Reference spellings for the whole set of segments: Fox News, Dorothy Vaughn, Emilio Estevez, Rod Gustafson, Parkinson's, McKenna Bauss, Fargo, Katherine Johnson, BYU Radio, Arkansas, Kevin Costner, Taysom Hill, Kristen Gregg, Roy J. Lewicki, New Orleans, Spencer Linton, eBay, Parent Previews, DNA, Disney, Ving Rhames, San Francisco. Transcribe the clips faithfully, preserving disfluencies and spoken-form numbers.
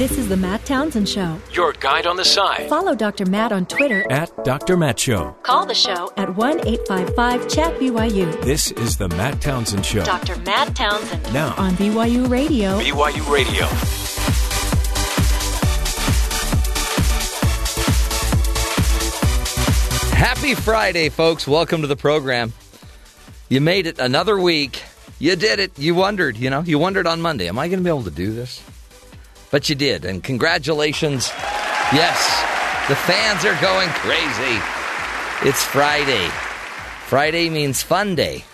This is the Matt Townsend Show. Your guide on the side. Follow Doctor Matt on Twitter at Doctor Matt Show. Call the show at one eight five five chat B Y U. This is the Matt Townsend Show. Doctor Matt Townsend. Now on B Y U Radio. B Y U Radio. Happy Friday, folks. Welcome to the program. You made it another week. You did it. You wondered, you know, you wondered on Monday, am I going to be able to do this? But you did, and congratulations. Yes, the fans are going crazy. It's Friday. Friday means fun day.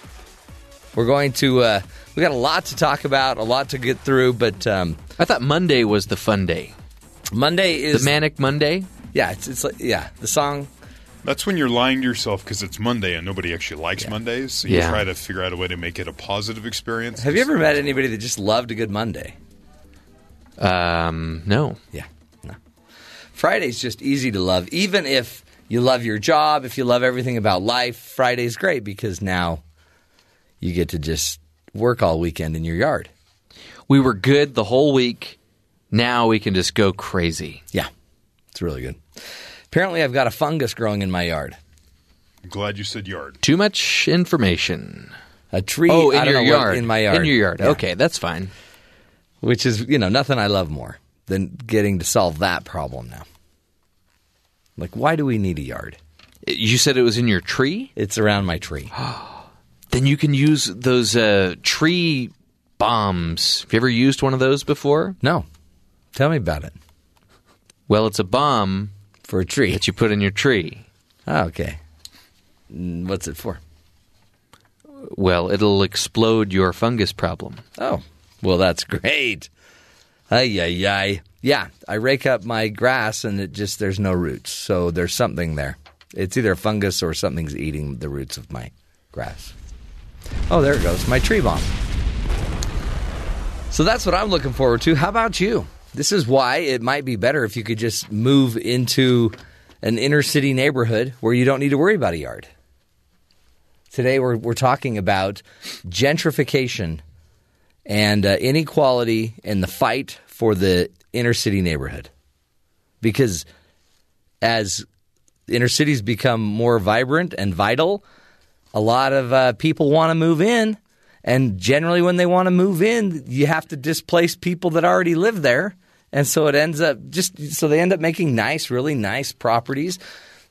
We're going to, uh, we got a lot to talk about, a lot to get through, but... Um, I thought Monday was the fun day. Monday is... The Manic Monday? Yeah, it's, it's like, yeah, the song... That's when you're lying to yourself because it's Monday and nobody actually likes yeah. Mondays. So you yeah. try to figure out a way to make it a positive experience. Have you ever met anybody that just loved a good Monday? Um, no. Yeah, no. Friday's just easy to love. Even if you love your job, if you love everything about life, Friday's great because now you get to just work all weekend in your yard. We were good the whole week. Now we can just go crazy. Yeah, it's really good. Apparently, I've got a fungus growing in my yard. I'm glad you said yard. Too much information. A tree oh, in I don't your know, yard. In my yard. In your yard. Yeah. Okay, that's fine. Which is, you know, nothing I love more than getting to solve that problem now. Like, why do we need a yard? You said it was in your tree? It's around my tree. Then you can use those uh, tree bombs. Have you ever used one of those before? No. Tell me about it. Well, it's a bomb... For a tree. That you put in your tree. Oh, okay. What's it for? Well, it'll explode your fungus problem. Oh. Well, that's great. Ay, ay, ay. Yeah, I rake up my grass and it just, there's no roots. So there's something there. It's either a fungus or something's eating the roots of my grass. Oh, there it goes. My tree bomb. So that's what I'm looking forward to. How about you? This is why it might be better if you could just move into an inner city neighborhood where you don't need to worry about a yard. Today we're we're talking about gentrification and uh, inequality and the fight for the inner city neighborhood. Because as inner cities become more vibrant and vital, a lot of uh, people want to move in. And generally when they want to move in, you have to displace people that already live there. And so it ends up just – so they end up making nice, really nice properties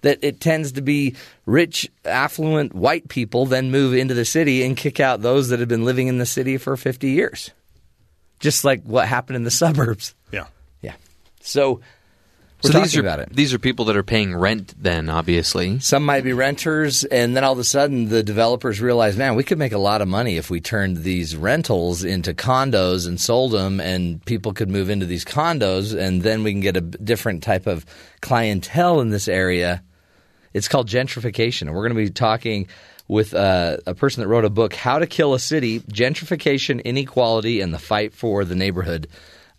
that it tends to be rich, affluent white people then move into the city and kick out those that have been living in the city for fifty years, just like what happened in the suburbs. Yeah. Yeah. So we're so talking these are, about it. These are people that are paying rent then, obviously. Some might be renters, and then all of a sudden the developers realize, man, we could make a lot of money if we turned these rentals into condos and sold them, and people could move into these condos, and then we can get a different type of clientele in this area. It's called gentrification, and we're going to be talking with uh, a person that wrote a book, How to Kill a City, Gentrification, Inequality, and the Fight for the Neighborhood.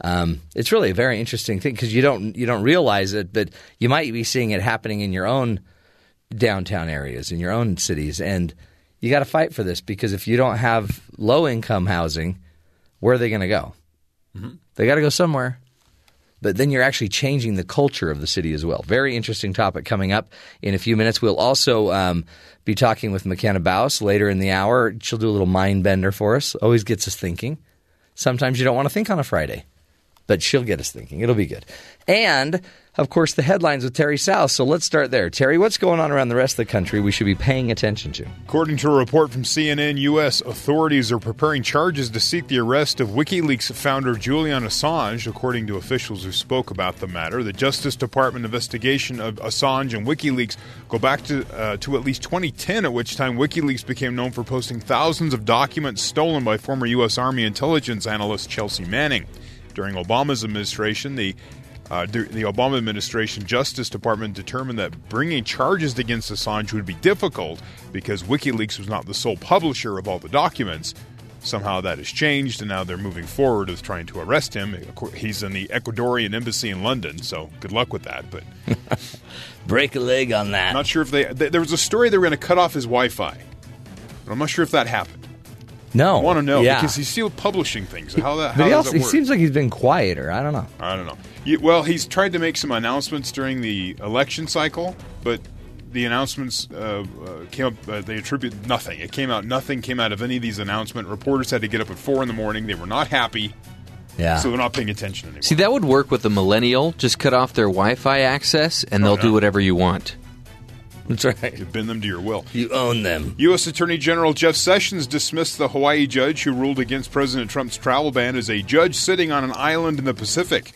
Um, it's really a very interesting thing because you don't you don't realize it, but you might be seeing it happening in your own downtown areas, in your own cities, and you got to fight for this because if you don't have low-income housing, where are they going to go? Mm-hmm. They got to go somewhere, but then you're actually changing the culture of the city as well. Very interesting topic coming up in a few minutes. We'll also um, be talking with McKenna Bauss later in the hour. She'll do a little mind bender for us. Always gets us thinking. Sometimes you don't want to think on a Friday. But she'll get us thinking. It'll be good. And, of course, the headlines with Terry South. So let's start there. Terry, what's going on around the rest of the country we should be paying attention to? According to a report from C N N, U S authorities are preparing charges to seek the arrest of WikiLeaks founder Julian Assange, according to officials who spoke about the matter. The Justice Department investigation of Assange and WikiLeaks go back to, uh, to at least twenty ten, at which time WikiLeaks became known for posting thousands of documents stolen by former U S Army intelligence analyst Chelsea Manning. During Obama's administration, the uh, the Obama administration Justice Department determined that bringing charges against Assange would be difficult because WikiLeaks was not the sole publisher of all the documents. Somehow that has changed, and now they're moving forward with trying to arrest him. He's in the Ecuadorian embassy in London, so good luck with that. But break a leg on that. I'm not sure if they, they – there was a story they were going to cut off his Wi-Fi, but I'm not sure if that happened. No. I want to know, yeah. because he's still publishing things. How, that, how but he also, does that work? He seems like he's been quieter. I don't know. I don't know. You, well, he's tried to make some announcements during the election cycle, but the announcements uh, uh, came up, uh, they attribute nothing. It came out, nothing came out of any of these announcements. Reporters had to get up at four in the morning. They were not happy. Yeah. So they're not paying attention anymore. See, that would work with a millennial. Just cut off their Wi-Fi access, and they'll oh, yeah. do whatever you want. That's right. You bend them to your will. You own them. U S. Attorney General Jeff Sessions dismissed the Hawaii judge who ruled against President Trump's travel ban as a judge sitting on an island in the Pacific.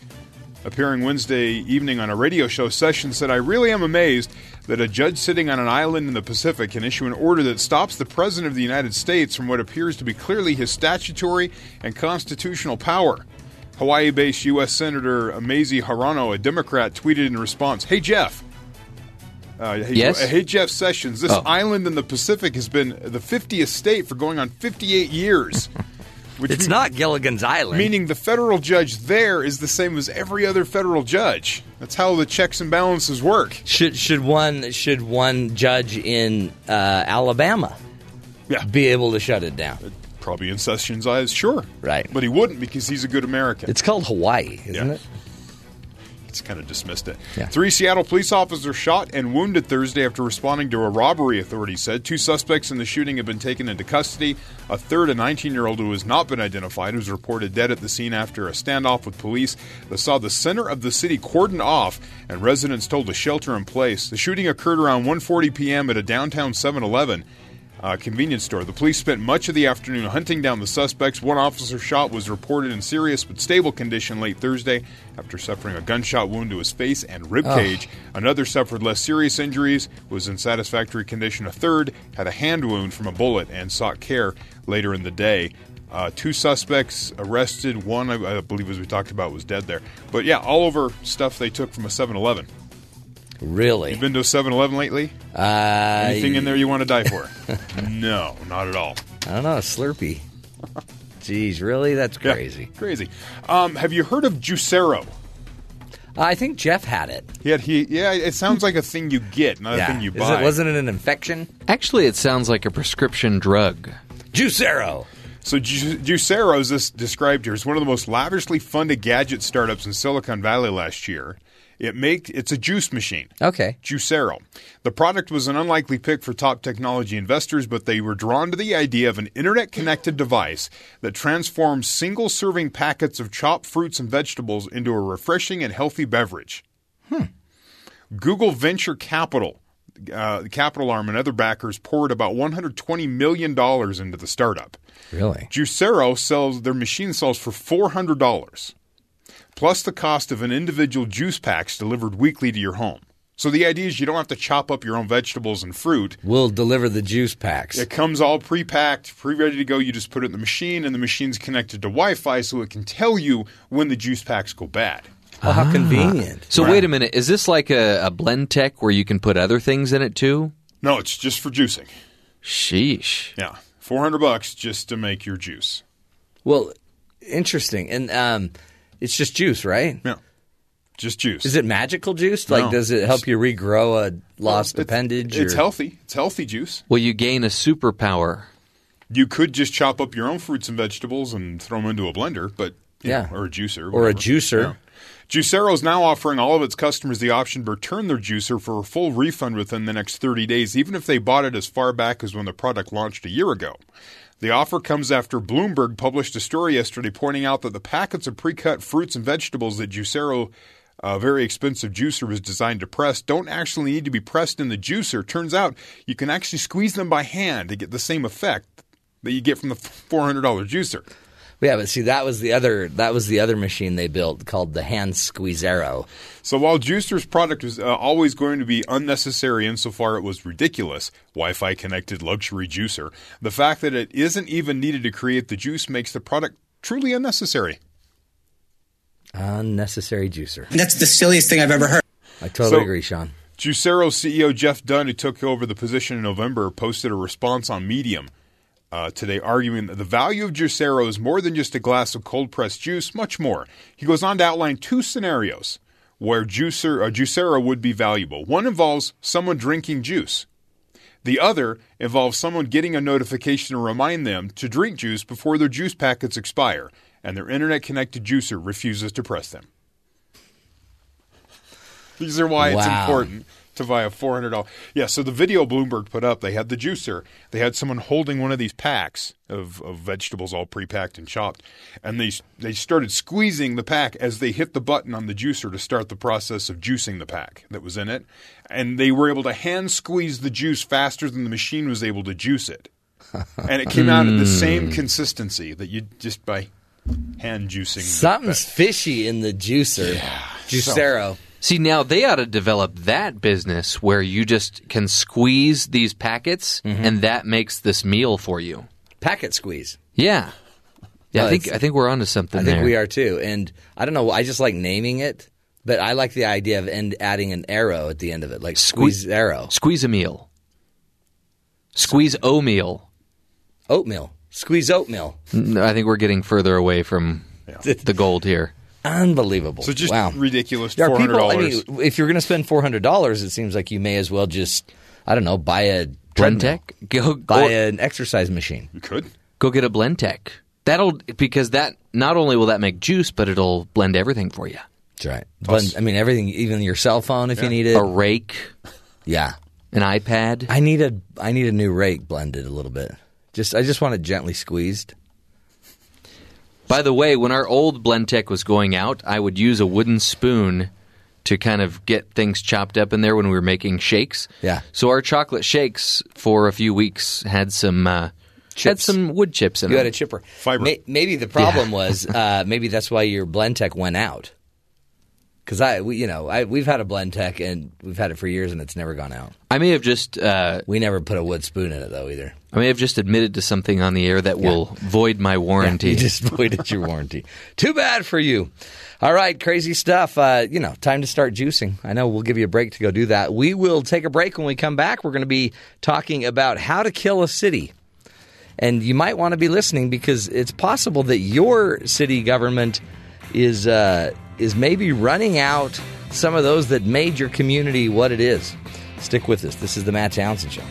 Appearing Wednesday evening on a radio show, Sessions said, "I really am amazed that a judge sitting on an island in the Pacific can issue an order that stops the President of the United States from what appears to be clearly his statutory and constitutional power." Hawaii-based U S. Senator Mazie Hirono, a Democrat, tweeted in response, "Hey, Jeff." Uh, hey, yes? Hey, Jeff Sessions. This oh. island in the Pacific has been the fiftieth state for going on fifty-eight years. Which it's means, not Gilligan's Island. Meaning the federal judge there is the same as every other federal judge. That's how the checks and balances work. Should should one should one judge in uh, Alabama yeah. be able to shut it down? Probably in Sessions' eyes, sure. Right. But he wouldn't because he's a good American. It's called Hawaii, isn't yeah. it? It's kind of dismissed it. Yeah. Three Seattle police officers shot and wounded Thursday after responding to a robbery, authorities said. Two suspects in the shooting have been taken into custody. A third, a nineteen-year-old who has not been identified, was reported dead at the scene after a standoff with police that saw the center of the city cordoned off and residents told to shelter in place. The shooting occurred around one forty p.m. at a downtown seven eleven uh, convenience store. The police spent much of the afternoon hunting down the suspects. One officer shot was reported in serious but stable condition late Thursday after suffering a gunshot wound to his face and ribcage. Oh. Another suffered less serious injuries, was in satisfactory condition. A third had a hand wound from a bullet and sought care later in the day. Uh, two suspects arrested. One, I, I believe, as we talked about, was dead there. But yeah, all over stuff they took from a seven eleven. Really? You've been to a seven eleven lately? Uh, Anything in there you want to die for? No, not at all. I don't know, Slurpee. Jeez, really? That's crazy. Yeah, crazy. Um, have you heard of Juicero? Uh, I think Jeff had it. Yeah, he, yeah, it sounds like a thing you get, not yeah. a thing you buy. It, wasn't it an infection? Actually, it sounds like a prescription drug. Juicero! So Ju- Juicero, as this described here, is one of the most lavishly funded gadget startups in Silicon Valley last year. It make, It's a juice machine. Okay. Juicero. The product was an unlikely pick for top technology investors, but they were drawn to the idea of an internet-connected device that transforms single-serving packets of chopped fruits and vegetables into a refreshing and healthy beverage. Hmm. Google Venture Capital, uh, Capital Arm, and other backers poured about one hundred twenty million dollars into the startup. Really? Juicero sells – their machine sells for four hundred dollars. Plus the cost of an individual juice packs delivered weekly to your home. So the idea is you don't have to chop up your own vegetables and fruit. We'll deliver the juice packs. It comes all pre-packed, pre-ready to go. You just put it in the machine, and the machine's connected to Wi-Fi so it can tell you when the juice packs go bad. Oh, how ah. convenient. So right. wait a minute. Is this like a, a Blendtec where you can put other things in it too? No, it's just for juicing. Sheesh. Yeah. four hundred bucks just to make your juice. Well, interesting. And um it's just juice, right? Yeah. Just juice. Is it magical juice? Like, no. Does it help you regrow a lost well, it's, appendage? It's or? healthy. It's healthy juice. Well, you gain a superpower. You could just chop up your own fruits and vegetables and throw them into a blender, but yeah. know, or a juicer. Or whatever. a juicer. Yeah. Juicero is now offering all of its customers the option to return their juicer for a full refund within the next thirty days, even if they bought it as far back as when the product launched a year ago. The offer comes after Bloomberg published a story yesterday pointing out that the packets of pre-cut fruits and vegetables that Juicero, a very expensive juicer, was designed to press don't actually need to be pressed in the juicer. Turns out you can actually squeeze them by hand to get the same effect that you get from the four hundred dollars juicer. Yeah, but see, that was the other that was the other machine they built called the Hand Squeezero. So while Juicer's product was uh, always going to be unnecessary insofar it was ridiculous, Wi-Fi connected luxury juicer, the fact that it isn't even needed to create the juice makes the product truly unnecessary. Unnecessary juicer. That's the silliest thing I've ever heard. I totally so, agree, Sean. Juicero C E O Jeff Dunn, who took over the position in November, posted a response on Medium Uh, today, arguing that the value of Juicero is more than just a glass of cold-pressed juice, much more. He goes on to outline two scenarios where Juicer, uh, Juicero would be valuable. One involves someone drinking juice. The other involves someone getting a notification to remind them to drink juice before their juice packets expire, and their internet-connected juicer refuses to press them. These are why wow. it's important to buy a four hundred dollars. Yeah, so the video Bloomberg put up, they had the juicer. They had someone holding one of these packs of, of vegetables all pre-packed and chopped, and they they started squeezing the pack as they hit the button on the juicer to start the process of juicing the pack that was in it. And they were able to hand squeeze the juice faster than the machine was able to juice it. And it came out at the same consistency that you just by hand juicing. Something's fishy in the juicer. Yeah, Juicero. So. See, now they ought to develop that business where you just can squeeze these packets, mm-hmm. and that makes this meal for you. Packet squeeze. Yeah. Yeah, well, I think I think we're onto something there. I think there. we are too. And I don't know, I just like naming it, but I like the idea of end, adding an arrow at the end of it, like squeeze Sque- arrow. Squeeze a meal. Squeeze o meal. Oatmeal. Squeeze oatmeal. No, I think we're getting further away from yeah. the gold here. Unbelievable. So just wow. ridiculous four hundred dollars. People, I mean, if you're going to spend four hundred dollars, it seems like you may as well just, I don't know, buy a Blendtec. Go buy or, an exercise machine. You could. Go get a Blendtec. That'll, because that, not only will that make juice, but it'll blend everything for you. That's right. Blend, I mean, everything, even your cell phone if yeah. you need it. A rake. Yeah. An iPad. I need a, I need a new rake blended a little bit. Just, I just want it gently squeezed. By the way, when our old Blendtec was going out, I would use a wooden spoon to kind of get things chopped up in there when we were making shakes. Yeah. So our chocolate shakes for a few weeks had some uh, had some wood chips in them. You had a chipper. Fiber. Ma- maybe the problem yeah. was uh, maybe that's why your Blendtec went out. Because I, we, you know, I, we've had a Blendtec and we've had it for years and it's never gone out. I may have just uh, we never put a wood spoon in it though either. I may have just admitted to something on the air that yeah. will void my warranty. Yeah, you just voided your warranty. Too bad for you. All right, crazy stuff. Uh, you know, time to start juicing. I know we'll give you a break to go do that. We will take a break. When we come back, we're going to be talking about how to kill a city. And you might want to be listening because it's possible that your city government is uh, is maybe running out some of those that made your community what it is. Stick with us. This is the Matt Townsend Show.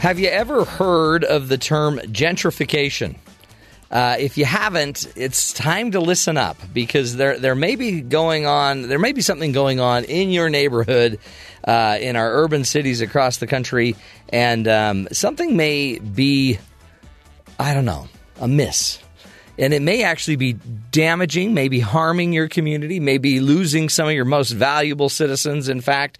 Have you ever heard of the term gentrification? Uh, if you haven't, it's time to listen up because there there may be going on. There may be something going on in your neighborhood, uh, in our urban cities across the country, and um, something may be, I don't know, amiss, and it may actually be damaging, maybe harming your community, maybe losing some of your most valuable citizens. In fact.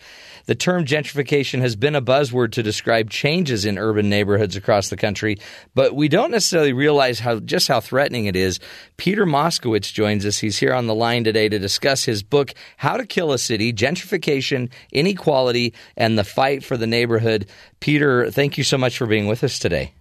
The term gentrification has been a buzzword to describe changes in urban neighborhoods across the country, but we don't necessarily realize how just how threatening it is. Peter Moskowitz joins us. He's here on the line today to discuss his book, How to Kill a City, Gentrification, Inequality, and the Fight for the Neighborhood. Peter, thank you so much for being with us today.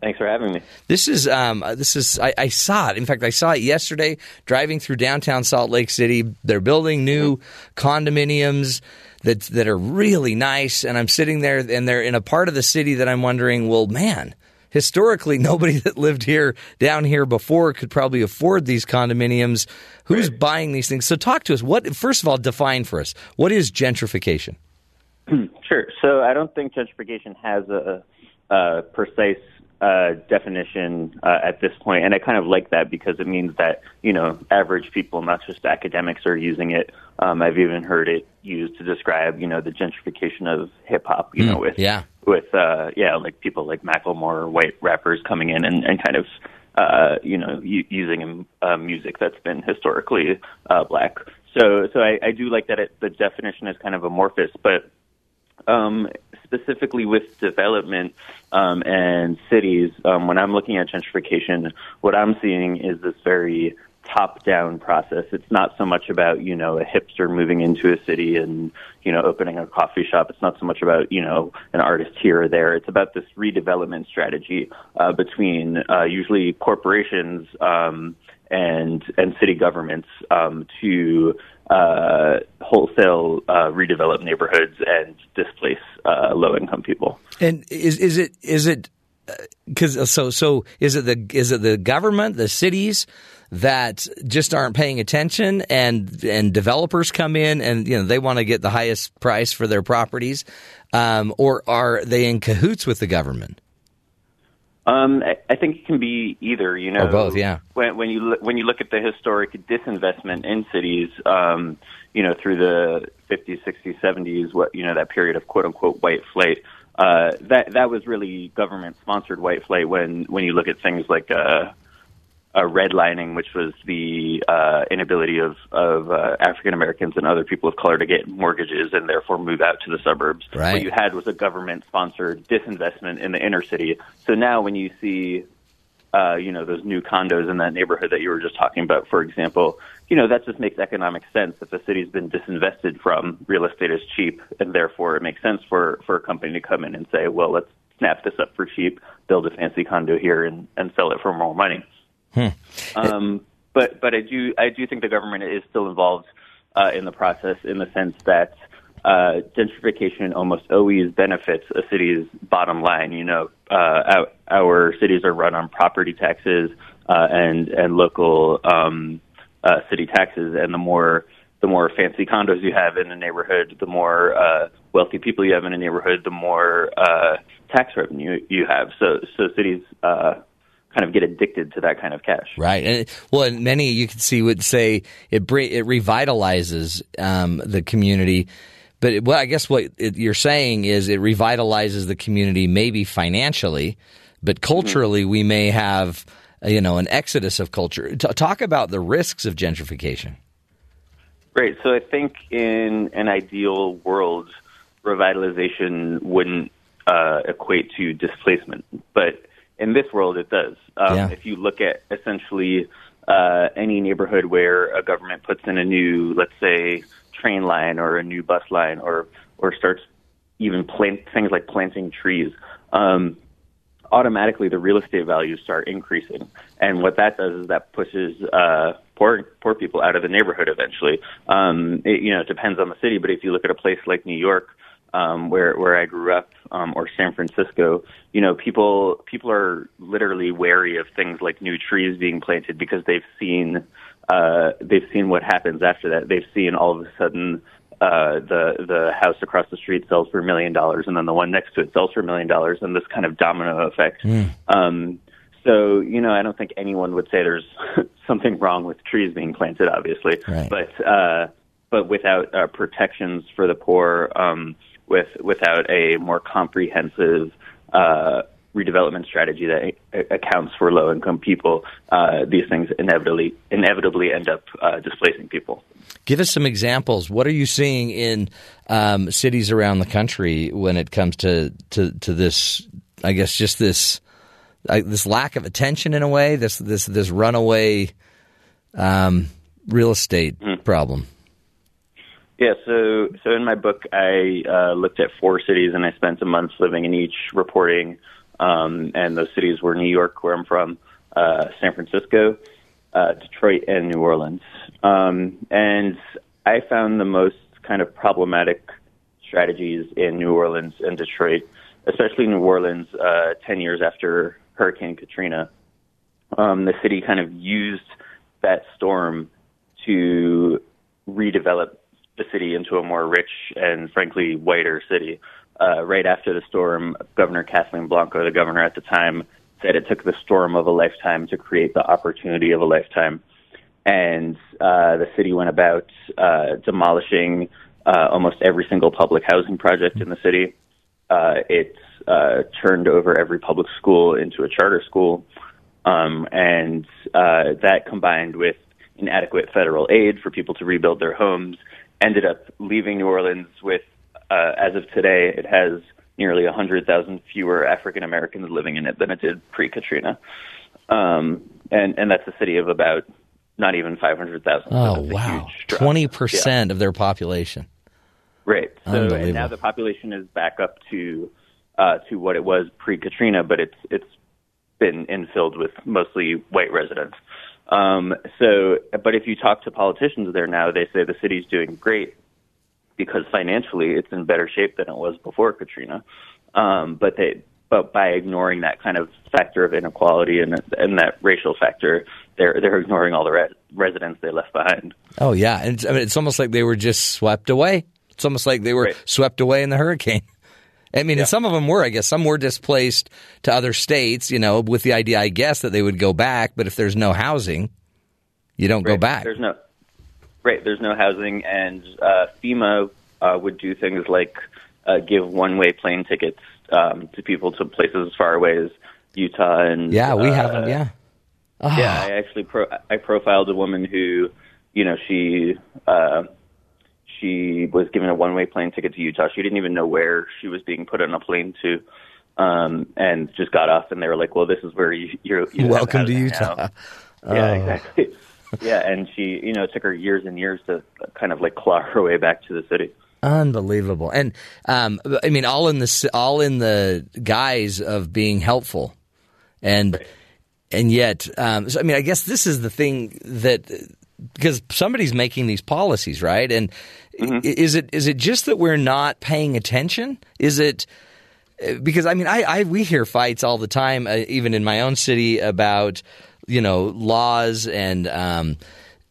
Thanks for having me. This is um, this is I, I saw it. In fact, I saw it yesterday driving through downtown Salt Lake City. They're building new condominiums that that are really nice, and I'm sitting there, and they're in a part of the city that I'm wondering, well, man, historically nobody that lived here down here before could probably afford these condominiums. Who's right. buying these things? So talk to us. What first of all, define for us, what is gentrification? Sure. So I don't think gentrification has a, a precise Uh, definition uh, at this point, and I kind of like that because it means that, you know, average people, not just academics, are using it. Um, I've even heard it used to describe, you know, the gentrification of hip hop. You mm, know, with yeah, with uh, yeah, like people like Macklemore, white rappers coming in and, and kind of, uh, you know, u- using uh, music that's been historically uh, black. So, so I, I do like that. It, the definition is kind of amorphous, but. Um, specifically with development um, and cities, um, when I'm looking at gentrification, what I'm seeing is this very top-down process. It's not so much about, you know, a hipster moving into a city and, you know, opening a coffee shop. It's not so much about, you know, an artist here or there. It's about this redevelopment strategy uh, between uh, usually corporations um, and and city governments um, to uh, wholesale uh, redevelop neighborhoods and displace uh, low-income people. And is is it is it because uh, so so is it the is it the government, the cities that just aren't paying attention, and and developers come in and you know they want to get the highest price for their properties, um, or are they in cahoots with the government? Um, I think it can be either, you know, or both. Yeah. When, when you when you look at the historic disinvestment in cities, um, you know, through the fifties, sixties, seventies, what you know, that period of quote unquote white flight, uh, that that was really government sponsored white flight. When when you look at things like uh, a redlining, which was the uh, inability of of uh, African Americans and other people of color to get mortgages and therefore move out to the suburbs. Right. What you had was a government-sponsored disinvestment in the inner city. So now, when you see, uh, you know, those new condos in that neighborhood that you were just talking about, for example, you know, that just makes economic sense. If the city's been disinvested from real estate is cheap, and therefore it makes sense for for a company to come in and say, well, let's snap this up for cheap, build a fancy condo here, and and sell it for more money. Hmm. Um, but but I do I do think the government is still involved uh, in the process, in the sense that uh, gentrification almost always benefits a city's bottom line. You know, uh, our, our cities are run on property taxes uh, and and local um, uh, city taxes, and the more the more fancy condos you have in a neighborhood, the more uh, wealthy people you have in a neighborhood, the more uh, tax revenue you have. So so cities. Uh, Kind of get addicted to that kind of cash, right? And it, well, and many you can see would say it it revitalizes um, the community, but it, well, I guess what it, you're saying is it revitalizes the community, maybe financially, but culturally mm-hmm. we may have you know an exodus of culture. T- talk about the risks of gentrification. Right. So I think in an ideal world, revitalization wouldn't uh, equate to displacement, but in this world, it does. Um, yeah. If you look at essentially uh, any neighborhood where a government puts in a new, let's say, train line or a new bus line, or or starts even plant things like planting trees, um, automatically the real estate values start increasing. And what that does is that pushes uh, poor poor people out of the neighborhood eventually. Um, it, you know, it depends on the city, but if you look at a place like New York, Um, where where I grew up, um, or San Francisco, you know, people people are literally wary of things like new trees being planted because they've seen uh, they've seen what happens after that. They've seen all of a sudden uh, the the house across the street sells for a million dollars, and then the one next to it sells for a million dollars, and this kind of domino effect. Mm. Um, so you know, I don't think anyone would say there's something wrong with trees being planted, obviously, right. but uh, but without uh, protections for the poor. Um, With without a more comprehensive uh, redevelopment strategy that accounts for low-income people, uh, these things inevitably inevitably end up uh, displacing people. Give us some examples. What are you seeing in um, cities around the country when it comes to to, to this? I guess just this uh, this lack of attention in a way. This this this runaway um, real estate mm. problem. Yeah, so so in my book, I uh, looked at four cities, and I spent a month living in each, reporting. Um, and those cities were New York, where I'm from, uh, San Francisco, uh, Detroit, and New Orleans. Um, and I found the most kind of problematic strategies in New Orleans and Detroit, especially New Orleans, uh, ten years after Hurricane Katrina. Um, the city kind of used that storm to redevelop the city into a more rich and, frankly, whiter city. Uh, right after the storm, Governor Kathleen Blanco, the governor at the time, said it took the storm of a lifetime to create the opportunity of a lifetime. And uh, the city went about uh, demolishing uh, almost every single public housing project in the city. Uh, it uh, turned over every public school into a charter school. Um, and uh, that, combined with inadequate federal aid for people to rebuild their homes, ended up leaving New Orleans with, uh, as of today, it has nearly one hundred thousand fewer African Americans living in it than it did pre-Katrina. Um, and, and that's a city of about not even five hundred thousand. Oh, wow. twenty percent yeah. of their population. Right. So and now the population is back up to uh, to what it was pre-Katrina, but it's it's been infilled with mostly white residents. Um, so, but if you talk to politicians there now, they say the city's doing great. because financially it's in better shape than it was before Katrina. Um, but they, but by ignoring that kind of factor of inequality and and that racial factor, they're they're ignoring all the re- residents they left behind. Oh yeah, and it's, I mean, it's almost like they were just swept away. It's almost like they were right. swept away in the hurricane. I mean, yeah. and some of them were, I guess, some were displaced to other states, you know, with the idea, I guess, that they would go back. But if there's no housing, you don't right. go back. There's no, right. There's no housing. And uh, FEMA uh, would do things like uh, give one-way plane tickets um, to people to places as far away as Utah. And yeah, we uh, have them. Yeah. Oh. Yeah. I actually pro- I profiled a woman who, you know, she uh, – she was given a one-way plane ticket to Utah. She didn't even know where she was being put on a plane to, um, and just got off. And they were like, well, this is where you, you're you welcome to Utah. Oh. Yeah, exactly. Yeah, and she, you know, it took her years and years to kind of like claw her way back to the city. Unbelievable. And um, I mean, all in the all in the guise of being helpful, and right. and yet, um, so, I mean, I guess this is the thing that. Because somebody's making these policies, right? And mm-hmm. is it is it just that we're not paying attention? Is it because I mean I, I we hear fights all the time, uh, even in my own city, about you know laws and um,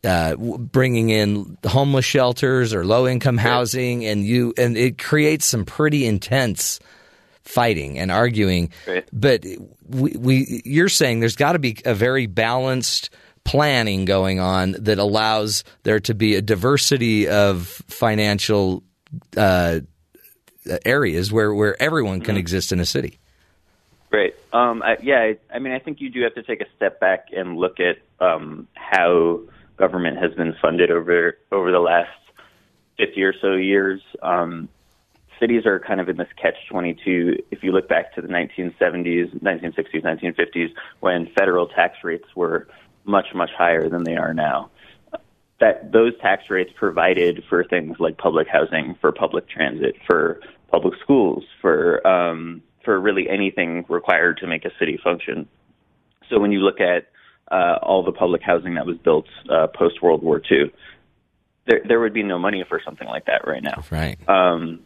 uh, bringing in homeless shelters or low income housing, right. and you and it creates some pretty intense fighting and arguing. Right. But we, we you're saying there's got to be a very balanced planning going on that allows there to be a diversity of financial uh, areas where, where everyone can mm-hmm. exist in a city. Great. Um, I, yeah, I, I mean, I think you do have to take a step back and look at um, how government has been funded over over the last fifty or so years. Um, cities are kind of in this catch twenty-two. If you look back to the nineteen seventies, nineteen sixties, nineteen fifties, when federal tax rates were much, much higher than they are now. That those tax rates provided for things like public housing, for public transit, for public schools, for um, for really anything required to make a city function. So when you look at uh, all the public housing that was built uh, post World War Two, there there would be no money for something like that right now. Right. Um,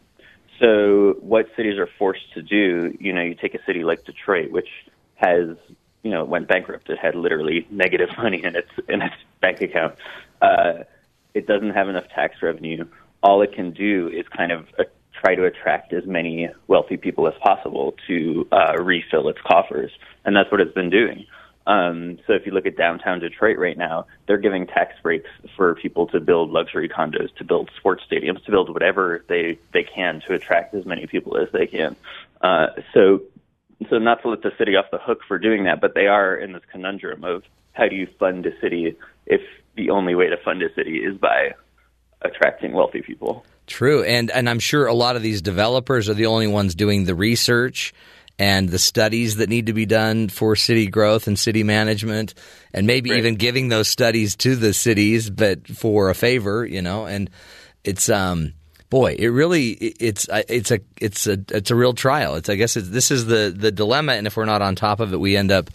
so what cities are forced to do, you know, you take a city like Detroit, which has you know, it went bankrupt. It had literally negative money in its in its bank account. Uh, it doesn't have enough tax revenue. All it can do is kind of uh, try to attract as many wealthy people as possible to uh, refill its coffers, and that's what it's been doing. Um, so if you look at downtown Detroit right now, they're giving tax breaks for people to build luxury condos, to build sports stadiums, to build whatever they, they can to attract as many people as they can. Uh, so So not to let the city off the hook for doing that, but they are in this conundrum of how do you fund a city if the only way to fund a city is by attracting wealthy people. True. And and I'm sure a lot of these developers are the only ones doing the research and the studies that need to be done for city growth and city management and maybe right. even giving those studies to the cities, but for a favor, you know, and it's um. Boy, it really it's it's a it's a it's a real trial. It's I guess it's, this is the, the dilemma, and if we're not on top of it, we end up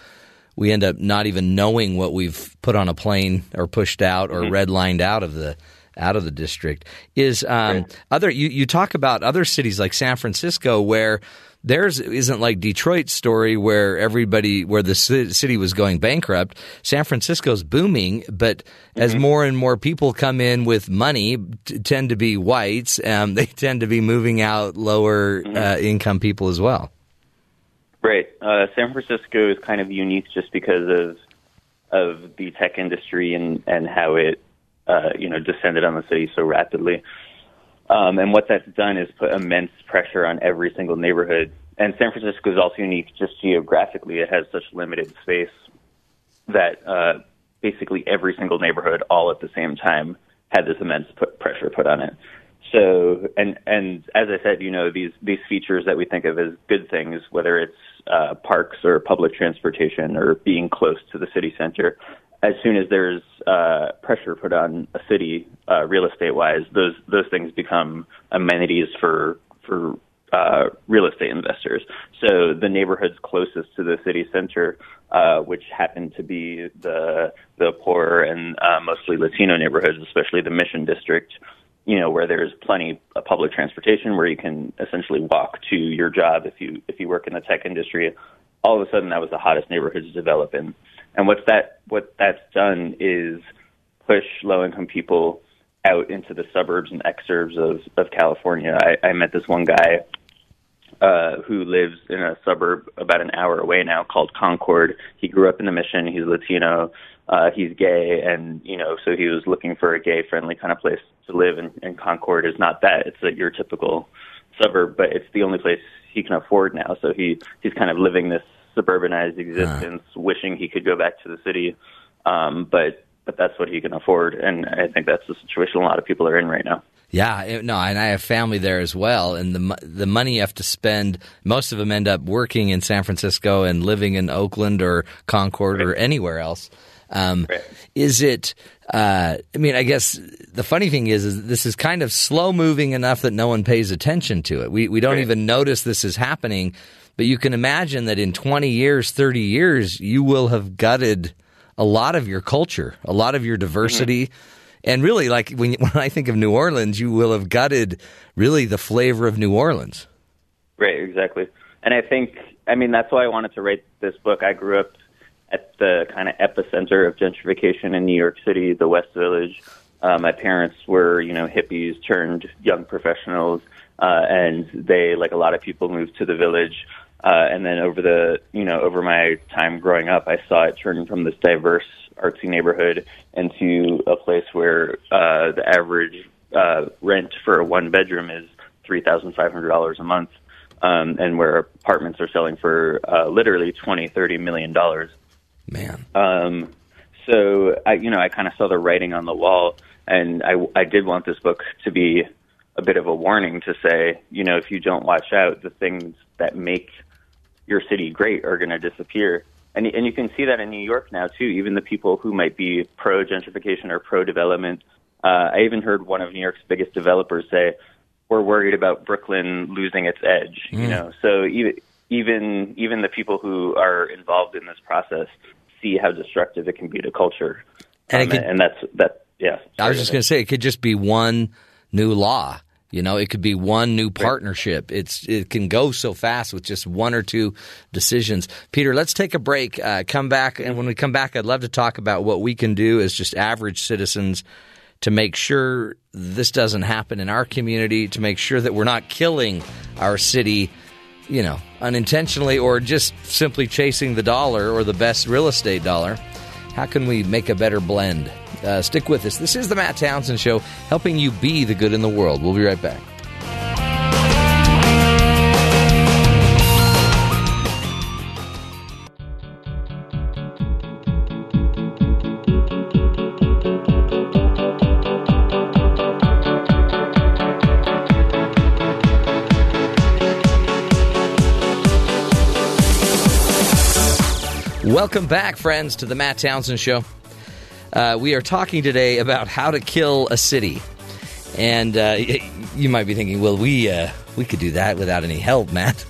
we end up not even knowing what we've put on a plane or pushed out or mm-hmm. redlined out of the out of the district. Is um, right. other you, you talk about other cities like San Francisco where theirs isn't like Detroit's story where everybody where the city was going bankrupt. San Francisco's booming, but mm-hmm. as more and more people come in with money, t- tend to be whites, um, they tend to be moving out lower mm-hmm. uh, income people as well. Right. Uh, San Francisco is kind of unique just because of of the tech industry and and how it uh, you know descended on the city so rapidly. Um, and what that's done is put immense pressure on every single neighborhood. And San Francisco is also unique just geographically. It has such limited space that uh, basically every single neighborhood all at the same time had this immense put pressure put on it. So, and and as I said, you know, these, these features that we think of as good things, whether it's uh, parks or public transportation or being close to the city center, as soon as there's uh, pressure put on a city, uh, real estate-wise, those those things become amenities for for uh, real estate investors. So the neighborhoods closest to the city center, uh, which happen to be the the poorer and uh, mostly Latino neighborhoods, especially the Mission District, you know, where there's plenty of public transportation where you can essentially walk to your job if you if you work in the tech industry, all of a sudden that was the hottest neighborhood to develop in. And what's that, what that's done is push low-income people out into the suburbs and exurbs of, of California. I, I met this one guy uh, who lives in a suburb about an hour away now called Concord. He grew up in the Mission. He's Latino. Uh, he's gay. And, you know, so he was looking for a gay-friendly kind of place to live. And, and Concord is not that. It's like your typical suburb, but it's the only place he can afford now. So he, he's kind of living this suburbanized existence, uh. wishing he could go back to the city. Um, but but that's what he can afford, and I think that's the situation a lot of people are in right now. Yeah, it, no, and I have family there as well, and the the money you have to spend, most of them end up working in San Francisco and living in Oakland or Concord right. or anywhere else. Um, right. Is it uh, – I mean, I guess the funny thing is, is this is kind of slow-moving enough that no one pays attention to it. We, we don't right. even notice this is happening. But you can imagine that in twenty years, thirty years, you will have gutted a lot of your culture, a lot of your diversity. Mm-hmm. And really, like when, when I think of New Orleans, you will have gutted really the flavor of New Orleans. Right, exactly. And I think, I mean, that's why I wanted to write this book. I grew up at the kind of epicenter of gentrification in New York City, the West Village. Uh, my parents were, you know, hippies turned young professionals, uh, and they, like a lot of people, moved to the Village. Uh, and then over the, you know, over my time growing up, I saw it turn from this diverse artsy neighborhood into a place where uh, the average uh, rent for a one bedroom is three thousand five hundred dollars a month, um, and where apartments are selling for uh, literally twenty, thirty million dollars. Man. Um, so, I, you know, I kind of saw the writing on the wall, and I, I did want this book to be a bit of a warning to say, you know, if you don't watch out, the things that make your city great are going to disappear. And and you can see that in New York now, too. Even the people who might be pro-gentrification or pro-development. Uh, I even heard one of New York's biggest developers say, we're worried about Brooklyn losing its edge. Mm. You know, so even, even even the people who are involved in this process see how destructive it can be to culture. And, um, it could, and that's, that, yeah. I was just going to say, it could just be one new law. You know, it could be one new partnership. It's it can go so fast with just one or two decisions. Peter, let's take a break, uh, come back. And when we come back, I'd love to talk about what we can do as just average citizens to make sure this doesn't happen in our community, to make sure that we're not killing our city, you know, unintentionally or just simply chasing the dollar or the best real estate dollar. How can we make a better blend? Uh, stick with us. This is the Matt Townsend Show, helping you be the good in the world. We'll be right back. Welcome back, friends, to the Matt Townsend Show. Uh, we are talking today about how to kill a city. And uh, you might be thinking, well, we uh, we could do that without any help, Matt.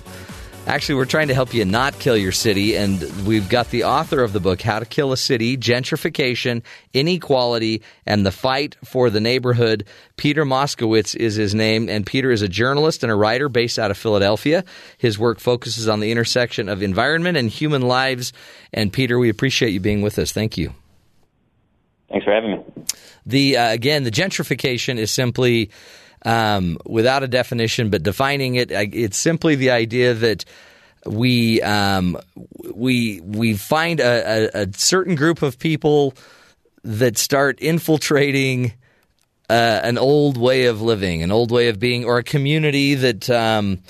Actually, we're trying to help you not kill your city. And we've got the author of the book, How to Kill a City, Gentrification, Inequality, and the Fight for the Neighborhood. Peter Moskowitz is his name. And Peter is a journalist and a writer based out of Philadelphia. His work focuses on the intersection of environment and human lives. And Peter, we appreciate you being with us. Thank you. Thanks for having me. The uh, again, the gentrification is simply, um, without a definition, but defining it, it's simply the idea that we um, we we find a, a, a certain group of people that start infiltrating uh, an old way of living, an old way of being, or a community that um,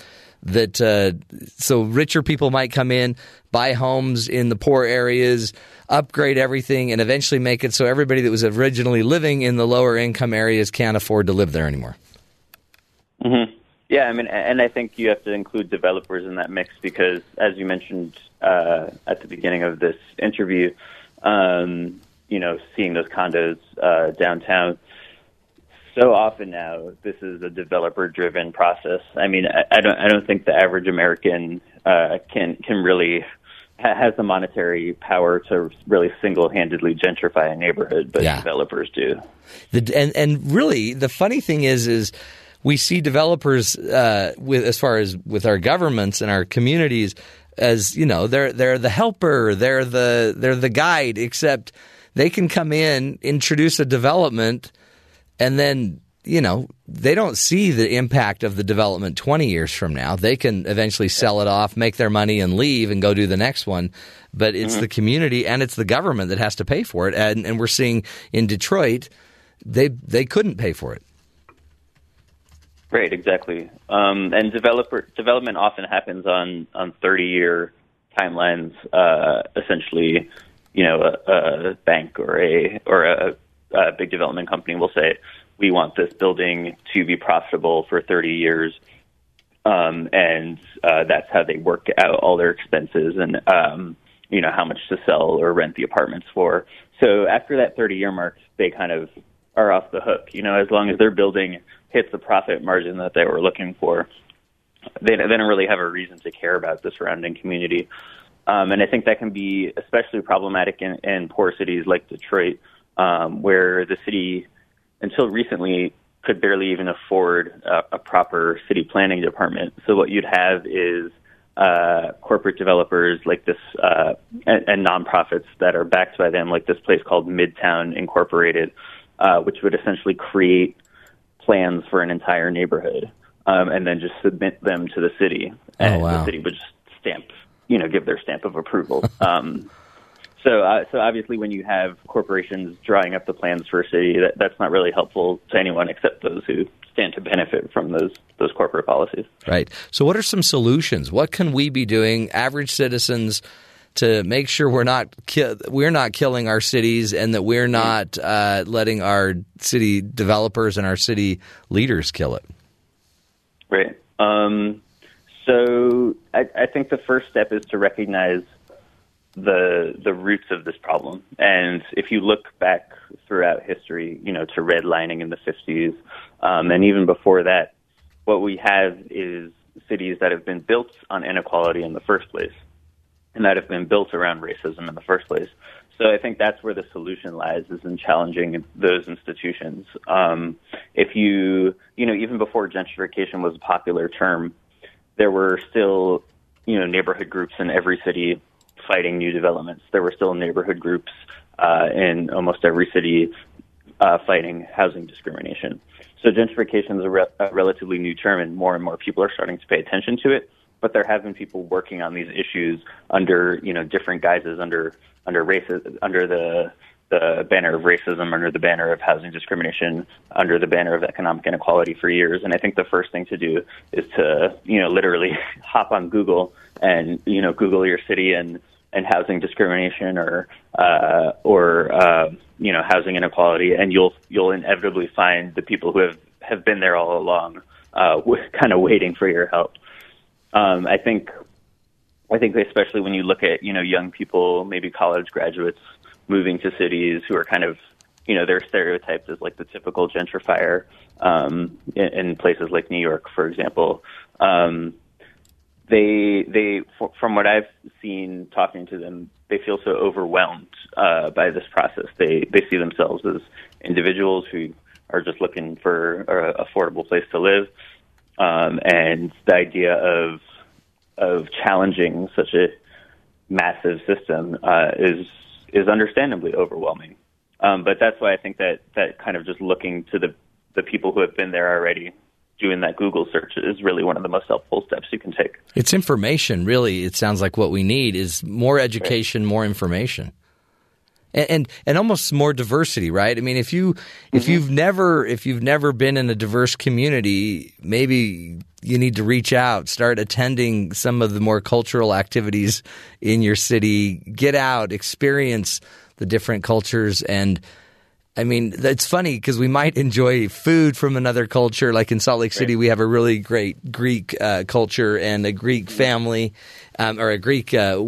that uh, so richer people might come in, buy homes in the poor areas, upgrade everything, and eventually make it so everybody that was originally living in the lower income areas can't afford to live there anymore. Mm-hmm. Yeah, I mean, and I think you have to include developers in that mix because, as you mentioned uh, at the beginning of this interview, um, you know, seeing those condos uh, downtown, so often now this is a developer-driven process. I mean, I, I don't, I don't think the average American uh, can can really has the monetary power to really single-handedly gentrify a neighborhood, but yeah. developers do. The, and and really, the funny thing is, is we see developers uh, with as far as with our governments and our communities as, you know, they're they're the helper, they're the they're the guide. Except they can come in, introduce a development, and then, you know, they don't see the impact of the development twenty years from now. They can eventually sell it off, make their money and leave and go do the next one. But it's mm-hmm. the community and it's the government that has to pay for it. And, and we're seeing in Detroit, they they couldn't pay for it. Right, exactly. Um, and developer development often happens on, on thirty-year timelines, uh, essentially, you know, a, a bank or a or a, a big development company will say, we want this building to be profitable for thirty years, um, and uh, that's how they work out all their expenses and, um, you know, how much to sell or rent the apartments for. So after that thirty-year mark, they kind of are off the hook. You know, as long as their building hits the profit margin that they were looking for, they, they don't really have a reason to care about the surrounding community. Um, and I think that can be especially problematic in, in poor cities like Detroit, um, where the city until recently could barely even afford a, a proper city planning department. So what you'd have is uh, corporate developers like this uh, and, and nonprofits that are backed by them, like this place called Midtown Incorporated, uh, which would essentially create plans for an entire neighborhood um, and then just submit them to the city. And oh, wow. the city would just stamp, you know, give their stamp of approval. Um So, uh, so obviously, when you have corporations drawing up the plans for a city, that, that's not really helpful to anyone except those who stand to benefit from those those corporate policies. Right. So, what are some solutions? What can we be doing, average citizens, to make sure we're not ki- we're not killing our cities and that we're not uh, letting our city developers and our city leaders kill it? Right. Um, so, I, I think the first step is to recognize the the roots of this problem. And if you look back throughout history, you know, to redlining in the fifties, um, and even before that, what we have is cities that have been built on inequality in the first place and that have been built around racism in the first place. So I think that's where the solution lies, is in challenging those institutions. Um, if you, you know, even before gentrification was a popular term, there were still, you know, neighborhood groups in every city fighting new developments. There were still neighborhood groups uh, in almost every city uh, fighting housing discrimination. So gentrification is a, re- a relatively new term, and more and more people are starting to pay attention to it. But there have been people working on these issues under, you know, different guises, under under racism, under the the banner of racism, under the banner of housing discrimination, under the banner of economic inequality for years. And I think the first thing to do is to, you know, literally hop on Google and, you know, Google your city and and housing discrimination or uh, or uh, you know, housing inequality, and you'll you'll inevitably find the people who have, have been there all along, uh, kind of waiting for your help. Um, I think I think especially when you look at, you know, young people, maybe college graduates moving to cities who are kind of, you know, they're stereotyped as like the typical gentrifier um, in, in places like New York, for example. Um, They, they, from what I've seen talking to them, they feel so overwhelmed uh, by this process. They, they see themselves as individuals who are just looking for an affordable place to live, um, and the idea of of challenging such a massive system uh, is is understandably overwhelming. Um, but that's why I think that that kind of just looking to the the people who have been there already, doing that Google search, is really one of the most helpful steps you can take. It's information, really. It sounds like what we need is more education, right. more information, and, and and almost more diversity, right? I mean, if you if mm-hmm. you've never if you've never been in a diverse community, maybe you need to reach out, start attending some of the more cultural activities in your city, get out, experience the different cultures. And I mean, it's funny because we might enjoy food from another culture. Like in Salt Lake City, right. we have a really great Greek uh, culture and a Greek family, um, or a Greek uh,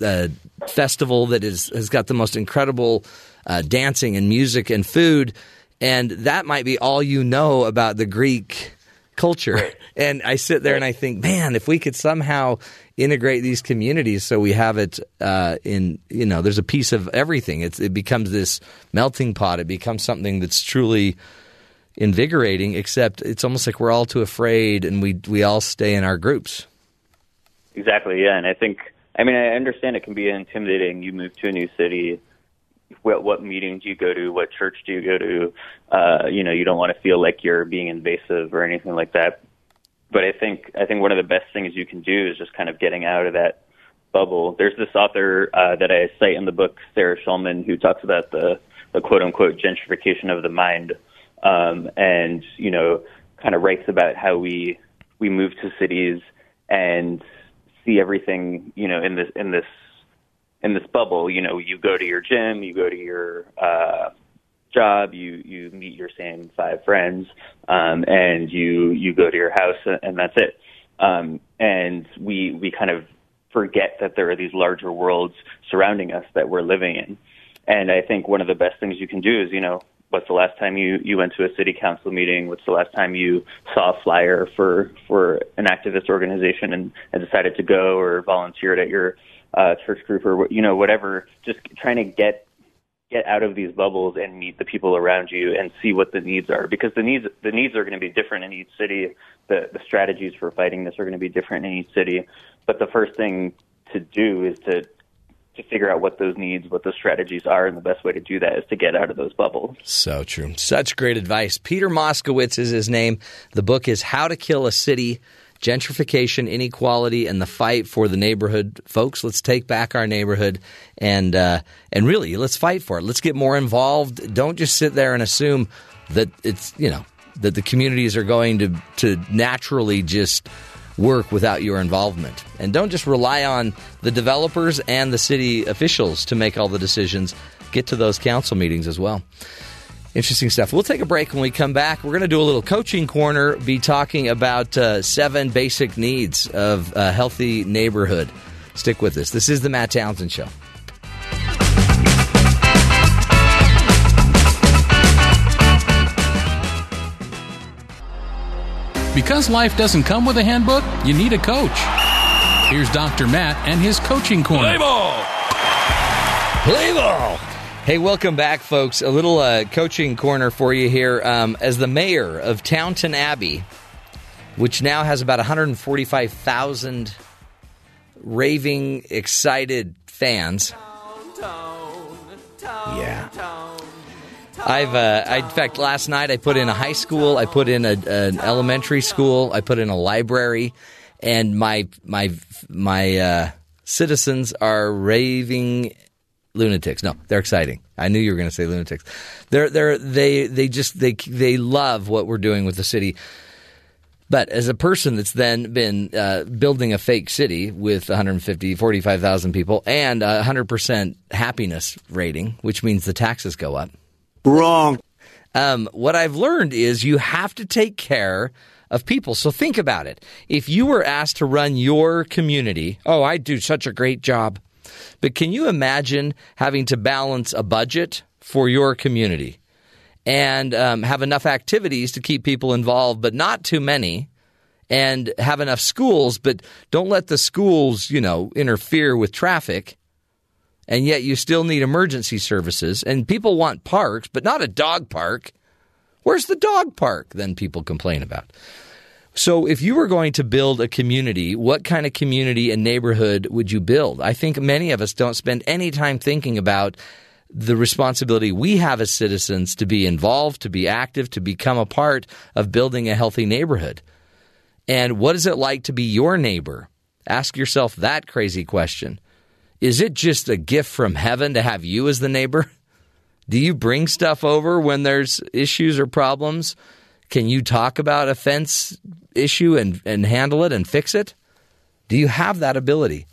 uh, festival that is has got the most incredible uh, dancing and music and food. And that might be all you know about the Greek culture. Right. And I sit there right. and I think, man, if we could somehow integrate these communities so we have it uh, in, you know, there's a piece of everything. It's, it becomes this melting pot. It becomes something that's truly invigorating, except it's almost like we're all too afraid and we we all stay in our groups. Exactly, yeah. And I think, I mean, I understand it can be intimidating. You move to a new city. What, what meeting do you go to? What church do you go to? Uh, you know, you don't want to feel like you're being invasive or anything like that. But I think I think one of the best things you can do is just kind of getting out of that bubble. There's this author uh, that I cite in the book, Sarah Shulman, who talks about the, the quote-unquote gentrification of the mind, um, and, you know, kind of writes about how we we move to cities and see everything, you know, in this in this in this bubble. You know, you go to your gym, you go to your uh, job, you you meet your same five friends, um, and you you go to your house, and that's it. Um, and we we kind of forget that there are these larger worlds surrounding us that we're living in. And I think one of the best things you can do is, you know, what's the last time you, you went to a city council meeting? What's the last time you saw a flyer for for an activist organization and, and decided to go, or volunteered at your uh, church group, or, you know, whatever? Just trying to get get out of these bubbles and meet the people around you and see what the needs are, because the needs the needs are going to be different in each city. The, the strategies for fighting this are going to be different in each city. But the first thing to do is to to figure out what those needs, what those strategies are, and the best way to do that is to get out of those bubbles. So true. Such great advice. Peter Moskowitz is his name. The book is How to Kill a City, Gentrification, Inequality, and the Fight for the Neighborhood. Folks, let's take back our neighborhood and uh, and really, let's fight for it. Let's get more involved. Don't just sit there and assume that it's, you know, that the communities are going to to naturally just work without your involvement. And don't just rely on the developers and the city officials to make all the decisions. Get to those council meetings as well. Interesting stuff. We'll take a break. When we come back, we're going to do a little coaching corner, be talking about uh, seven basic needs of a healthy neighborhood. Stick with us. This is the Matt Townsend Show. Because life doesn't come with a handbook, you need a coach. Here's Doctor Matt and his coaching corner. Play ball! Play ball! Hey, welcome back, folks. A little uh, coaching corner for you here. Um, as the mayor of Downton Abbey, which now has about one hundred forty-five thousand raving, excited fans. Downtown, downtown. Yeah. I've, uh, I, in fact, last night I put in a high school, I put in a, an elementary school, I put in a library, and my my my uh, citizens are raving lunatics. No, they're exciting. I knew you were going to say lunatics. They're they're they they just they they love what we're doing with the city. But as a person that's then been uh, building a fake city with one hundred fifty, forty-five thousand people and a one hundred percent happiness rating, which means the taxes go up. Wrong. Um, what I've learned is you have to take care of people. So think about it. If you were asked to run your community, oh, I do such a great job. But can you imagine having to balance a budget for your community and um, have enough activities to keep people involved, but not too many, and have enough schools, but don't let the schools, you know, interfere with traffic? And yet you still need emergency services, and people want parks, but not a dog park. Where's the dog park? Then people complain about. So if you were going to build a community, what kind of community and neighborhood would you build? I think many of us don't spend any time thinking about the responsibility we have as citizens to be involved, to be active, to become a part of building a healthy neighborhood. And what is it like to be your neighbor? Ask yourself that crazy question. Is it just a gift from heaven to have you as the neighbor? Do you bring stuff over when there's issues or problems? Can you talk about a fence issue and, and handle it and fix it? Do you have that ability?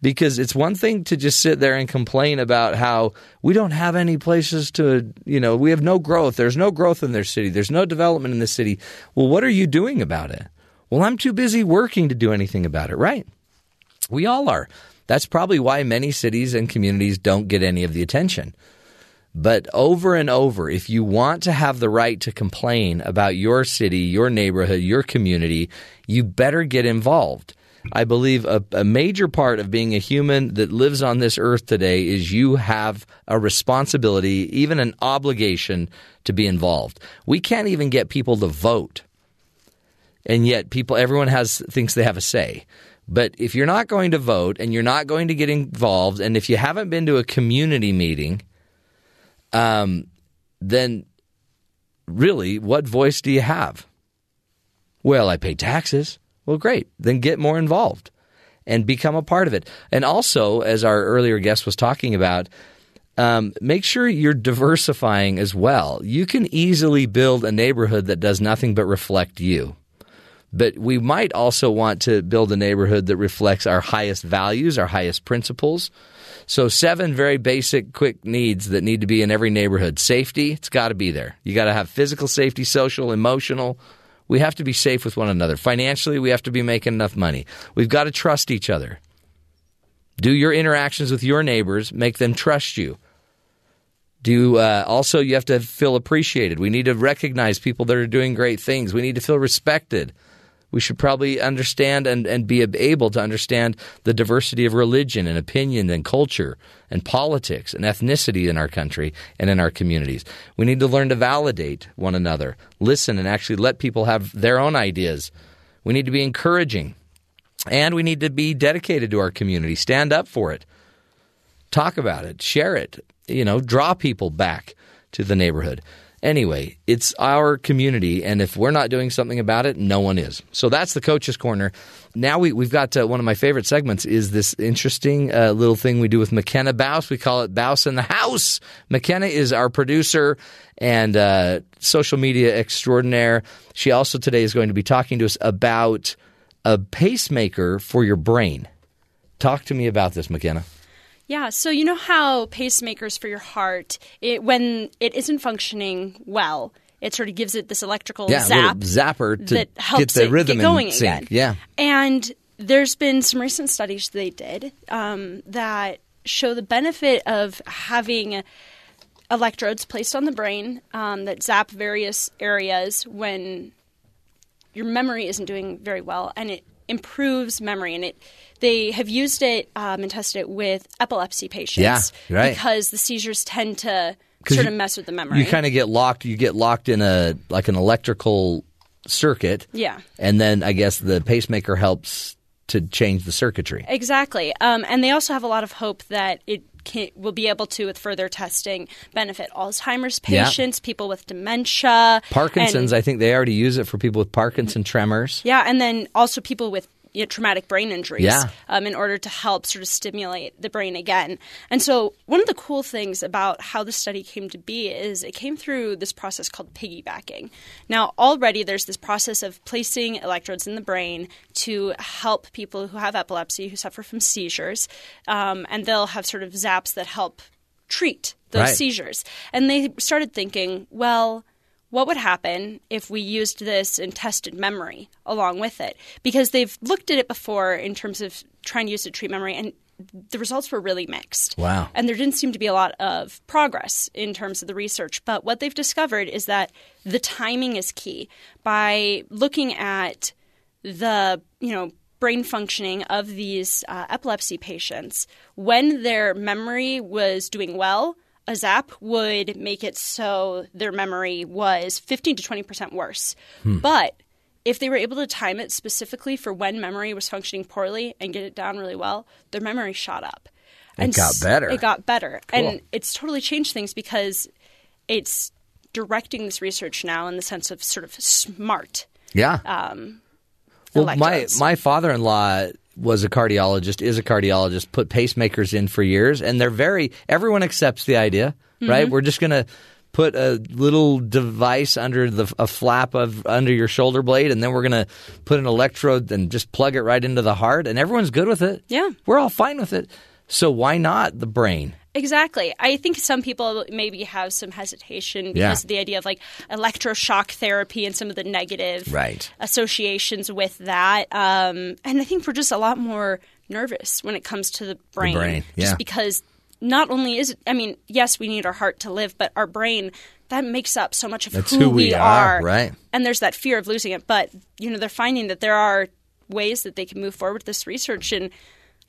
Because it's one thing to just sit there and complain about how we don't have any places to, you know, we have no growth. There's no growth in their city. There's no development in the city. Well, what are you doing about it? Well, I'm too busy working to do anything about it, right? We all are. That's probably why many cities and communities don't get any of the attention. But over and over, if you want to have the right to complain about your city, your neighborhood, your community, you better get involved. I believe a, a major part of being a human that lives on this earth today is you have a responsibility, even an obligation, to be involved. We can't even get people to vote. And yet people, everyone has thinks they have a say. But if you're not going to vote and you're not going to get involved, and if you haven't been to a community meeting, um, then really, what voice do you have? Well, I pay taxes. Well, great. Then get more involved and become a part of it. And also, as our earlier guest was talking about, um, make sure you're diversifying as well. You can easily build a neighborhood that does nothing but reflect you. But we might also want to build a neighborhood that reflects our highest values, our highest principles. So seven very basic, quick needs that need to be in every neighborhood. Safety, it's got to be there. You got to have physical safety, social, emotional. We have to be safe with one another. Financially, we have to be making enough money. We've got to trust each other. Do your interactions with your neighbors make them trust you? Do uh, also, you have to feel appreciated. We need to recognize people that are doing great things. We need to feel respected. We should probably understand and, and be able to understand the diversity of religion and opinion and culture and politics and ethnicity in our country and in our communities. We need to learn to validate one another, listen, and actually let people have their own ideas. We need to be encouraging, and we need to be dedicated to our community. Stand up for it. Talk about it. Share it. You know, draw people back to the neighborhood. Anyway, it's our community, and if we're not doing something about it, no one is. So that's the Coach's Corner. Now we, we've got uh, one of my favorite segments is this interesting uh, little thing we do with McKenna Bauss. We call it Bauss in the House. McKenna is our producer and uh, social media extraordinaire. She also today is going to be talking to us about a pacemaker for your brain. Talk to me about this, McKenna. Yeah, so you know how pacemakers for your heart, it, when it isn't functioning well, it sort of gives it this electrical yeah, zap zapper to that helps get the rhythm get going in sync. Again. Yeah, and there's been some recent studies they did um, that show the benefit of having electrodes placed on the brain um, that zap various areas when your memory isn't doing very well, and it improves memory, and it. They have used it um, and tested it with epilepsy patients yeah, right. because the seizures tend to sort of mess with the memory. You kind of get locked. You get locked in a like an electrical circuit. Yeah. And then I guess the pacemaker helps to change the circuitry. Exactly. Um, and they also have a lot of hope that it can, will be able to, with further testing, benefit Alzheimer's patients, yeah. people with dementia. Parkinson's, and, I think they already use it for people with Parkinson's tremors. Yeah, and then also people with You know, traumatic brain injuries yeah. um, in order to help sort of stimulate the brain again. And so one of the cool things about how the study came to be is it came through this process called piggybacking. Now, already there's this process of placing electrodes in the brain to help people who have epilepsy, who suffer from seizures, um, and they'll have sort of zaps that help treat those right. seizures. And they started thinking, well, what would happen if we used this and tested memory along with it? Because they've looked at it before in terms of trying to use it to treat memory, and the results were really mixed. Wow. And there didn't seem to be a lot of progress in terms of the research. But what they've discovered is that the timing is key. By looking at the, you know, brain functioning of these uh, epilepsy patients, when their memory was doing well, a zap would make it so their memory was fifteen to twenty percent worse. Hmm. But if they were able to time it specifically for when memory was functioning poorly and get it down really well, their memory shot up. And it got better. It got better. Cool. And it's totally changed things because it's directing this research now in the sense of sort of smart. Yeah. Um, well, electrodes. my my father-in-law was a cardiologist, is a cardiologist, put pacemakers in for years, and they're very – everyone accepts the idea, mm-hmm. right? We're just going to put a little device under the a flap of under your shoulder blade, and then we're going to put an electrode and just plug it right into the heart, and everyone's good with it. Yeah. We're all fine with it. So why not the brain? Exactly. I think some people maybe have some hesitation because yeah. of the idea of like electroshock therapy and some of the negative right. associations with that. Um, and I think we're just a lot more nervous when it comes to the brain, the brain. Yeah. just because not only is it – I mean, yes, we need our heart to live, but our brain, that makes up so much of who, who we are. are. Right. And there's that fear of losing it. But, you know, they're finding that there are – ways that they can move forward with this research. And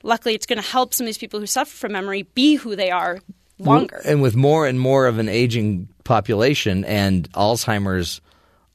luckily, it's going to help some of these people who suffer from memory be who they are longer. And with more and more of an aging population and Alzheimer's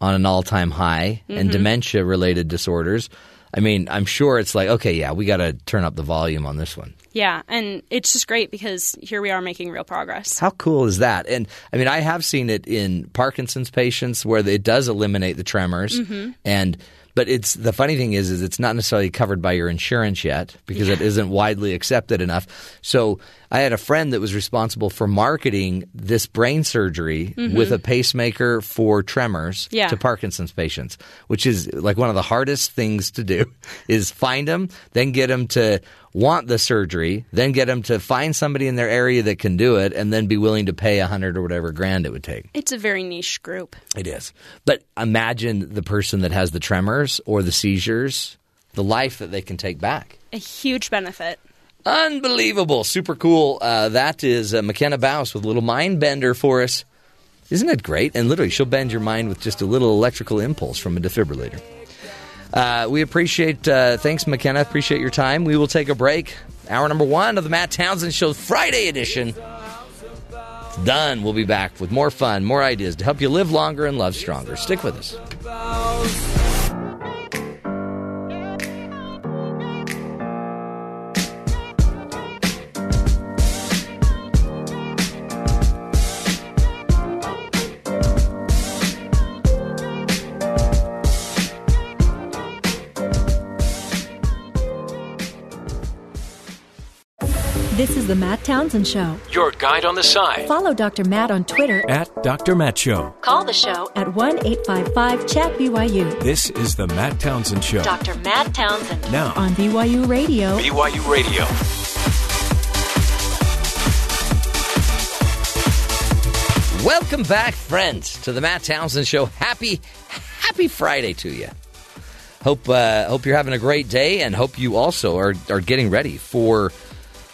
on an all-time high mm-hmm. and dementia-related disorders, I mean, I'm sure it's like, okay, yeah, we got to turn up the volume on this one. Yeah, and it's just great because here we are making real progress. How cool is that? And I mean, I have seen it in Parkinson's patients where it does eliminate the tremors. Mm-hmm. And but it's the funny thing is, is it's not necessarily covered by your insurance yet because yeah. it isn't widely accepted enough. So I had a friend that was responsible for marketing this brain surgery mm-hmm. with a pacemaker for tremors yeah. to Parkinson's patients, which is like one of the hardest things to do is find them, then get them to want the surgery, then get them to find somebody in their area that can do it and then be willing to pay a hundred or whatever grand it would take. It's a very niche group. It is. But imagine the person that has the tremors or the seizures, the life that they can take back. A huge benefit. Unbelievable. Super cool. Uh, that is uh, McKenna Bauss with a little mind bender for us. Isn't it great? And literally, she'll bend your mind with just a little electrical impulse from a defibrillator. Uh, we appreciate, uh, thanks McKenna, appreciate your time. We will take a break. Hour number one of the Matt Townsend Show Friday edition. It's done. We'll be back with more fun, more ideas to help you live longer and love stronger. Stick with us. This is the Matt Townsend Show. Your guide on the side. Follow Doctor Matt on Twitter at Doctor Matt Show. Call the show at one eight five five chat B Y U. This is the Matt Townsend Show. Doctor Matt Townsend. Now on B Y U Radio. B Y U Radio. Welcome back, friends, to the Matt Townsend Show. Happy, happy Friday to you. Hope, uh, hope you're having a great day and hope you also are, are getting ready for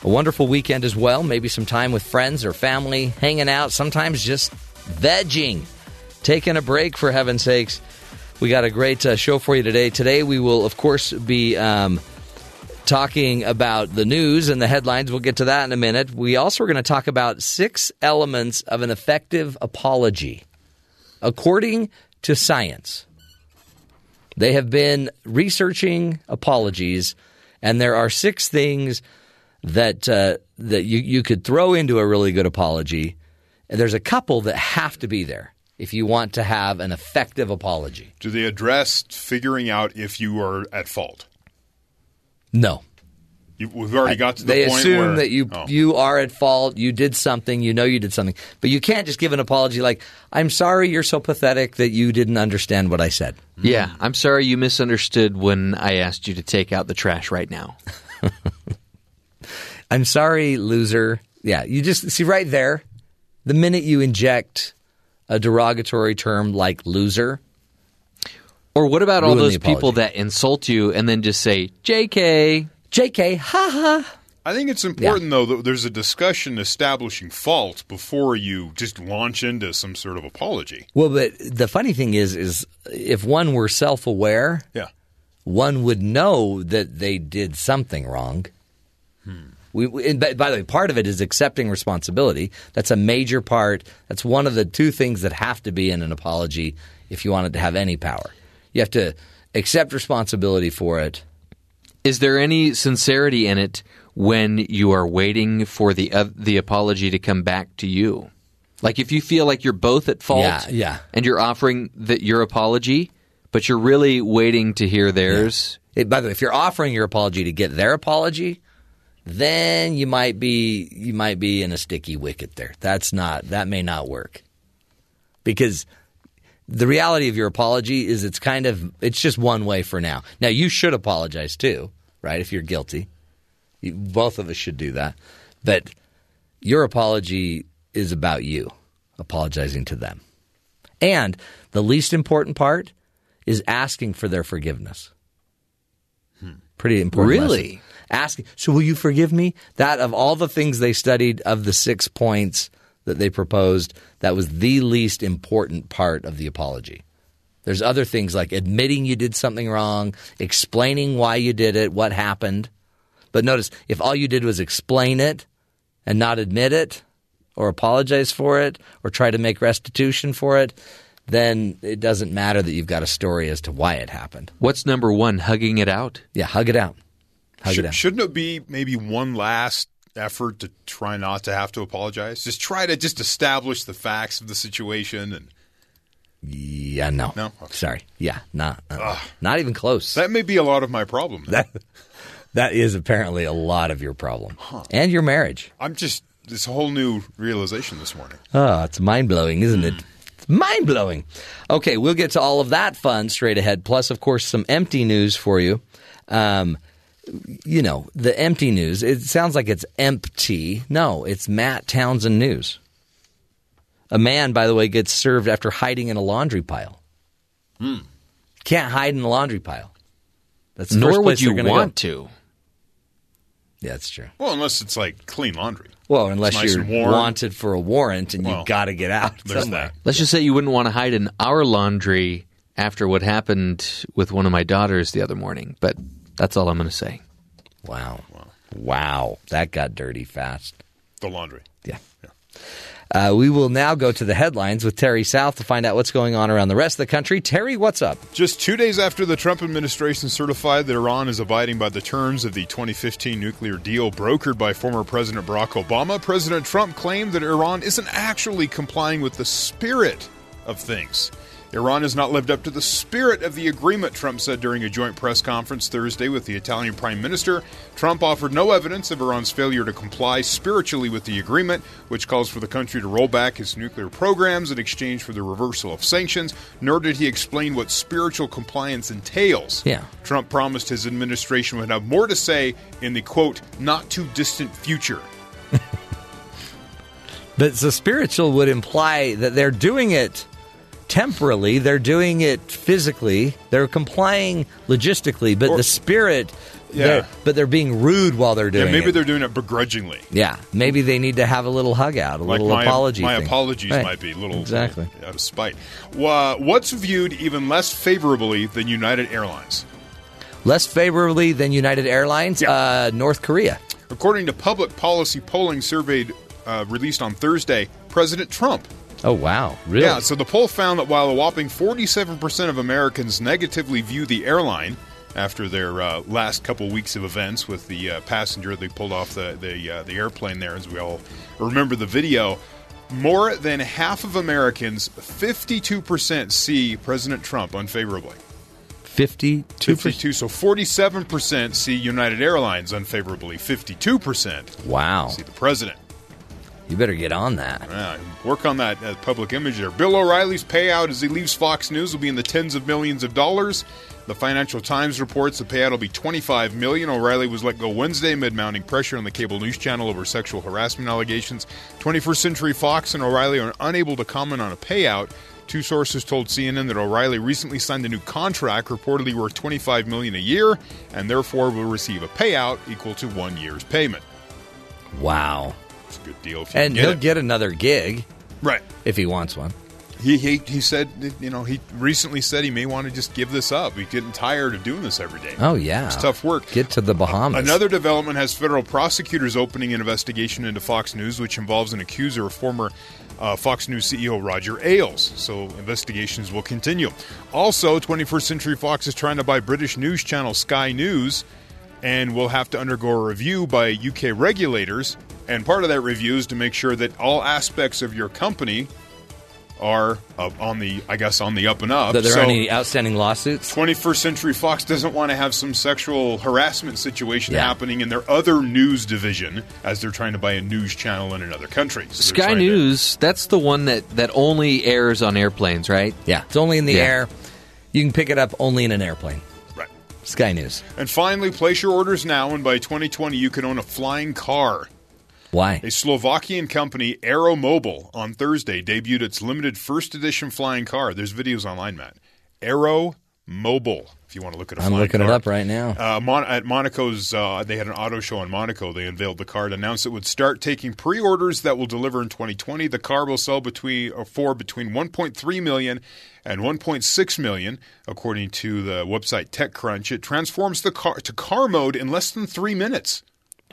a wonderful weekend as well, maybe some time with friends or family, hanging out, sometimes just vegging, taking a break for heaven's sakes. We got a great uh, show for you today. Today we will, of course, be um, talking about the news and the headlines. We'll get to that in a minute. We also are going to talk about six elements of an effective apology, according to science. They have been researching apologies, and there are six things that uh, that you, you could throw into a really good apology. And there's a couple that have to be there if you want to have an effective apology. Do they address figuring out if you are at fault? No. You, we've already I, got to the point where – they assume that you, oh. you are at fault, you did something, you know you did something. But you can't just give an apology like, I'm sorry you're so pathetic that you didn't understand what I said. Yeah, I'm sorry you misunderstood when I asked you to take out the trash right now. I'm sorry, loser. Yeah, you just see right there, the minute you inject a derogatory term like loser. Or what about all those people that insult you and then just say, J K. J K, ha ha. I think it's important, yeah. though, that there's a discussion establishing fault before you just launch into some sort of apology. Well, but the funny thing is, is if one were self-aware, yeah. one would know that they did something wrong. Hmm. We, we, by the way, part of it is accepting responsibility. That's a major part. That's one of the two things that have to be in an apology if you want it to have any power. You have to accept responsibility for it. Is there any sincerity in it when you are waiting for the uh, the apology to come back to you? Like if you feel like you're both at fault yeah, yeah. and you're offering the, your apology, but you're really waiting to hear theirs. Yeah. It, by the way, if you're offering your apology to get their apology, then you might be you might be in a sticky wicket there. That's not that may not work because the reality of your apology is it's kind of it's just one way for now. Now you should apologize too, right? If you're guilty, you, both of us should do that. But your apology is about you apologizing to them, and the least important part is asking for their forgiveness. Hmm. Pretty important. Really. Lesson. Asking, so will you forgive me? That of all the things they studied of the six points that they proposed, that was the least important part of the apology. There's other things like admitting you did something wrong, explaining why you did it, what happened. But notice, if all you did was explain it and not admit it or apologize for it or try to make restitution for it, then it doesn't matter that you've got a story as to why it happened. What's number one? Hugging it out? Yeah, hug it out. Hug Should, it out. Shouldn't it be maybe one last effort to try not to have to apologize? Just try to just establish the facts of the situation and yeah, no. No? Okay. Sorry. Yeah, not uh, not even close. That may be a lot of my problem. That, that is apparently a lot of your problem. Huh. And your marriage. I'm just – this whole new realization this morning. Oh, it's mind-blowing, isn't it? It's mind-blowing. Okay, we'll get to all of that fun straight ahead, plus, of course, some empty news for you. Um You know, the empty news, it sounds like it's empty. No, it's Matt Townsend news. A man, by the way, gets served after hiding in a laundry pile. Mm. Can't hide in a laundry pile. That's the Nor first place would you they're want go. To. Yeah, that's true. Well, unless it's like clean laundry. Well, unless nice you're wanted for a warrant and well, you've got to get out somewhere. That. Let's yeah. just say you wouldn't want to hide in our laundry after what happened with one of my daughters the other morning, but... That's all I'm going to say. Wow. Wow. Wow. That got dirty fast. The laundry. Yeah. yeah. Uh, we will now go to the headlines with Terry South to find out what's going on around the rest of the country. Terry, what's up? Just two days after the Trump administration certified that Iran is abiding by the terms of the twenty fifteen nuclear deal brokered by former President Barack Obama, President Trump claimed that Iran isn't actually complying with the spirit of things. Iran has not lived up to the spirit of the agreement, Trump said during a joint press conference Thursday with the Italian Prime Minister. Trump offered no evidence of Iran's failure to comply spiritually with the agreement, which calls for the country to roll back its nuclear programs in exchange for the reversal of sanctions, nor did he explain what spiritual compliance entails. Yeah. Trump promised his administration would have more to say in the, quote, not too distant future. But the spiritual would imply that they're doing it temporally, they're doing it physically, they're complying logistically, but or, the spirit, yeah. they're, but they're being rude while they're doing yeah, maybe it. Maybe they're doing it begrudgingly. Yeah, maybe they need to have a little hug out, a like little my, apology My thing. Apologies right. might be a little exactly. uh, out of spite. Uh, what's viewed even less favorably than United Airlines? Less favorably than United Airlines? Yeah. Uh, North Korea. According to public policy polling surveyed uh, released on Thursday, President Trump. Oh, wow. Really? Yeah, so the poll found that while a whopping forty-seven percent of Americans negatively view the airline after their uh, last couple weeks of events with the uh, passenger they pulled off the the, uh, the airplane there, as we all remember the video, more than half of Americans, fifty-two percent, see President Trump unfavorably. fifty-two percent? fifty-two, so forty-seven percent see United Airlines unfavorably. fifty-two percent wow. see the president. You better get on that. Yeah, work on that uh, public image there. Bill O'Reilly's payout as he leaves Fox News will be in the tens of millions of dollars. The Financial Times reports the payout will be twenty-five million dollars. O'Reilly was let go Wednesday amid mounting pressure on the cable news channel over sexual harassment allegations. twenty-first Century Fox and O'Reilly are unable to comment on a payout. Two sources told C N N that O'Reilly recently signed a new contract reportedly worth twenty-five million dollars a year and therefore will receive a payout equal to one year's payment. Wow. Good deal if you and get he'll it. Get another gig, right? If he wants one. He, he he said, you know, he recently said he may want to just give this up. He's getting tired of doing this every day. Oh, yeah. It's tough work. Get to the Bahamas. Another development has federal prosecutors opening an investigation into Fox News, which involves an accuser of former uh, Fox News C E O Roger Ailes. So investigations will continue. Also, twenty-first Century Fox is trying to buy British news channel Sky News and will have to undergo a review by U K regulators. And part of that review is to make sure that all aspects of your company are uh, on the, I guess, on the up and up. That there so aren't any outstanding lawsuits? twenty-first Century Fox doesn't want to have some sexual harassment situation yeah. happening in their other news division as they're trying to buy a news channel in another country. So Sky News, to... that's the one that, that only airs on airplanes, right? Yeah. It's only in the yeah. air. You can pick it up only in an airplane. Right. Sky News. And finally, place your orders now, and by twenty twenty, you can own a flying car. Why? A Slovakian company, Aeromobile, on Thursday debuted its limited first edition flying car. There's videos online, Matt. Aero Mobile, if you want to look at a I'm looking card. It up right now. Uh, Mon- at Monaco's, uh, they had an auto show in Monaco. They unveiled the car, announced it would start taking pre-orders that will deliver in twenty twenty. The car will sell between or for between one point three million and one point six million, according to the website TechCrunch. It transforms the car to car mode in less than three minutes.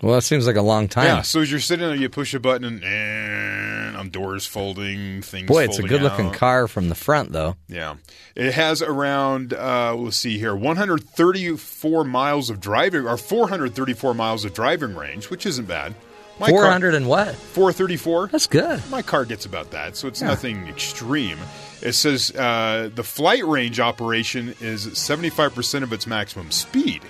Well, that seems like a long time. Yeah, so as you're sitting there, you push a button, and, and um, doors folding, things Boy, it's folding a good-looking out. Car from the front, though. Yeah. It has around, uh, let's see here, one hundred thirty-four miles of driving, or four hundred thirty-four miles of driving range, which isn't bad. My four hundred car, and what? four thirty-four. That's good. My car gets about that, so it's yeah. nothing extreme. It says uh, the flight range operation is seventy-five percent of its maximum speed.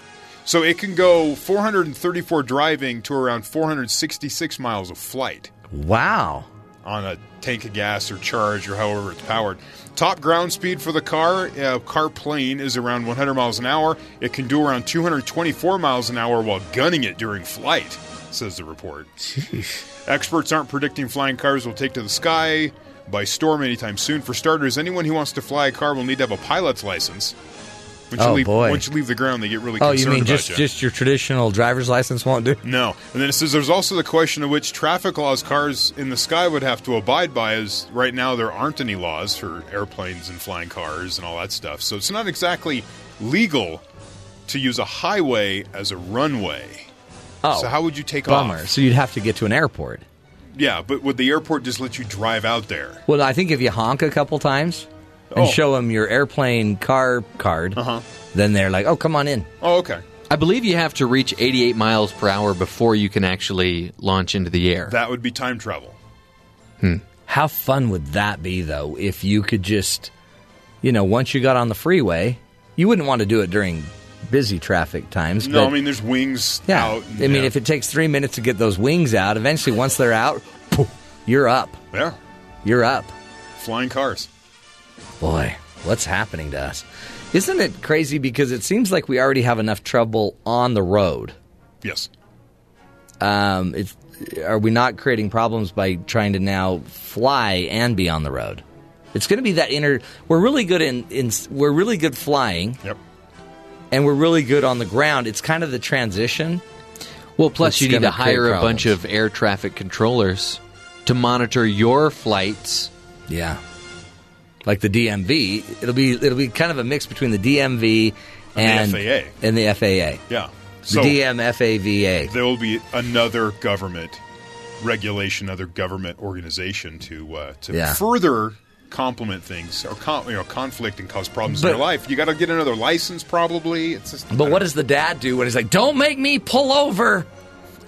So it can go four hundred thirty-four driving to around four hundred sixty-six miles of flight. Wow. On a tank of gas or charge or however it's powered. Top ground speed for the car, uh, car plane, is around one hundred miles an hour. It can do around two hundred twenty-four miles an hour while gunning it during flight, says the report. Jeez. Experts aren't predicting flying cars will take to the sky by storm anytime soon. For starters, anyone who wants to fly a car will need to have a pilot's license. Once, oh, you leave, boy. once you leave the ground, they get really concerned about you. Oh, you mean just, you. just your traditional driver's license won't do? No. And then it says there's also the question of which traffic laws cars in the sky would have to abide by, as right now there aren't any laws for airplanes and flying cars and all that stuff. So it's not exactly legal to use a highway as a runway. Oh, so how would you take bummer. off? So you'd have to get to an airport. Yeah, but would the airport just let you drive out there? Well, I think if you honk a couple times... and oh. show them your airplane car card, uh-huh. then they're like, oh, come on in. Oh, okay. I believe you have to reach eighty-eight miles per hour before you can actually launch into the air. That would be time travel. Hmm. How fun would that be, though, if you could just, you know, once you got on the freeway, you wouldn't want to do it during busy traffic times. No, but, I mean, there's wings yeah, out. And, I mean, yeah. if it takes three minutes to get those wings out, eventually once they're out, poof, you're up. Yeah. You're up. Flying cars. Boy, what's happening to us? Isn't it crazy because it seems like we already have enough trouble on the road? Yes. Um, it's, are we not creating problems by trying to now fly and be on the road? It's going to be that inner... We're really good in, in... We're really good flying. Yep. And we're really good on the ground. It's kind of the transition. Well, plus you need to hire a bunch of air traffic controllers to monitor your flights. Yeah. Like the D M V, it'll be it'll be kind of a mix between the D M V and, and the F A A. And the F A A. Yeah. So the D M F A V A. There will be another government regulation, another government organization to uh, to yeah. further complement things or con- you know, conflict and cause problems but, in your life. You got to get another license probably. It's just, but what does the dad do when he's like, don't make me pull over?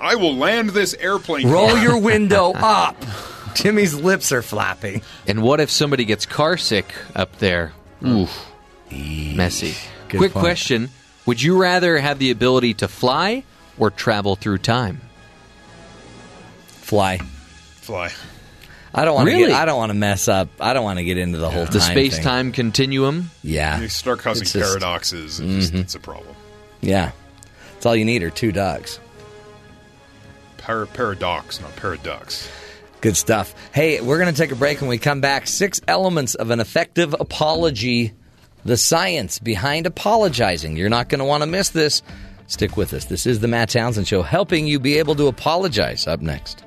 I will land this airplane. Roll your window up. Timmy's lips are flapping. And what if somebody gets car sick up there? Oof. Eesh. Messy. Good Quick point. question. Would you rather have the ability to fly or travel through time? Fly. Fly. I don't want really? to get, I don't want to mess up. I don't want to get into the yeah. whole time The space-time thing. continuum? Yeah. You start causing it's just, paradoxes. It's, mm-hmm. just, it's a problem. Yeah. It's all you need are two ducks. Par- paradox, not paradox. Good stuff. Hey, we're going to take a break. When we come back, six elements of an effective apology, the science behind apologizing. You're not going to want to miss this. Stick with us. This is the Matt Townsend Show, helping you be able to apologize. Up next.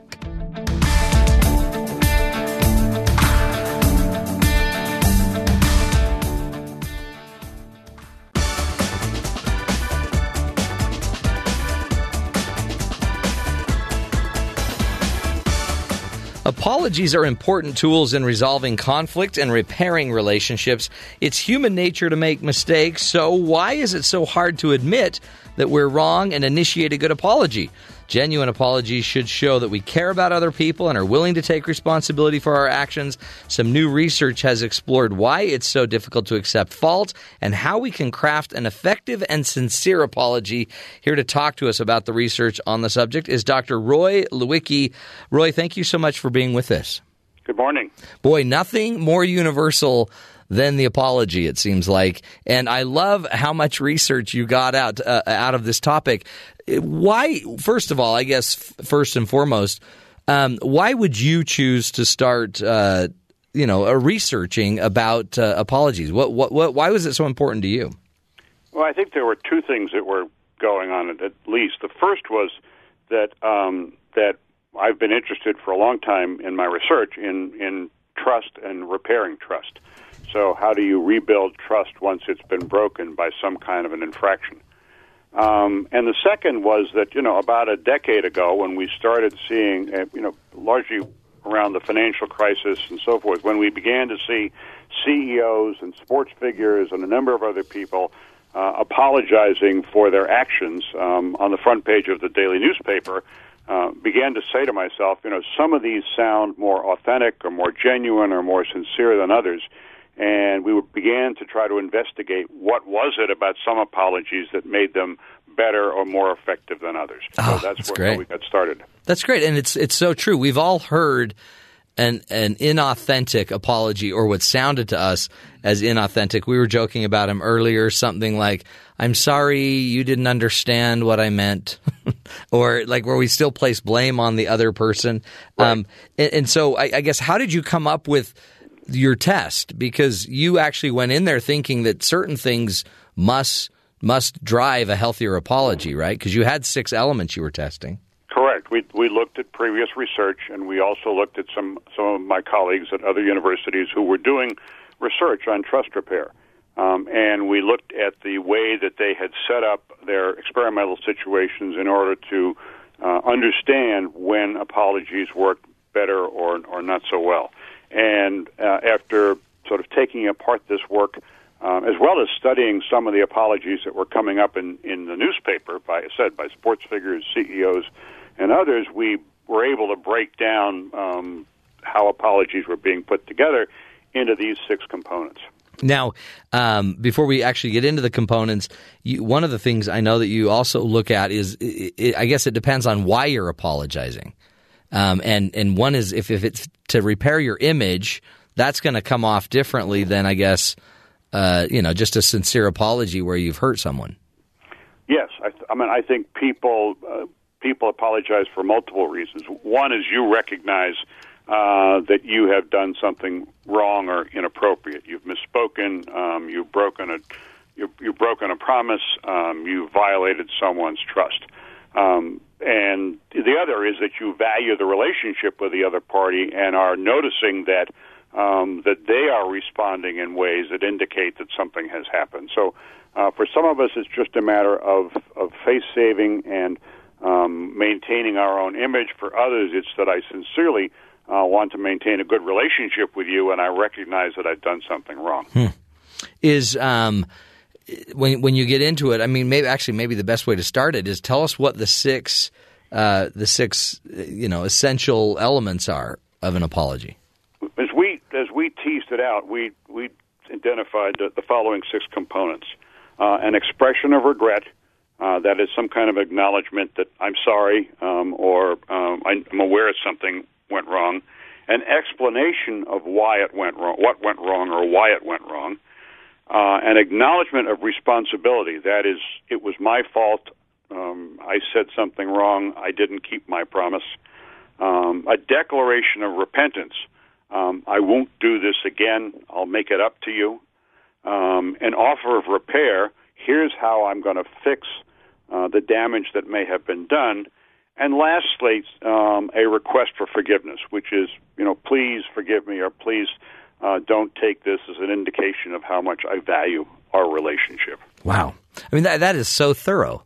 Apologies are important tools in resolving conflict and repairing relationships. It's human nature to make mistakes, so why is it so hard to admit that we're wrong and initiate a good apology? Genuine apologies should show that we care about other people and are willing to take responsibility for our actions. Some new research has explored why it's so difficult to accept fault and how we can craft an effective and sincere apology. Here to talk to us about the research on the subject is Doctor Roy Lewicki. Roy, thank you so much for being with us. Good morning. Boy, nothing more universal than the apology, it seems like. And I love how much research you got out uh, out of this topic. Why, first of all, I guess f- first and foremost, um, why would you choose to start uh, you know, researching about uh, apologies? What, what, what, why was it so important to you? Well, I think there were two things that were going on at least. The first was that um, that I've been interested for a long time in my research in, in trust and repairing trust. So how do you rebuild trust once it's been broken by some kind of an infraction? Um, and the second was that, you know, about a decade ago when we started seeing, uh, you know, largely around the financial crisis and so forth, when we began to see C E Os and sports figures and a number of other people uh, apologizing for their actions um, on the front page of the daily newspaper, Uh, began to say to myself, you know, some of these sound more authentic or more genuine or more sincere than others. And we began to try to investigate what was it about some apologies that made them better or more effective than others. So oh, that's, that's where great. How we got started. That's great. And it's it's so true. We've all heard an an inauthentic apology, or what sounded to us as inauthentic. We were joking about him earlier, something like, I'm sorry you didn't understand what I meant, or like where we still place blame on the other person. Right. Um, and, and so I, I guess how did you come up with your test? Because you actually went in there thinking that certain things must must drive a healthier apology, right? Because you had six elements you were testing. Correct. We we looked at previous research, and we also looked at some, some of my colleagues at other universities who were doing research on trust repair. Um, and we looked at the way that they had set up their experimental situations in order to uh, understand when apologies worked better or or not so well. And uh, after sort of taking apart this work, um, as well as studying some of the apologies that were coming up in, in the newspaper, by I said, by sports figures, C E Os, and others, we were able to break down um, how apologies were being put together into these six components. Now, um, before we actually get into the components, you, one of the things I know that you also look at is, it, it, I guess it depends on why you're apologizing. Um, and, and one is if, if it's to repair your image, that's going to come off differently than, I guess, uh, you know, just a sincere apology where you've hurt someone. Yes. I, th- I mean, I think people uh, people apologize for multiple reasons. One is you recognize Uh, that you have done something wrong or inappropriate. You've misspoken. Um, you've broken a you've, you've broken a promise. Um, you violated someone's trust. Um, and the other is that you value the relationship with the other party and are noticing that um, that they are responding in ways that indicate that something has happened. So, uh, for some of us, it's just a matter of of face saving and um, maintaining our own image. For others, it's that I sincerely. I uh, want to maintain a good relationship with you, and I recognize that I've done something wrong. Hmm. Is um, when when you get into it, I mean, maybe actually, maybe the best way to start it is tell us what the six uh, the six you know essential elements are of an apology. As we as we teased it out, we we identified the, the following six components: uh, an expression of regret. Uh, that is some kind of acknowledgement that I'm sorry, um, or um, I'm aware of something went wrong, an explanation of why it went wrong, what went wrong or why it went wrong, uh, an acknowledgement of responsibility. That is, it was my fault. Um, I said something wrong. I didn't keep my promise. Um, a declaration of repentance. Um, I won't do this again. I'll make it up to you. Um, an offer of repair. Here's how I'm going to fix uh, the damage that may have been done. And lastly, um, a request for forgiveness, which is, you know, please forgive me or please uh, don't take this as an indication of how much I value our relationship. Wow. I mean, that that is so thorough.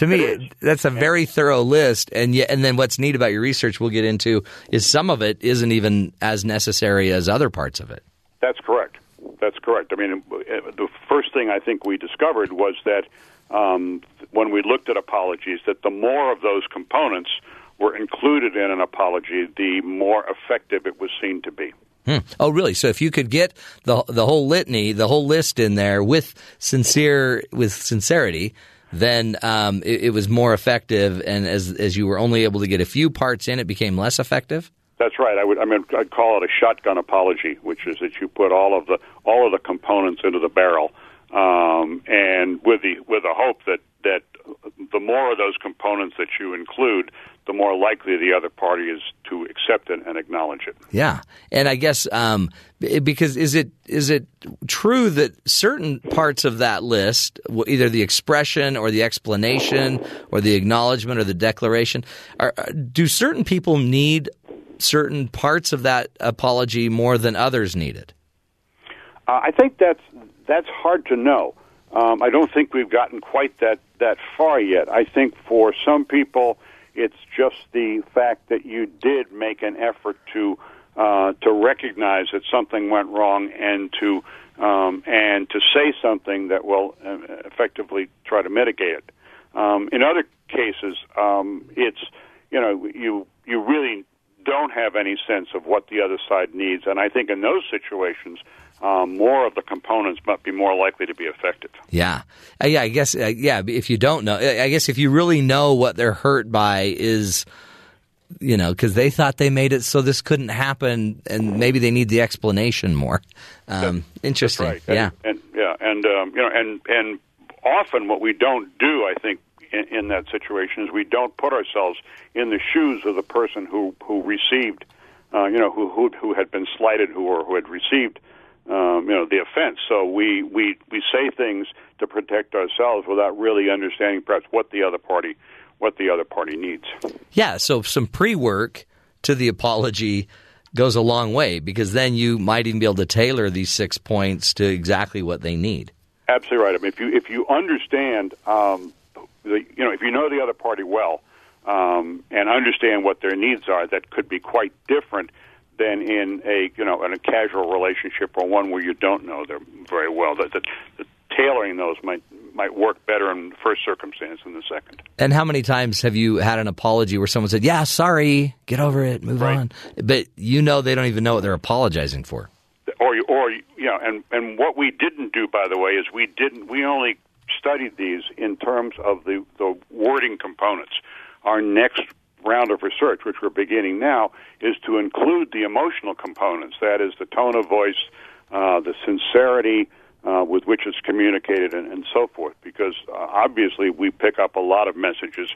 To me, that's a very thorough list. And yet, and then what's neat about your research we'll get into is some of it isn't even as necessary as other parts of it. That's correct. That's correct. I mean, the first thing I think we discovered was that Um, when we looked at apologies, that the more of those components were included in an apology, the more effective it was seen to be. Hmm. Oh, really? So if you could get the the whole litany, the whole list in there with sincere with sincerity, then um, it, it was more effective. And as as you were only able to get a few parts in, it became less effective. That's right. I would. I mean, I'd call it a shotgun apology, which is that you put all of the all of the components into the barrel. Um, and with the with the hope that, that the more of those components that you include, the more likely the other party is to accept it and acknowledge it. Yeah. And I guess um, because is it is it true that certain parts of that list, either the expression or the explanation or the acknowledgement or the declaration, are, do certain people need certain parts of that apology more than others need it? Uh, I think that's that's hard to know. Um, I don't think we've gotten quite that, that far yet. I think for some people, it's just the fact that you did make an effort to uh, to recognize that something went wrong and to um, and to say something that will uh, effectively try to mitigate it. Um, in other cases, um, it's you know you you really don't have any sense of what the other side needs, and I think in those situations. Um, more of the components might be more likely to be affected. Yeah. Uh, yeah, I guess, uh, yeah, if you don't know, I guess if you really know what they're hurt by is, you know, because they thought they made it so this couldn't happen, and maybe they need the explanation more. Um, that's, interesting. That's right. Yeah. And, and, yeah. And, um, you know, and, and often what we don't do, I think, in, in that situation is we don't put ourselves in the shoes of the person who, who received, uh, you know, who, who, who had been slighted who or who had received Um, you know, the offense. So we, we, we say things to protect ourselves without really understanding perhaps what the other party what the other party needs. Yeah, so some pre-work to the apology goes a long way, because then you might even be able to tailor these six points to exactly what they need. Absolutely right. I mean, if you if you understand, um, the, you know, if you know the other party well um, and understand what their needs are, that could be quite different than in a you know in a casual relationship or one where you don't know them very well. That the, the tailoring those might might work better in the first circumstance than the second. And how many times have you had an apology where someone said, "Yeah, sorry, get over it, move right. on," but you know they don't even know what they're apologizing for. Or or you know, and and what we didn't do, by the way, is we didn't we only studied these in terms of the the wording components. Our next round of research, which we're beginning now, is to include the emotional components, that is the tone of voice, uh, the sincerity uh, with which it's communicated, and, and so forth, because uh, obviously we pick up a lot of messages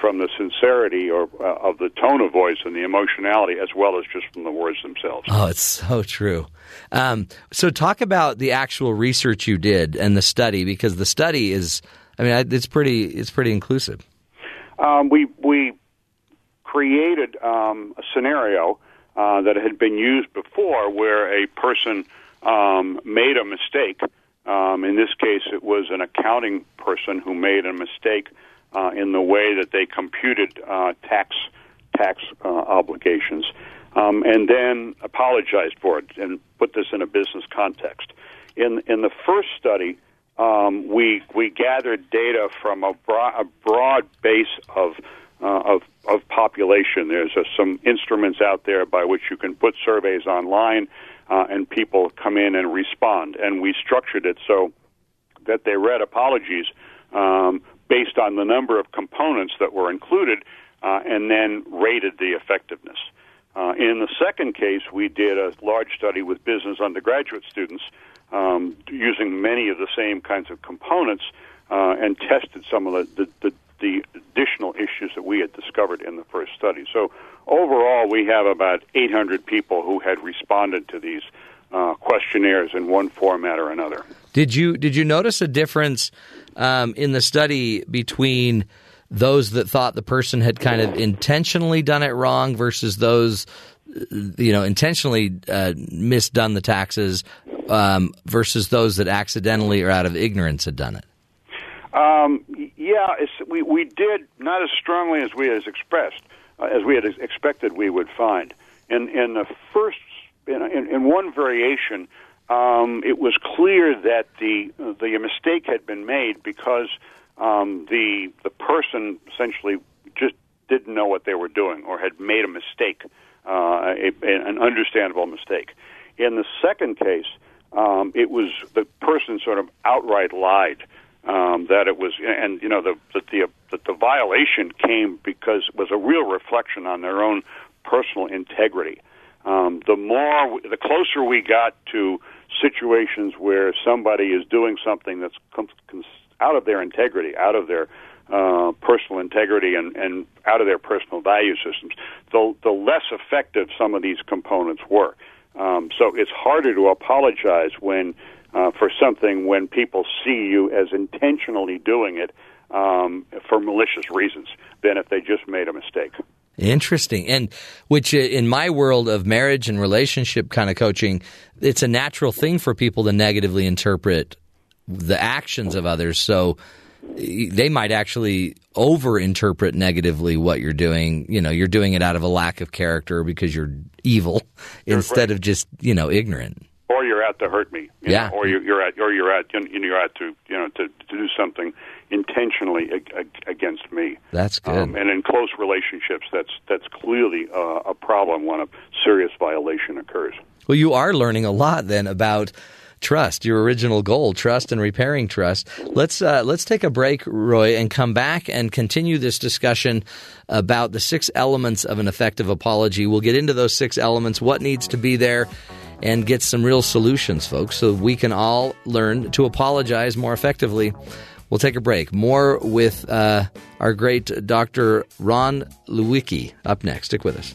from the sincerity or uh, of the tone of voice and the emotionality, as well as just from the words themselves. Oh, it's so true. Um, so talk about the actual research you did and the study, because the study is, I mean, it's pretty, it's pretty inclusive. Um, we, we, created um, a scenario uh, that had been used before where a person um, made a mistake. Um, in this case, it was an accounting person who made a mistake uh, in the way that they computed uh, tax tax uh, obligations um, and then apologized for it and put this in a business context. In in the first study, um, we, we gathered data from a, bro- a broad base of Uh, of of population. There's uh, some instruments out there by which you can put surveys online, uh, and people come in and respond. And we structured it so that they read apologies um, based on the number of components that were included, uh, and then rated the effectiveness. Uh, in the second case, we did a large study with business undergraduate students um, using many of the same kinds of components uh, and tested some of the, the, the the additional issues that we had discovered in the first study. So overall, we have about eight hundred people who had responded to these uh, questionnaires in one format or another. Did you did you notice a difference um, in the study between those that thought the person had kind of intentionally done it wrong versus those, you know, intentionally uh, misdone the taxes um, versus those that accidentally or out of ignorance had done it? Um, yeah, it's, we, we did not as strongly as we had expressed, uh, as we had expected we would find. In, in the first, in, in one variation, um, it was clear that the the mistake had been made because um, the the person essentially just didn't know what they were doing or had made a mistake, uh, a, an understandable mistake. In the second case, um, it was the person sort of outright lied. Um, that it was, and you know, the, that the that the violation came because it was a real reflection on their own personal integrity. Um, the more, the closer we got to situations where somebody is doing something that's com- com- out of their integrity, out of their uh, personal integrity and, and out of their personal value systems, the, the less effective some of these components were. Um, so it's harder to apologize when uh, for something when people see you as intentionally doing it um, for malicious reasons than if they just made a mistake. Interesting. And which in my world of marriage and relationship kind of coaching, it's a natural thing for people to negatively interpret the actions of others. So they might actually overinterpret negatively what you're doing. You know, you're doing it out of a lack of character because you're evil you're instead right. of just, you know, ignorant. Or you're out to hurt me. You yeah. know, or you're, you're out. Or you're out. You're out to you know to, to do something intentionally against me. That's good. Um, and in close relationships, that's that's clearly a, a problem when a serious violation occurs. Well, you are learning a lot then about trust, your original goal, trust and repairing trust. Let's uh, let's take a break, Roy, and come back and continue this discussion about the six elements of an effective apology. We'll get into those six elements, what needs to be there, and get some real solutions, folks, so we can all learn to apologize more effectively. We'll take a break. More with uh, our great Doctor Ron Lewicki up next. Stick with us.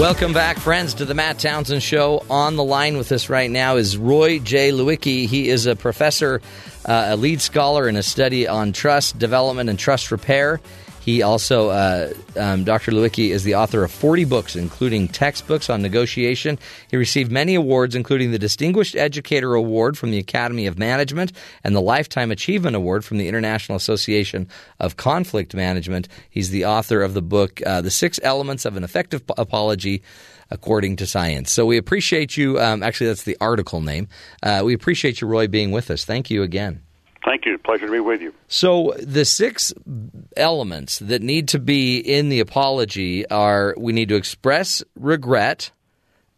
Welcome back, friends, to the Matt Townsend Show. On the line with us right now is Roy J. Lewicki. He is a professor, uh, a lead scholar in a study on trust development and trust repair. He also, uh, um, Doctor Lewicki, is the author of forty books, including textbooks on negotiation. He received many awards, including the Distinguished Educator Award from the Academy of Management and the Lifetime Achievement Award from the International Association of Conflict Management. He's the author of the book, uh, The Six Elements of an Effective Apology According to Science. So we appreciate you. Um, actually, that's the article name. Uh, we appreciate you, Roy, being with us. Thank you again. Thank you. Pleasure to be with you. So the six elements that need to be in the apology are we need to express regret,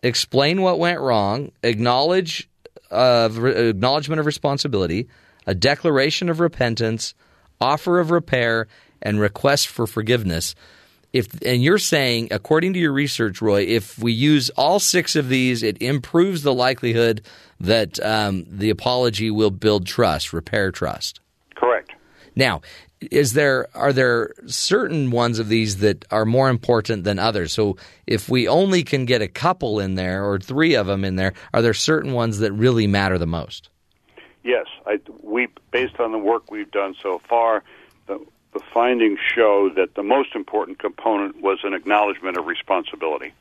explain what went wrong, acknowledge uh, re- acknowledgement of responsibility, a declaration of repentance, offer of repair, and request for forgiveness. If and you're saying, according to your research, Roy, if we use all six of these, it improves the likelihood that um, the apology will build trust, repair trust. Correct. Now, is there are there certain ones of these that are more important than others? So if we only can get a couple in there or three of them in there, are there certain ones that really matter the most? Yes. I, we, based on the work we've done so far, the The findings show that the most important component was an acknowledgement of responsibility.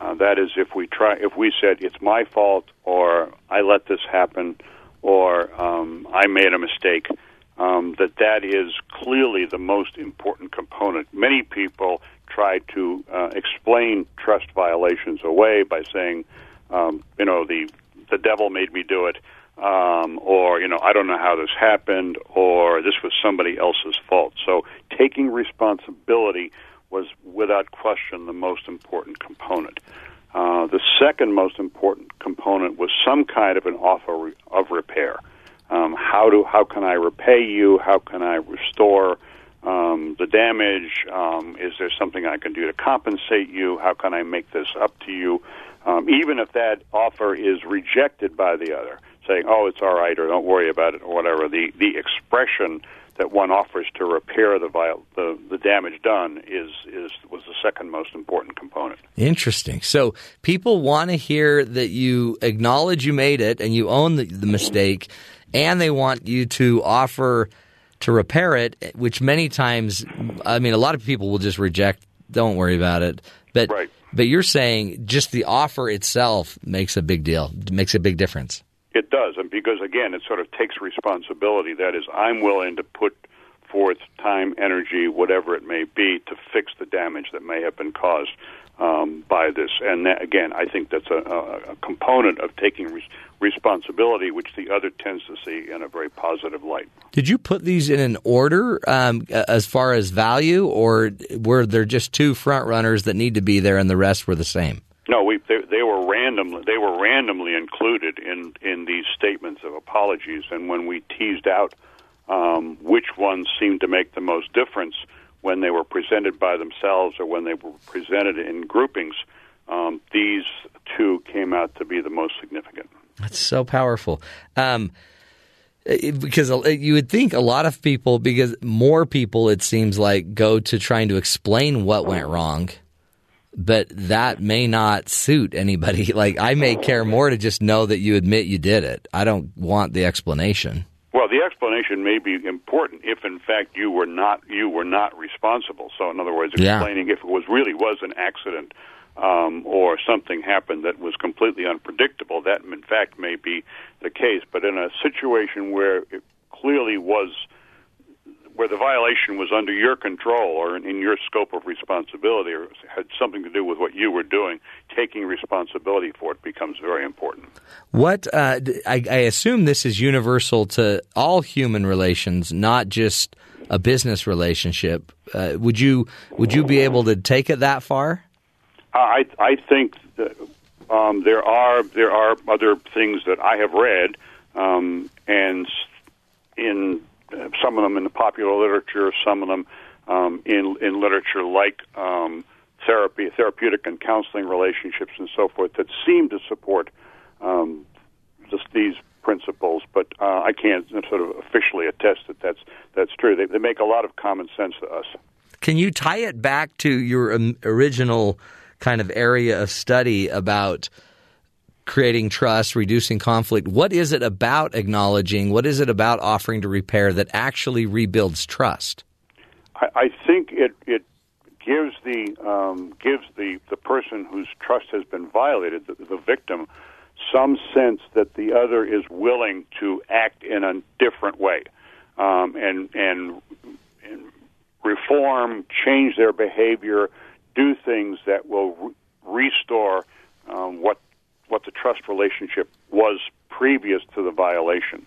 Uh, that is, if we try, if we said it's my fault, or I let this happen, or um, I made a mistake, um, that that is clearly the most important component. Many people try to uh, explain trust violations away by saying, um, you know, the the devil made me do it. Um, or, you know, I don't know how this happened, or this was somebody else's fault. So taking responsibility was, without question, the most important component. Uh, the second most important component was some kind of an offer of repair. Um, how do how can I repay you? How can I restore um, the damage? Um, is there something I can do to compensate you? How can I make this up to you? Um, even if that offer is rejected by the other, saying, oh, it's all right, or don't worry about it, or whatever. The the expression that one offers to repair the viol- the, the damage done is is was the second most important component. Interesting. So people want to hear that you acknowledge you made it and you own the, the mistake, and they want you to offer to repair it, which many times, I mean, a lot of people will just reject, don't worry about it. But, right. But you're saying just the offer itself makes a big deal, makes a big difference. It does, and because, again, it sort of takes responsibility. That is, I'm willing to put forth time, energy, whatever it may be, to fix the damage that may have been caused um, by this. And, that, again, I think that's a, a component of taking res- responsibility, which the other tends to see in a very positive light. Did you put these in an order um, as far as value, or were there just two front runners that need to be there and the rest were the same? No, we they, they were randomly they were randomly included in, in these statements of apologies, and when we teased out um, which ones seemed to make the most difference when they were presented by themselves or when they were presented in groupings, um, these two came out to be the most significant. That's so powerful. Um, it, because you would think a lot of people, because more people, it seems like, go to trying to explain what went wrong, but that may not suit anybody. Like, I may care more to just know that you admit you did it. I don't want the explanation. Well, the explanation may be important if, in fact, you were not you were not responsible. So, in other words, explaining yeah. if it was really was an accident um, or something happened that was completely unpredictable, that, in fact, may be the case. But in a situation where it clearly was, where the violation was under your control or in your scope of responsibility or had something to do with what you were doing, taking responsibility for it becomes very important. What uh, I, I assume this is universal to all human relations, not just a business relationship. Uh, would you would you be able to take it that far? I I think that, um, there are there are other things that I have read um, and in. Some of them in the popular literature, some of them um, in in literature like um, therapy, therapeutic and counseling relationships and so forth that seem to support um, just these principles, but uh, I can't sort of officially attest that that's, that's true. They, they make a lot of common sense to us. Can you tie it back to your original kind of area of study about creating trust, reducing conflict? What is it about acknowledging? What is it about offering to repair that actually rebuilds trust? I, I think it it gives the um, gives the, the person whose trust has been violated, the, the victim, some sense that the other is willing to act in a different way um, and, and and reform, change their behavior, do things that will re- restore um, what. what the trust relationship was previous to the violation.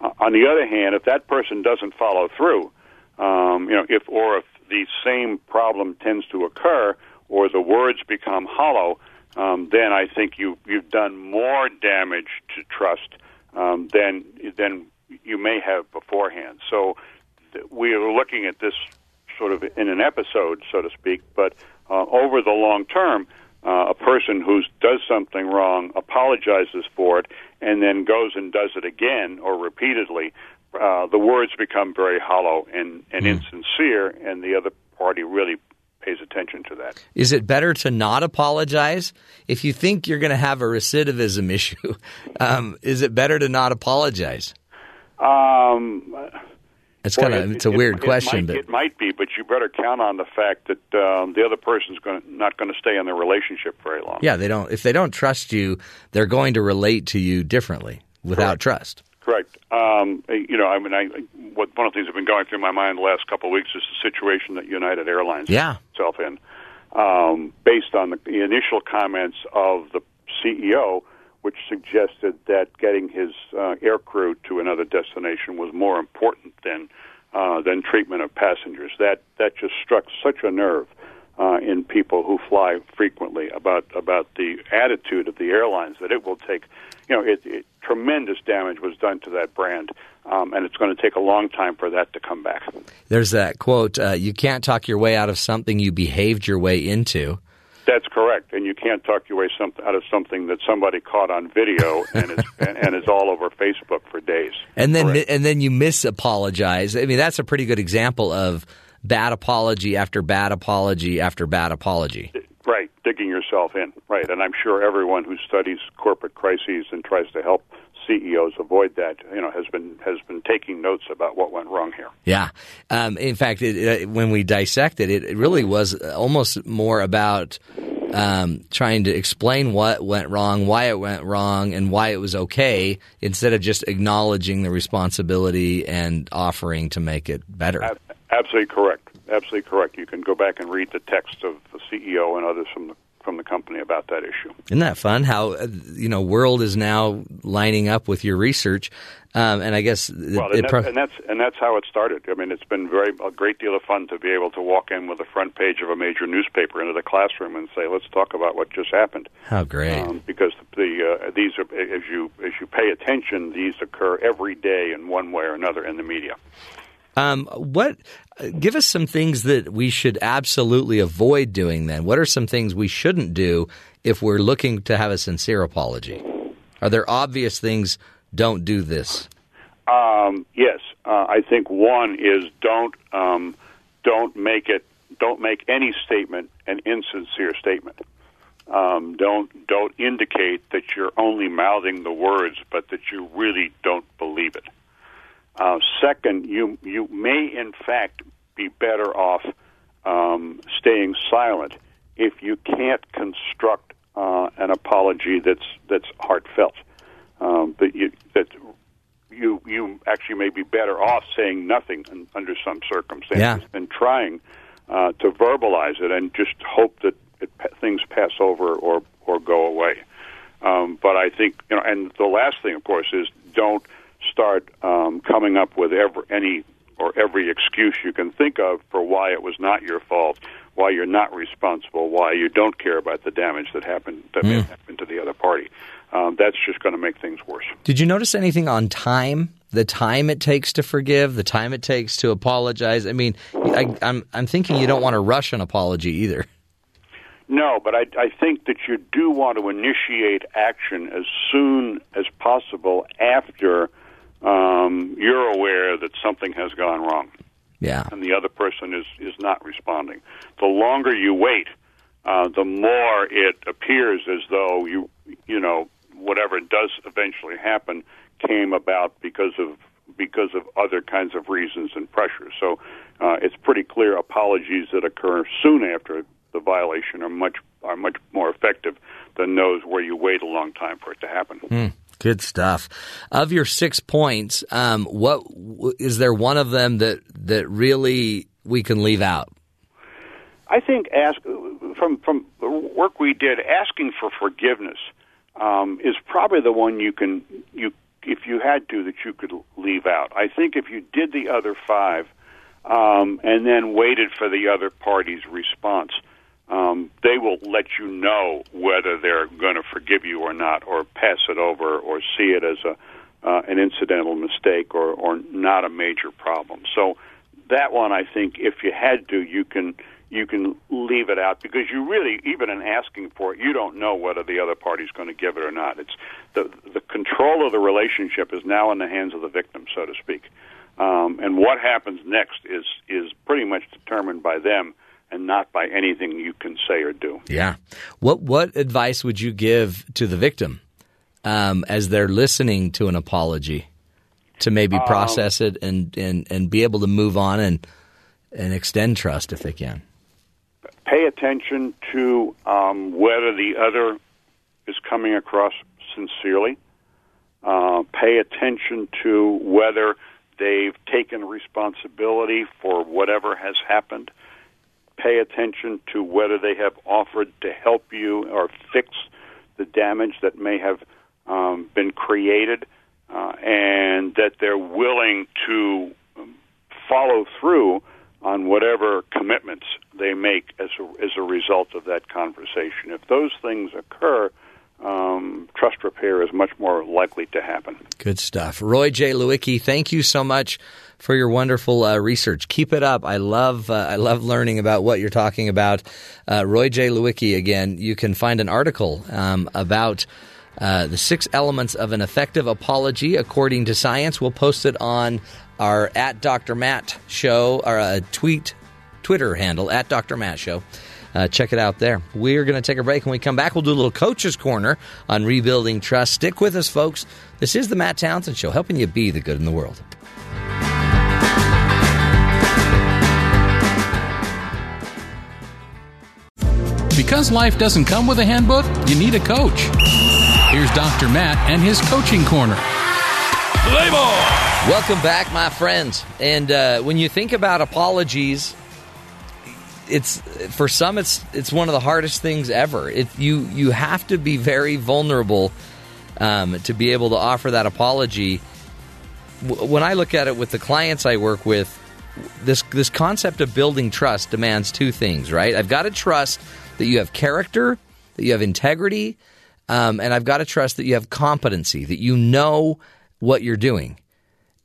Uh, on the other hand, if that person doesn't follow through, um, you know, if or if the same problem tends to occur or the words become hollow, um, then I think you you've done more damage to trust um, than than you may have beforehand. So th- we are looking at this sort of in an episode, so to speak, but uh, over the long term. Uh, a person who does something wrong apologizes for it and then goes and does it again or repeatedly, uh, the words become very hollow and, and mm. insincere, and the other party really pays attention to that. Is it better to not apologize? If you think you're going to have a recidivism issue, um, is it better to not apologize? Um, it's kind of it, it's a it, weird it, question, it might, but it might be. But you better count on the fact that um, the other person's going not going to stay in the relationship very long. Yeah, they don't. If they don't trust you, they're going to relate to you differently without Correct. trust. Correct. Um, you know, I mean, I, what one of the things that's been going through my mind the last couple of weeks is the situation that United Airlines yeah. itself in, um, based on the, the initial comments of the C E O. Which suggested that getting his uh, air crew to another destination was more important than uh, than treatment of passengers. That that just struck such a nerve uh, in people who fly frequently about about the attitude of the airlines that it will take, you know, it, it, tremendous damage was done to that brand, um, and it's going to take a long time for that to come back. There's that quote: uh, "You can't talk your way out of something you behaved your way into." That's correct, and you can't talk your way some, out of something that somebody caught on video and is and, and is all over Facebook for days. And then correct. and then you misapologize. I mean, that's a pretty good example of bad apology after bad apology after bad apology. Right, digging yourself in. Right, and I'm sure everyone who studies corporate crises and tries to help C E Os avoid that, you know, has been has been taking notes about what went wrong here. Yeah. Um, in fact, it, it, when we dissected it, it really was almost more about um, trying to explain what went wrong, why it went wrong, and why it was okay, instead of just acknowledging the responsibility and offering to make it better. Ab- absolutely correct. Absolutely correct. You can go back and read the text of the C E O and others from the from the company about that issue. Isn't that fun? How, you know, world is now lining up with your research, um, and I guess it, well, and, it that, prof- and that's and that's how it started. I mean, it's been very a great deal of fun to be able to walk in with the front page of a major newspaper into the classroom and say, "Let's talk about what just happened." How great! Um, because the uh, these are, as you as you pay attention, these occur every day in one way or another in the media. Um, what? Give us some things that we should absolutely avoid doing then. What are some things we shouldn't do if we're looking to have a sincere apology? Are there obvious things? Don't do this. Um, yes, uh, I think one is don't um, don't make it don't make any statement an insincere statement. Um, don't don't indicate that you're only mouthing the words, but that you really don't believe it. Uh, second, you you may, in fact, be better off um, staying silent if you can't construct uh, an apology that's that's heartfelt. Um, but you, that you you actually may be better off saying nothing in, under some circumstances, yeah, than trying uh, to verbalize it and just hope that it, things pass over or or go away. Um, but I think, you know, and the last thing, of course, is don't start um, coming up with every, any or every excuse you can think of for why it was not your fault, why you're not responsible, why you don't care about the damage that happened that mm. may have happened to the other party. Um, that's just going to make things worse. Did you notice anything on time? The time it takes to forgive, the time it takes to apologize. I mean, I, I'm I'm thinking you don't want to rush an apology either. No, but I, I think that you do want to initiate action as soon as possible after Um, you're aware that something has gone wrong, yeah, and the other person is, is not responding. The longer you wait, uh, the more it appears as though you you know whatever does eventually happen came about because of because of other kinds of reasons and pressures. So uh, it's pretty clear apologies that occur soon after the violation are much are much more effective than those where you wait a long time for it to happen. Mm. Good stuff. Of your six points, um, what is there one of them that that really we can leave out? I think ask from from the work we did, asking for forgiveness um, is probably the one you can you if you had to that you could leave out. I think if you did the other five um, and then waited for the other party's response, Um, they will let you know whether they're going to forgive you or not, or pass it over, or see it as a uh, an incidental mistake, or, or not a major problem. So that one, I think, if you had to, you can you can leave it out because you really, even in asking for it, you don't know whether the other party's going to give it or not. It's the the control of the relationship is now in the hands of the victim, so to speak, um, and what happens next is is pretty much determined by them, and not by anything you can say or do. Yeah. What what advice would you give to the victim um, as they're listening to an apology to maybe process um, it and, and, and be able to move on and and extend trust if they can? Pay attention to um, whether the other is coming across sincerely. Uh, pay attention to whether they've taken responsibility for whatever has happened. Pay attention to whether they have offered to help you or fix the damage that may have um, been created, uh, and that they're willing to follow through on whatever commitments they make as a, as a result of that conversation. If those things occur, um, trust repair is much more likely to happen. Good stuff. Roy J. Lewicki, thank you so much for your wonderful uh, research. Keep it up. I love uh, I love learning about what you're talking about. Uh, Roy J. Lewicki, again, you can find an article um, about uh, the six elements of an effective apology according to science. We'll post it on our at Doctor Matt Show, or a tweet, Twitter handle, at Doctor Matt Show. Uh, check it out there. We're going to take a break. When we come back, we'll do a little Coach's Corner on rebuilding trust. Stick with us, folks. This is the Matt Townsend Show, helping you be the good in the world. Because life doesn't come with a handbook, you need a coach. Here's Doctor Matt and his Coaching Corner. Label! Welcome back, my friends. And uh, when you think about apologies, it's for some, it's it's one of the hardest things ever. It, you you have to be very vulnerable um, to be able to offer that apology. When I look at it with the clients I work with, this this concept of building trust demands two things, right? I've got to trust that you have character, that you have integrity, um, and I've got to trust that you have competency, that you know what you're doing.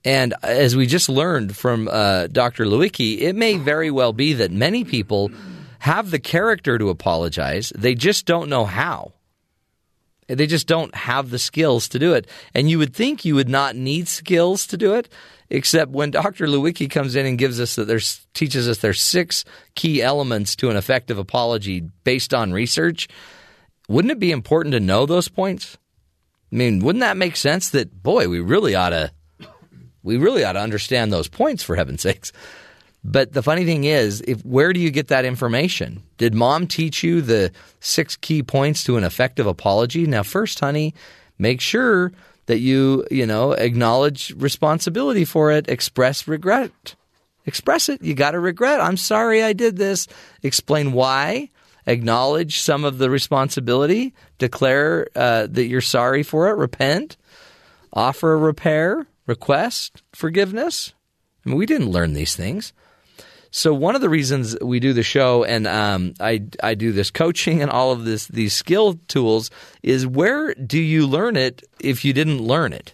And as we just learned from uh, Doctor Lewicki, it may very well be that many people have the character to apologize. They just don't know how. They just don't have the skills to do it. And you would think you would not need skills to do it, except when Doctor Lewicki comes in and gives us that there's teaches us there's six key elements to an effective apology based on research. Wouldn't it be important to know those points? I mean, wouldn't that make sense that, boy, we really ought to we really ought to understand those points, for heaven's sakes. But the funny thing is, if where do you get that information? Did mom teach you the six key points to an effective apology? Now, first, honey, make sure that you, you know, acknowledge responsibility for it. Express regret. Express it. You got to regret. I'm sorry I did this. Explain why. Acknowledge some of the responsibility. Declare uh, that you're sorry for it. Repent. Offer a repair. Request forgiveness. I mean, we didn't learn these things. So one of the reasons we do the show, and um, I, I do this coaching and all of this these skill tools, is where do you learn it if you didn't learn it?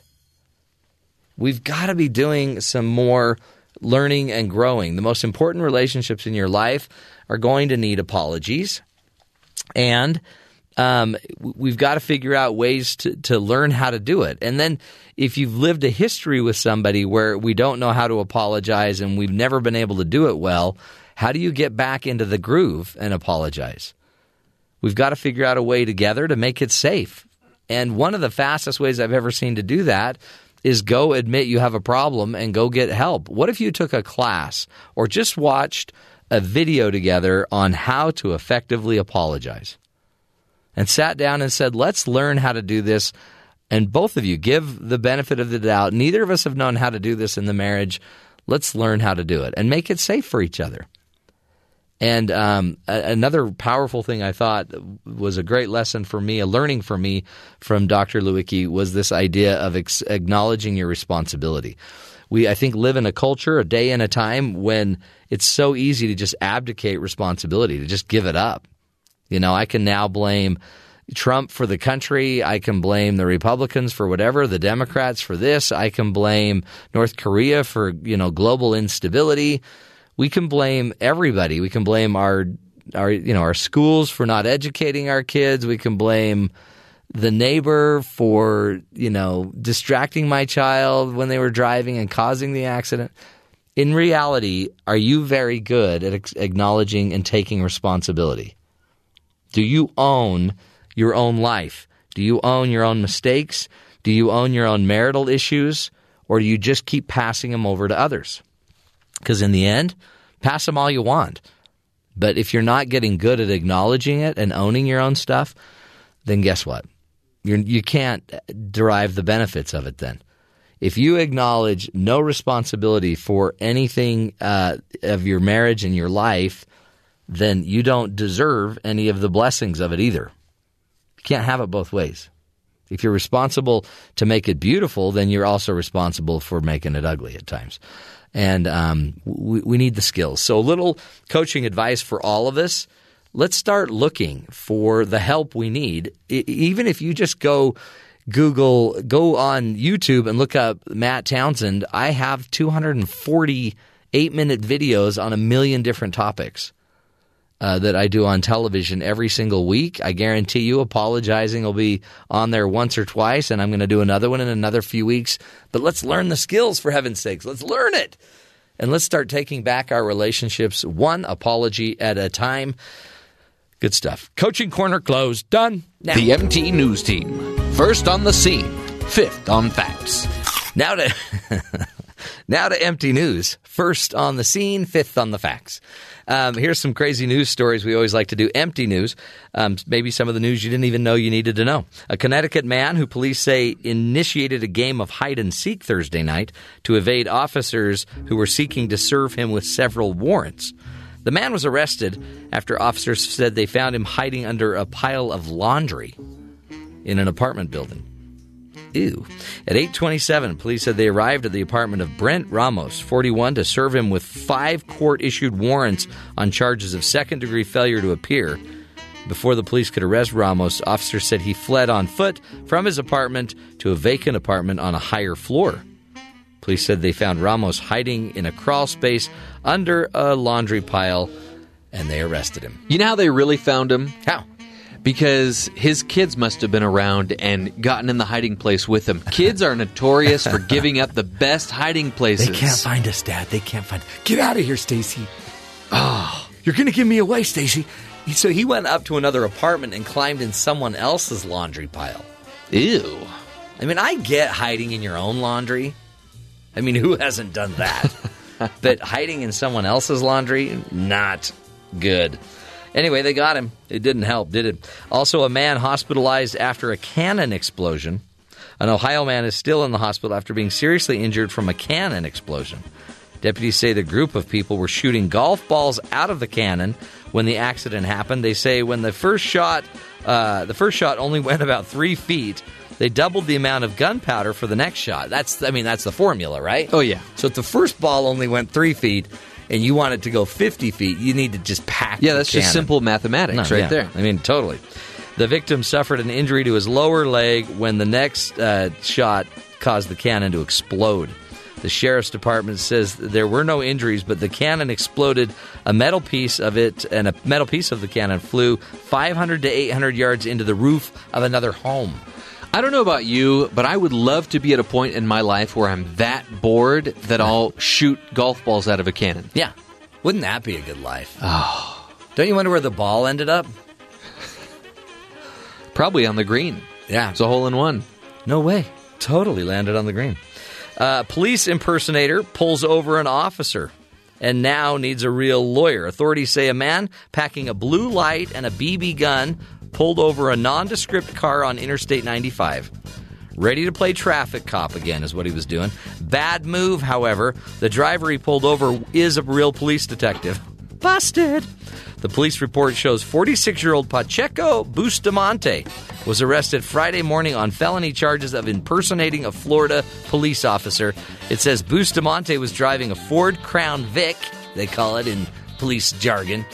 We've got to be doing some more learning and growing. The most important relationships in your life are going to need apologies, and um, we've got to figure out ways to, to learn how to do it. And then if you've lived a history with somebody where we don't know how to apologize and we've never been able to do it well, how do you get back into the groove and apologize? We've got to figure out a way together to make it safe. And one of the fastest ways I've ever seen to do that is go admit you have a problem and go get help. What if you took a class or just watched a video together on how to effectively apologize and sat down and said, let's learn how to do this. And both of you give the benefit of the doubt. Neither of us have known how to do this in the marriage. Let's learn how to do it and make it safe for each other. And um, a- another powerful thing I thought was a great lesson for me, a learning for me from Doctor Lewicki, was this idea of ex- acknowledging your responsibility. We, I think, live in a culture, a day and a time, when it's so easy to just abdicate responsibility, to just give it up. You know, I can now blame Trump for the country. I can blame the Republicans for whatever, the Democrats for this. I can blame North Korea for, you know, global instability. We can blame everybody. We can blame our, our, you know, our schools for not educating our kids. We can blame the neighbor for, you know, distracting my child when they were driving and causing the accident. In reality, are you very good at acknowledging and taking responsibility? Do you own your own life? Do you own your own mistakes? Do you own your own marital issues? Or do you just keep passing them over to others? Because in the end, pass them all you want. But if you're not getting good at acknowledging it and owning your own stuff, then guess what? You're, you can't derive the benefits of it then. If you acknowledge no responsibility for anything uh, of your marriage and your life, then you don't deserve any of the blessings of it either. You can't have it both ways. If you're responsible to make it beautiful, then you're also responsible for making it ugly at times. And um, we, we need the skills. So a little coaching advice for all of us. Let's start looking for the help we need. I, even if you just go Google, go on YouTube and look up Matt Townsend, I have two hundred forty eight-minute videos on a million different topics. Uh, that I do on television every single week. I guarantee you apologizing will be on there once or twice, and I'm going to do another one in another few weeks. But let's learn the skills, for heaven's sakes. Let's learn it. And let's start taking back our relationships one apology at a time. Good stuff. Coaching Corner closed. Done. Now. The M T News Team. First on the scene. Fifth on facts. Now to... Now to empty news. First on the scene, fifth on the facts. Um, here's some crazy news stories we always like to do. Empty news, um, maybe some of the news you didn't even know you needed to know. A Connecticut man who police say initiated a game of hide-and-seek Thursday night to evade officers who were seeking to serve him with several warrants. The man was arrested after officers said they found him hiding under a pile of laundry in an apartment building. Ew. At eight twenty-seven, police said they arrived at the apartment of Brent Ramos, forty-one, to serve him with five court-issued warrants on charges of second-degree failure to appear. Before the police could arrest Ramos, officers said he fled on foot from his apartment to a vacant apartment on a higher floor. Police said they found Ramos hiding in a crawl space under a laundry pile, and they arrested him. You know how they really found him? How? Because his kids must have been around and gotten in the hiding place with him. Kids are notorious for giving up the best hiding places. They can't find us, Dad. They can't find us. Get out of here, Stacy. Oh, you're going to give me away, Stacy. So he went up to another apartment and climbed in someone else's laundry pile. Ew. I mean, I get hiding in your own laundry. I mean, who hasn't done that? But hiding in someone else's laundry, not good. Anyway, they got him. It didn't help, did it? Also, a man hospitalized after a cannon explosion. An Ohio man is still in the hospital after being seriously injured from a cannon explosion. Deputies say the group of people were shooting golf balls out of the cannon when the accident happened. They say when the first shot, uh, the first shot only went about three feet. They doubled the amount of gunpowder for the next shot. That's, I mean, that's the formula, right? Oh, yeah. So if the first ball only went three feet, and you want it to go fifty feet, you need to just pack Yeah, that's cannon. Just simple mathematics no, right yeah. there. I mean, totally. The victim suffered an injury to his lower leg when the next uh, shot caused the cannon to explode. The sheriff's department says there were no injuries, but the cannon exploded. A metal piece of it and a metal piece of the cannon flew five hundred to eight hundred yards into the roof of another home. I don't know about you, but I would love to be at a point in my life where I'm that bored that I'll shoot golf balls out of a cannon. Yeah. Wouldn't that be a good life? Oh. Don't you wonder where the ball ended up? Probably on the green. Yeah. It's a hole in one. No way. Totally landed on the green. Uh, police impersonator pulls over an officer and now needs a real lawyer. Authorities say a man packing a blue light and a B B gun pulled over a nondescript car on Interstate ninety-five. Ready to play traffic cop again is what he was doing. Bad move, however. The driver he pulled over is a real police detective. Busted! The police report shows forty-six-year-old Pacheco Bustamante was arrested Friday morning on felony charges of impersonating a Florida police officer. It says Bustamante was driving a Ford Crown Vic, they call it in police jargon.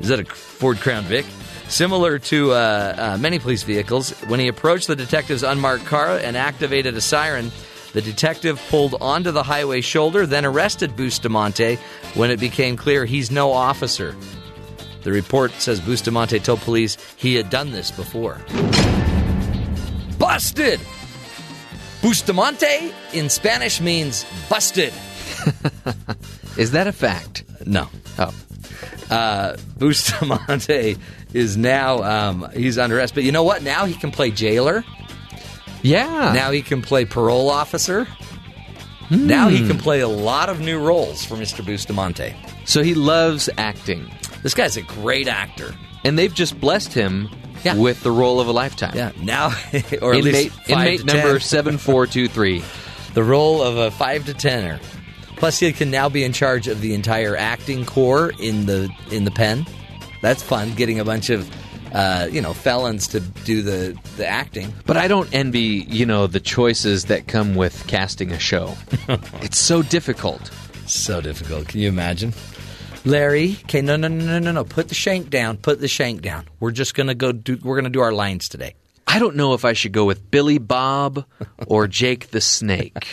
Is that a Ford Crown Vic? Similar to uh, uh, many police vehicles, when he approached the detective's unmarked car and activated a siren, the detective pulled onto the highway shoulder, then arrested Bustamante when it became clear he's no officer. The report says Bustamante told police he had done this before. Busted! Bustamante in Spanish means busted. Is that a fact? No. Oh. Uh, Bustamante is now, um, he's under arrest. But you know what? Now he can play jailer. Yeah. Now he can play parole officer. Mm. Now he can play a lot of new roles for Mister Bustamante. So he loves acting. This guy's a great actor. And they've just blessed him yeah. with the role of a lifetime. Yeah. Now, or at least inmate number seven four two three. The role of a five to tenner. Plus, he can now be in charge of the entire acting corps in the in the pen. That's fun, getting a bunch of, uh, you know, felons to do the, the acting. But I don't envy, you know, the choices that come with casting a show. It's so difficult. So difficult. Can you imagine? Larry, okay, no, no, no, no, no, put the shank down. Put the shank down. We're just gonna go do. We're gonna do our lines today. I don't know if I should go with Billy Bob or Jake the Snake.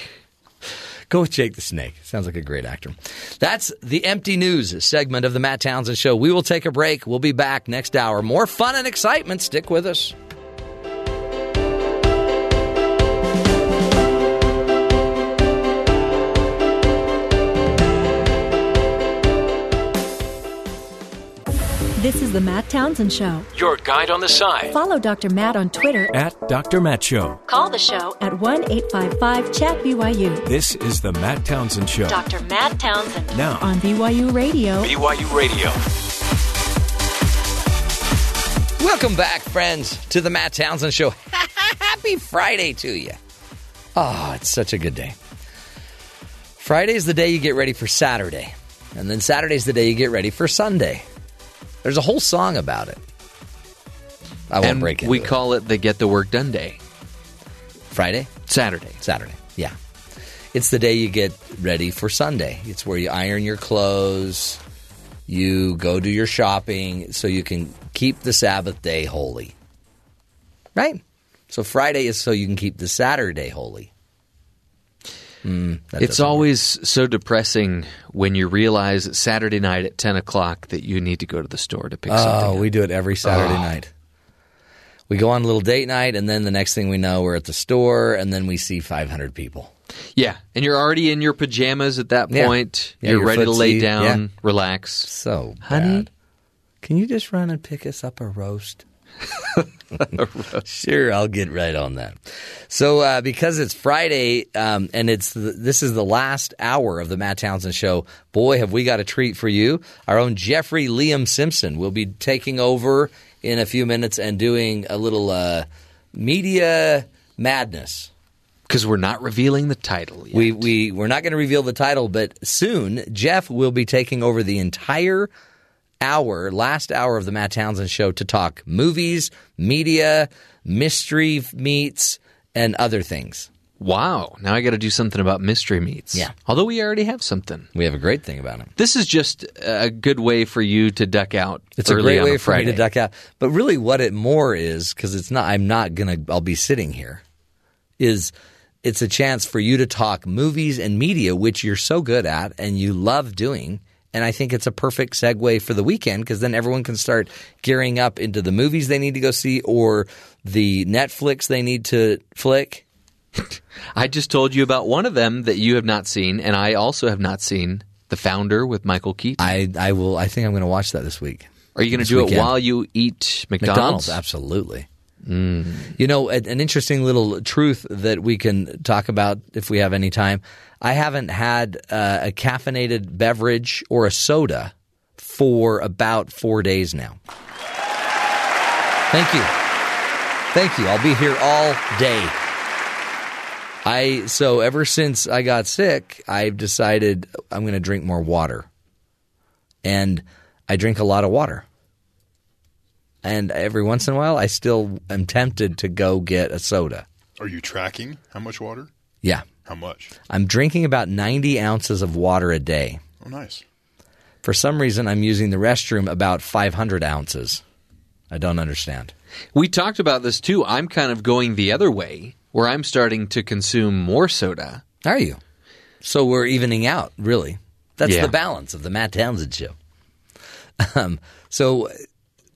Go with Jake the Snake. Sounds like a great actor. That's the Empty News segment of the Matt Townsend Show. We will take a break. We'll be back next hour. More fun and excitement. Stick with us. This is the Matt Townsend Show. Your guide on the side. Follow Doctor Matt on Twitter at Doctor Matt Show. Call the show at one eight five five chat B Y U. This is the Matt Townsend Show. Doctor Matt Townsend. Now on B Y U Radio. B Y U Radio. Welcome back, friends, to the Matt Townsend Show. Happy Friday to you. Oh, it's such a good day. Friday's the day you get ready for Saturday. And then Saturday's the day you get ready for Sunday. There's a whole song about it. I won't and break into we it. We call it the Get the Work Done Day. Friday? Saturday. Saturday, yeah. It's the day you get ready for Sunday. It's where you iron your clothes, you go do your shopping so you can keep the Sabbath day holy. Right? So Friday is so you can keep the Saturday holy. Mm, it's always work. So depressing when you realize Saturday night at ten o'clock that you need to go to the store to pick oh, something up. Oh, we do it every Saturday oh. night. We go on a little date night, and then the next thing we know, we're at the store, and then we see five hundred people. Yeah, and you're already in your pajamas at that point. Yeah. Yeah, you're, you're ready footsie. to lay down, yeah. relax. So bad. Honey, can you just run and pick us up a roast? Sure, I'll get right on that. So uh, because it's Friday um, and it's the, this is the last hour of the Matt Townsend Show, boy, have we got a treat for you. Our own Jeffrey Liam Simpson will be taking over in a few minutes and doing a little uh, media madness. Because we're not revealing the title yet. We, we, we're not going to reveal the title, but soon Jeff will be taking over the entire hour, last hour of the Matt Townsend Show to talk movies, media, mystery meats, and other things. Wow. Now I got to do something about mystery meats. Yeah. Although we already have something. We have a great thing about them. This is just a good way for you to duck out. It's early a great way a for me to duck out. But really what it more is, because it's not, I'm not going to, I'll be sitting here, is it's a chance for you to talk movies and media, which you're so good at and you love doing. And I think it's a perfect segue for the weekend because then everyone can start gearing up into the movies they need to go see or the Netflix they need to flick. I just told you about one of them that you have not seen, and I also have not seen The Founder with Michael Keaton. I, I will. I think I'm going to watch that this week. Are you going to do weekend. it while you eat McDonald's? McDonald's, absolutely. Mm. You know, an interesting little truth that we can talk about if we have any time. I haven't had uh, a caffeinated beverage or a soda for about four days now. Thank you. Thank you. I'll be here all day. I so ever since I got sick, I've decided I'm going to drink more water. And I drink a lot of water. And every once in a while, I still am tempted to go get a soda. Are you tracking how much water? Yeah. How much? I'm drinking about ninety ounces of water a day. Oh, nice. For some reason, I'm using the restroom about five hundred ounces. I don't understand. We talked about this, too. I'm kind of going the other way, where I'm starting to consume more soda. Are you? So we're evening out, really. That's yeah. the balance of the Matt Townsend Show. Um, so...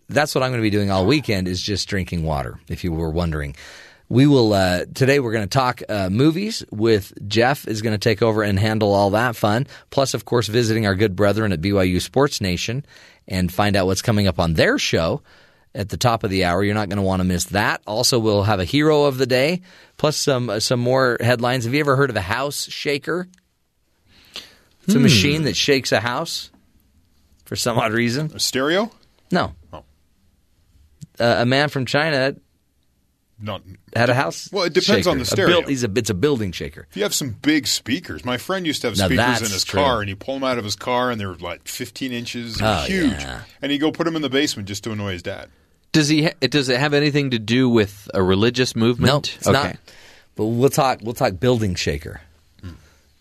That's what I'm going to be doing all weekend is just drinking water, if you were wondering. We will uh, – today we're going to talk uh, movies with Jeff is going to take over and handle all that fun, plus, of course, visiting our good brethren at B Y U Sports Nation and find out what's coming up on their show at the top of the hour. You're not going to want to miss that. Also, we'll have a hero of the day, plus some, uh, some more headlines. Have you ever heard of a house shaker? It's hmm. a machine that shakes a house for some odd reason. A stereo? No. Oh. Uh, a man from China Not, had a house Well, it depends shaker. on the stereo. A build, he's a, it's a building shaker. If you have some big speakers. My friend used to have now speakers in his true. car, and you pull them out of his car, and they're like fifteen inches oh, huge. Yeah. And he'd go put them in the basement just to annoy his dad. Does he? Ha- does it have anything to do with a religious movement? No, nope, it's okay. not. But we'll talk, we'll talk building shaker hmm.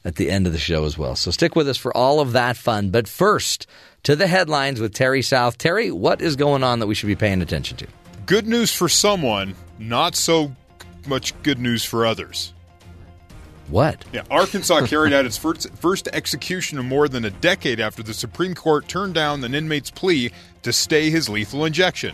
at the end of the show as well. So stick with us for all of that fun. But first... to the headlines with Terry South. Terry, what is going on that we should be paying attention to? Good news for someone, not so much good news for others. What? Yeah, Arkansas carried out its first, first execution in more than a decade after the Supreme Court turned down an inmate's plea to stay his lethal injection.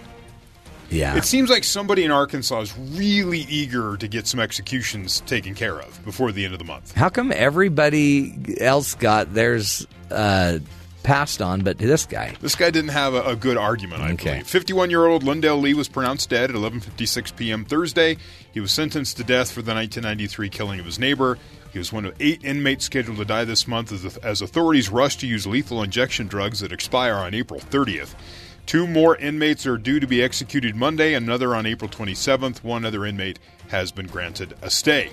Yeah. It seems like somebody in Arkansas is really eager to get some executions taken care of before the end of the month. How come everybody else got theirs... Uh, passed on, but this guy. This guy didn't have a, a good argument, I okay. believe. fifty-one-year-old Lindell Lee was pronounced dead at eleven fifty-six p.m. Thursday. He was sentenced to death for the nineteen ninety-three killing of his neighbor. He was one of eight inmates scheduled to die this month as, as authorities rush to use lethal injection drugs that expire on April thirtieth. Two more inmates are due to be executed Monday, another on April twenty-seventh. One other inmate has been granted a stay.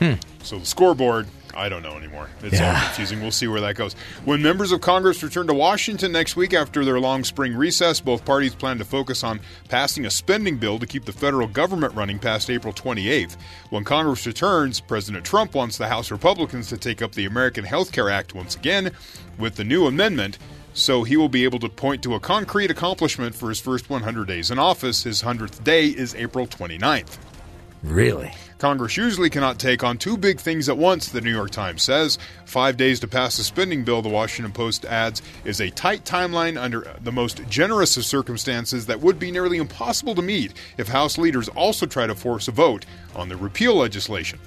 Hmm. So the scoreboard, I don't know anymore. It's yeah. all confusing. We'll see where that goes. When members of Congress return to Washington next week after their long spring recess, both parties plan to focus on passing a spending bill to keep the federal government running past April twenty-eighth. When Congress returns, President Trump wants the House Republicans to take up the American Health Care Act once again with the new amendment, so he will be able to point to a concrete accomplishment for his first one hundred days in office. His one hundredth day is April twenty-ninth. Really? Congress usually cannot take on two big things at once, the New York Times says. Five days to pass a spending bill, the Washington Post adds, is a tight timeline under the most generous of circumstances that would be nearly impossible to meet if House leaders also try to force a vote on the repeal legislation.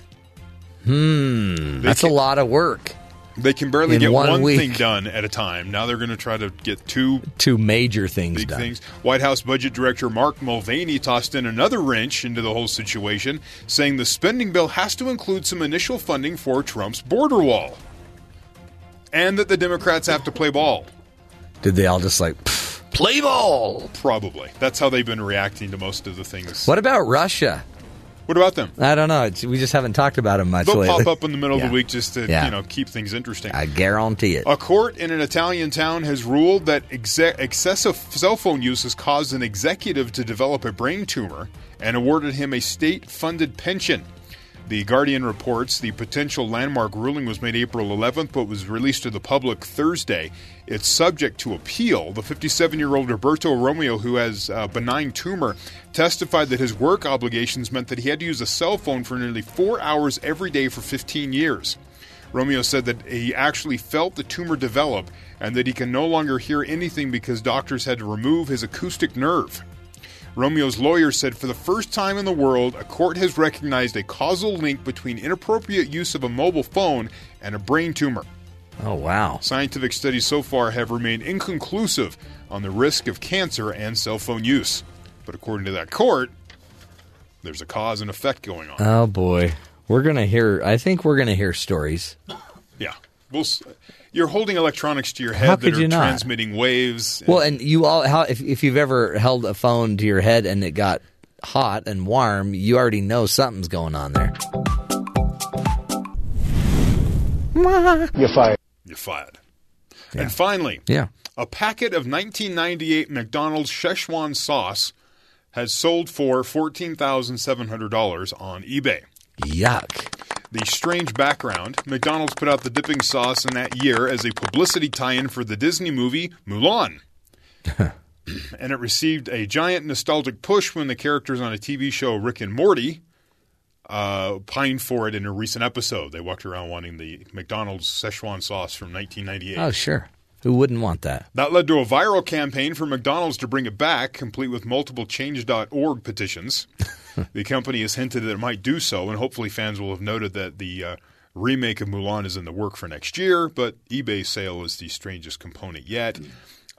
Hmm, they that's can, a lot of work. They can barely in get one, one thing done at a time. Now they're going to try to get two, two major things big done. Things. White House Budget Director Mark Mulvaney tossed in another wrench into the whole situation, saying the spending bill has to include some initial funding for Trump's border wall and that the Democrats have to play ball. Did they all just like, play ball? Probably. That's how they've been reacting to most of the things. What about Russia? What about them? I don't know. It's, we just haven't talked about them much They'll lately. They'll pop up in the middle yeah. of the week just to yeah. you know keep things interesting. I guarantee it. A court in an Italian town has ruled that exe- excessive cell phone use has caused an executive to develop a brain tumor and awarded him a state-funded pension. The Guardian reports the potential landmark ruling was made April eleventh, but was released to the public Thursday. It's subject to appeal. The fifty-seven-year-old Roberto Romeo, who has a benign tumor, testified that his work obligations meant that he had to use a cell phone for nearly four hours every day for fifteen years. Romeo said that he actually felt the tumor develop and that he can no longer hear anything because doctors had to remove his acoustic nerve. Romeo's lawyer said, for the first time in the world, a court has recognized a causal link between inappropriate use of a mobile phone and a brain tumor. Oh, wow. Scientific studies so far have remained inconclusive on the risk of cancer and cell phone use. But according to that court, there's a cause and effect going on. Oh, boy. We're going to hear, I think we're going to hear stories. Yeah. We'll see. You're holding electronics to your head how that are transmitting waves. And well, and you all, how, if, if you've ever held a phone to your head and it got hot and warm, you already know something's going on there. You're fired. You're fired. Yeah. And finally, yeah. a packet of nineteen ninety-eight McDonald's Szechuan sauce has sold for fourteen thousand seven hundred dollars on eBay. Yuck. The strange background, McDonald's put out the dipping sauce in that year as a publicity tie-in for the Disney movie Mulan. And it received a giant nostalgic push when the characters on a T V show, Rick and Morty, uh, pined for it in a recent episode. They walked around wanting the McDonald's Szechuan sauce from nineteen ninety-eight. Oh, sure. Who wouldn't want that? That led to a viral campaign for McDonald's to bring it back, complete with multiple change dot org petitions. The company has hinted that it might do so, and hopefully fans will have noted that the uh, remake of Mulan is in the work for next year, but eBay sale is the strangest component yet.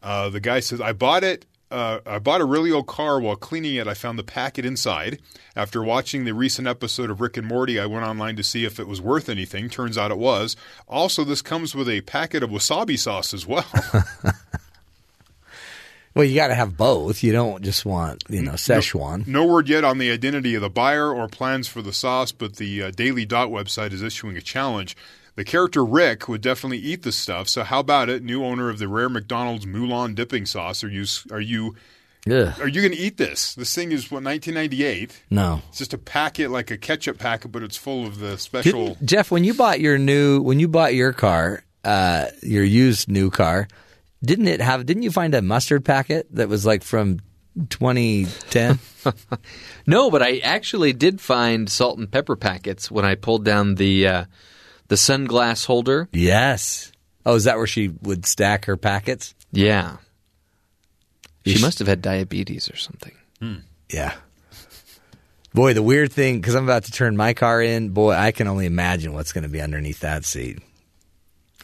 Uh, the guy says, I bought it. Uh, I bought a really old car. While cleaning it, I found the packet inside. After watching the recent episode of Rick and Morty, I went online to see if it was worth anything. Turns out it was. Also, this comes with a packet of wasabi sauce as well. Well, you got to have both. You don't just want, you know, Szechuan. No, no word yet on the identity of the buyer or plans for the sauce, but the uh, Daily Dot website is issuing a challenge. The character Rick would definitely eat this stuff, so how about it? New owner of the rare McDonald's Mulan dipping sauce, are you are you Ugh. are you going to eat this? This thing is what, nineteen ninety-eight. No, it's just a packet like a ketchup packet, but it's full of the special. Didn't, Jeff, when you bought your new, when you bought your car, uh, your used new car. Didn't it have? Didn't you find a mustard packet that was like from twenty ten? No, but I actually did find salt and pepper packets when I pulled down the uh, the sunglass holder. Yes. Oh, is that where she would stack her packets? Yeah. She, she must have had diabetes or something. Hmm. Yeah. Boy, the weird thing, because I'm about to turn my car in. Boy, I can only imagine what's going to be underneath that seat.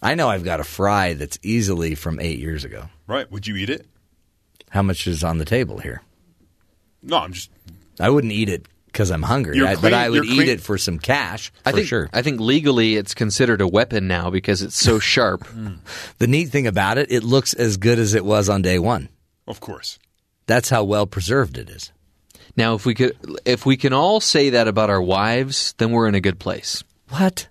I know I've got a fry that's easily from eight years ago. Right. Would you eat it? How much is on the table here? No, I'm just... I wouldn't eat it because I'm hungry, clean, I, but I would eat clean. it for some cash, I for think, sure. I think legally it's considered a weapon now because it's so sharp. Mm. The neat thing about it, it looks as good as it was on day one. Of course. That's how well preserved it is. Now, if we could, if we can all say that about our wives, then we're in a good place. What?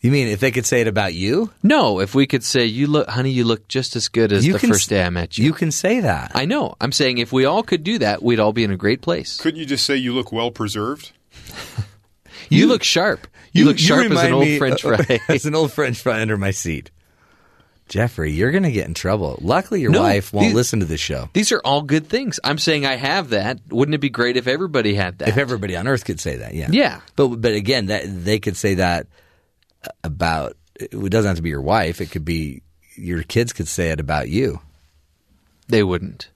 You mean if they could say it about you? No, if we could say, "You look, honey, you look just as good as you the can, first day I met you." You can say that. I know. I'm saying if we all could do that, we'd all be in a great place. Couldn't you just say you look well preserved? you, you look sharp. You, you look sharp you as an old me, French fry. As an old French fry under my seat. Jeffrey, you're going to get in trouble. Luckily, your no, wife won't these, listen to this show. These are all good things. I'm saying I have that. Wouldn't it be great if everybody had that? If everybody on earth could say that, yeah. Yeah. But, but again, that they could say that. About it doesn't have to be your wife. It could be your kids could say it about you. They wouldn't.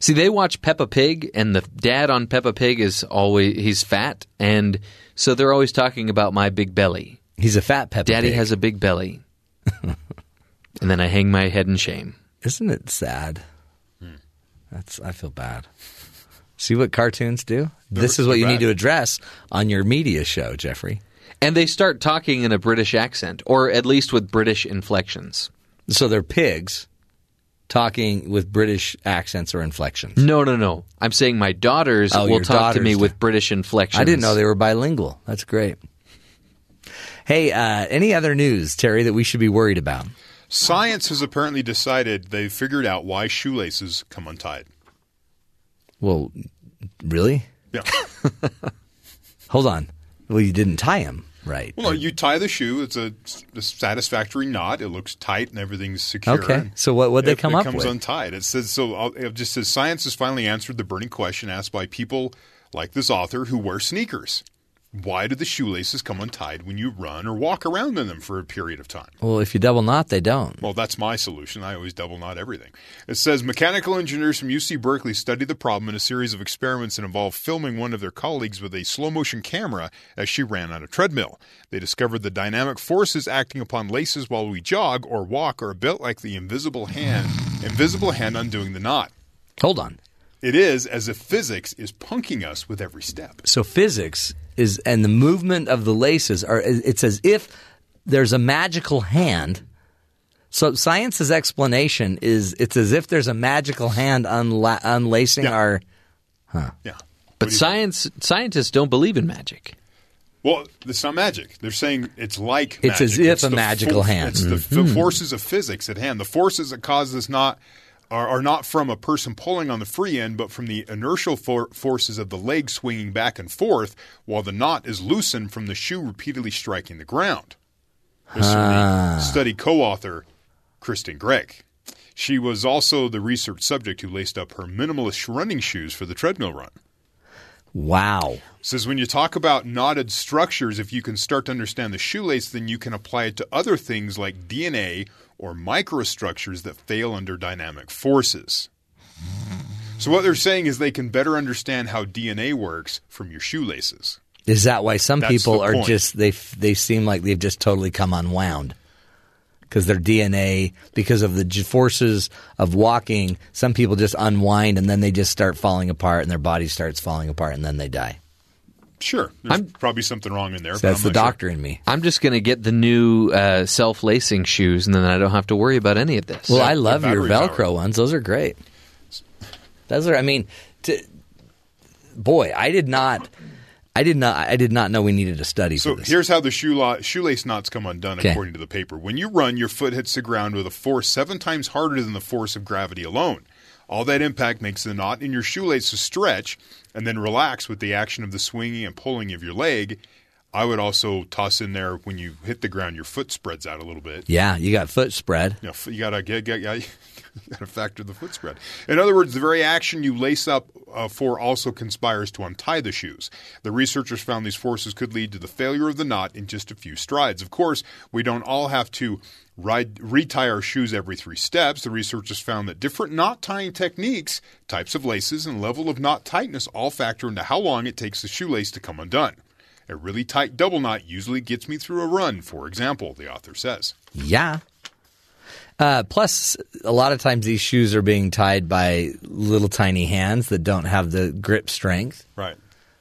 See, they watch Peppa Pig, and the dad on Peppa Pig is always he's fat, and so they're always talking about my big belly. He's a fat Peppa Pig. Daddy has a big belly, and then I hang my head in shame. Isn't it sad? Hmm. That's I feel bad. See what cartoons do? They're, this is what you right. need to address on your media show, Jeffrey. And they start talking in a British accent, or at least with British inflections. So they're pigs talking with British accents or inflections. No, no, no. I'm saying my daughters oh, will talk daughters. to me with British inflections. I didn't know they were bilingual. That's great. Hey, uh, any other news, Terry, that we should be worried about? Science has apparently decided they've figured out why shoelaces come untied. Well, really? Yeah. Hold on. Well, you didn't tie them. Right. Well, no, you tie the shoe. It's a, a satisfactory knot. It looks tight and everything's secure. Okay. So what would they come up with? It comes untied. It says so. I'll, it just says science has finally answered the burning question asked by people like this author who wear sneakers. Why do the shoelaces come untied when you run or walk around in them for a period of time? Well, if you double knot, they don't. Well, that's my solution. I always double knot everything. It says mechanical engineers from U C Berkeley studied the problem in a series of experiments that involved filming one of their colleagues with a slow-motion camera as she ran on a treadmill. They discovered the dynamic forces acting upon laces while we jog or walk are a bit like the invisible hand, invisible hand undoing the knot. Hold on. It is as if physics is punking us with every step. So physics is – and the movement of the laces are – it's as if there's a magical hand. So science's explanation is it's as if there's a magical hand unla- unlacing yeah. our – huh. Yeah. But do science scientists don't believe in magic. Well, it's not magic. They're saying it's like it's magic. As if it's a magical fo- hand. It's the, mm-hmm. the forces of physics at hand. The forces that cause us not – are not from a person pulling on the free end, but from the inertial for- forces of the leg swinging back and forth while the knot is loosened from the shoe repeatedly striking the ground. This uh. study co-author Kristen Gregg. She was also the research subject who laced up her minimalist running shoes for the treadmill run. Wow. Says when you talk about knotted structures, if you can start to understand the shoelace, then you can apply it to other things like D N A or microstructures that fail under dynamic forces. So what they're saying is they can better understand how D N A works from your shoelaces. Is that why some That's people are point. just they they seem like they've just totally come unwound? Because their D N A, because of the forces of walking, some people just unwind and then they just start falling apart and their body starts falling apart and then they die. Sure. There's I'm, probably something wrong in there. So that's the doctor sure. in me. I'm just going to get the new uh, self-lacing shoes and then I don't have to worry about any of this. Well, yeah, I love your Velcro power. ones. Those are great. Those are, I mean, to, boy, I did not... I did not. I did not know we needed a study. So for this. Here's how the shoe lo- shoelace knots come undone, okay. according to the paper. When you run, your foot hits the ground with a force seven times harder than the force of gravity alone. All that impact makes the knot in your shoelaces stretch and then relax with the action of the swinging and pulling of your leg. I would also toss in there when you hit the ground, your foot spreads out a little bit. Yeah, you got foot spread. You know, you gotta get, get, get, got to factor the foot spread. In other words, the very action you lace up uh, for also conspires to untie the shoes. The researchers found these forces could lead to the failure of the knot in just a few strides. Of course, we don't all have to ride, retie our shoes every three steps. The researchers found that different knot-tying techniques, types of laces, and level of knot tightness all factor into how long it takes the shoelace to come undone. A really tight double knot usually gets me through a run, for example, the author says. Yeah. Uh, plus, a lot of times these shoes are being tied by little tiny hands that don't have the grip strength. Right.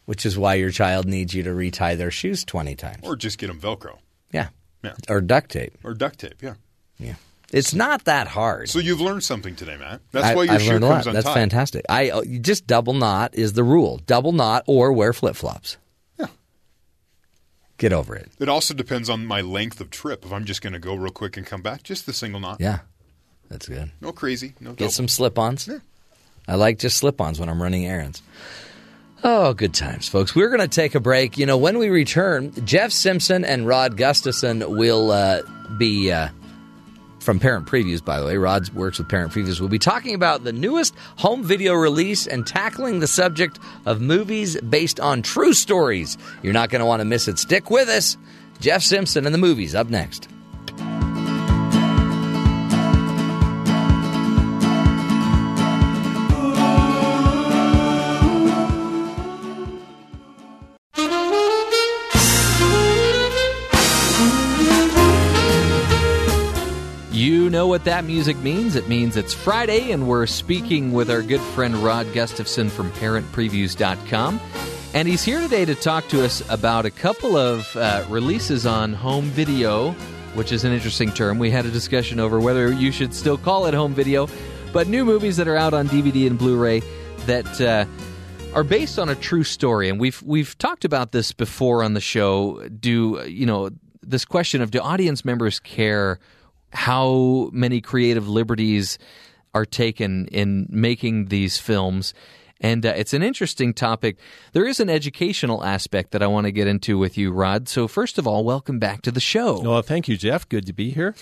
Which is why your child needs you to retie their shoes twenty times. Or just get them Velcro. Yeah. yeah. Or duct tape. Or duct tape, yeah. Yeah. It's not that hard. So you've learned something today, Matt. That's I, why your I've shoe comes untied. I've learned a lot. That's untied. Fantastic. I, just double knot is the rule. Double knot or wear flip-flops. Get over it. It also depends on my length of trip. If I'm just going to go real quick and come back, just the single knot. Yeah, that's good. No crazy. No. Get dope. Some slip-ons. Yeah. I like just slip-ons when I'm running errands. Oh, good times, folks. We're going to take a break. You know, when we return, Jeff Simpson and Rod Gustafson will uh, be uh, from Parent Previews, by the way. Rod works with Parent Previews. We'll be talking about the newest home video release and tackling the subject of movies based on true stories. You're not going to want to miss it. Stick with us. Jeff Simpson and the movies up next. Know what that music means. It means it's Friday, and we're speaking with our good friend Rod Gustafson from parent previews dot com, and he's here today to talk to us about a couple of uh, releases on home video, which is an interesting term. We had a discussion over whether you should still call it home video, but new movies that are out on D V D and Blu-ray that uh, are based on a true story. And we've we've talked about this before on the show. Do you know this question of do audience members care how many creative liberties are taken in making these films? And uh, it's an interesting topic. There is an educational aspect that I want to get into with you, Rod. So first of all, welcome back to the show. Well, thank you, Jeff. Good to be here.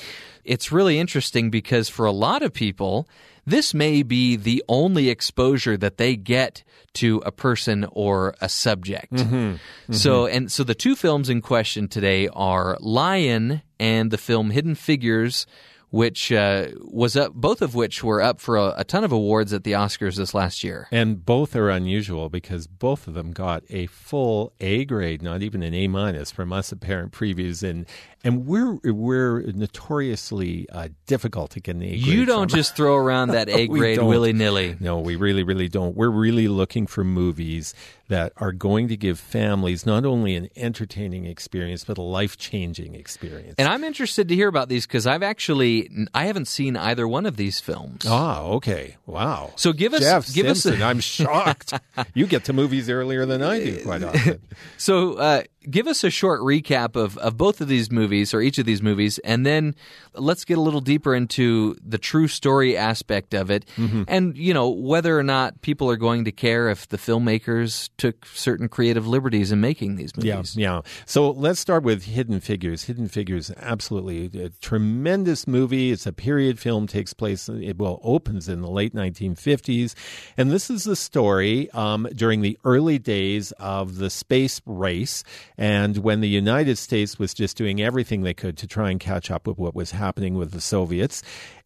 It's really interesting because for a lot of people, this may be the only exposure that they get to a person or a subject. Mm-hmm. Mm-hmm. So, and so the two films in question today are Lion and the film Hidden Figures, which uh, was up, both of which were up for a, a ton of awards at the Oscars this last year. And both are unusual because both of them got a full A grade, not even an A minus, from us at Parent Previews. And and we're we're notoriously uh, difficult to get an A grade. You don't from. Just throw around that A grade willy-nilly. No, we really, really don't. We're really looking for movies that are going to give families not only an entertaining experience, but a life-changing experience. And I'm interested to hear about these because I've actually, I haven't seen either one of these films. Oh, okay. Wow. So give us... Jeff give Simpson, us a... I'm shocked. You get to movies earlier than I do quite often. So uh, give us a short recap of, of both of these movies, or each of these movies, and then let's get a little deeper into the true story aspect of it, mm-hmm. and, you know, whether or not people are going to care if the filmmakers took certain creative liberties in making these movies. Yeah, yeah. So let's start with Hidden Figures. Hidden Figures, absolutely a tremendous movie. It's a period film, takes place, it well, opens in the late nineteen fifties. And this is the story um, during the early days of the space race, and when the United States was just doing everything they could to try and catch up with what was happening with the Soviets.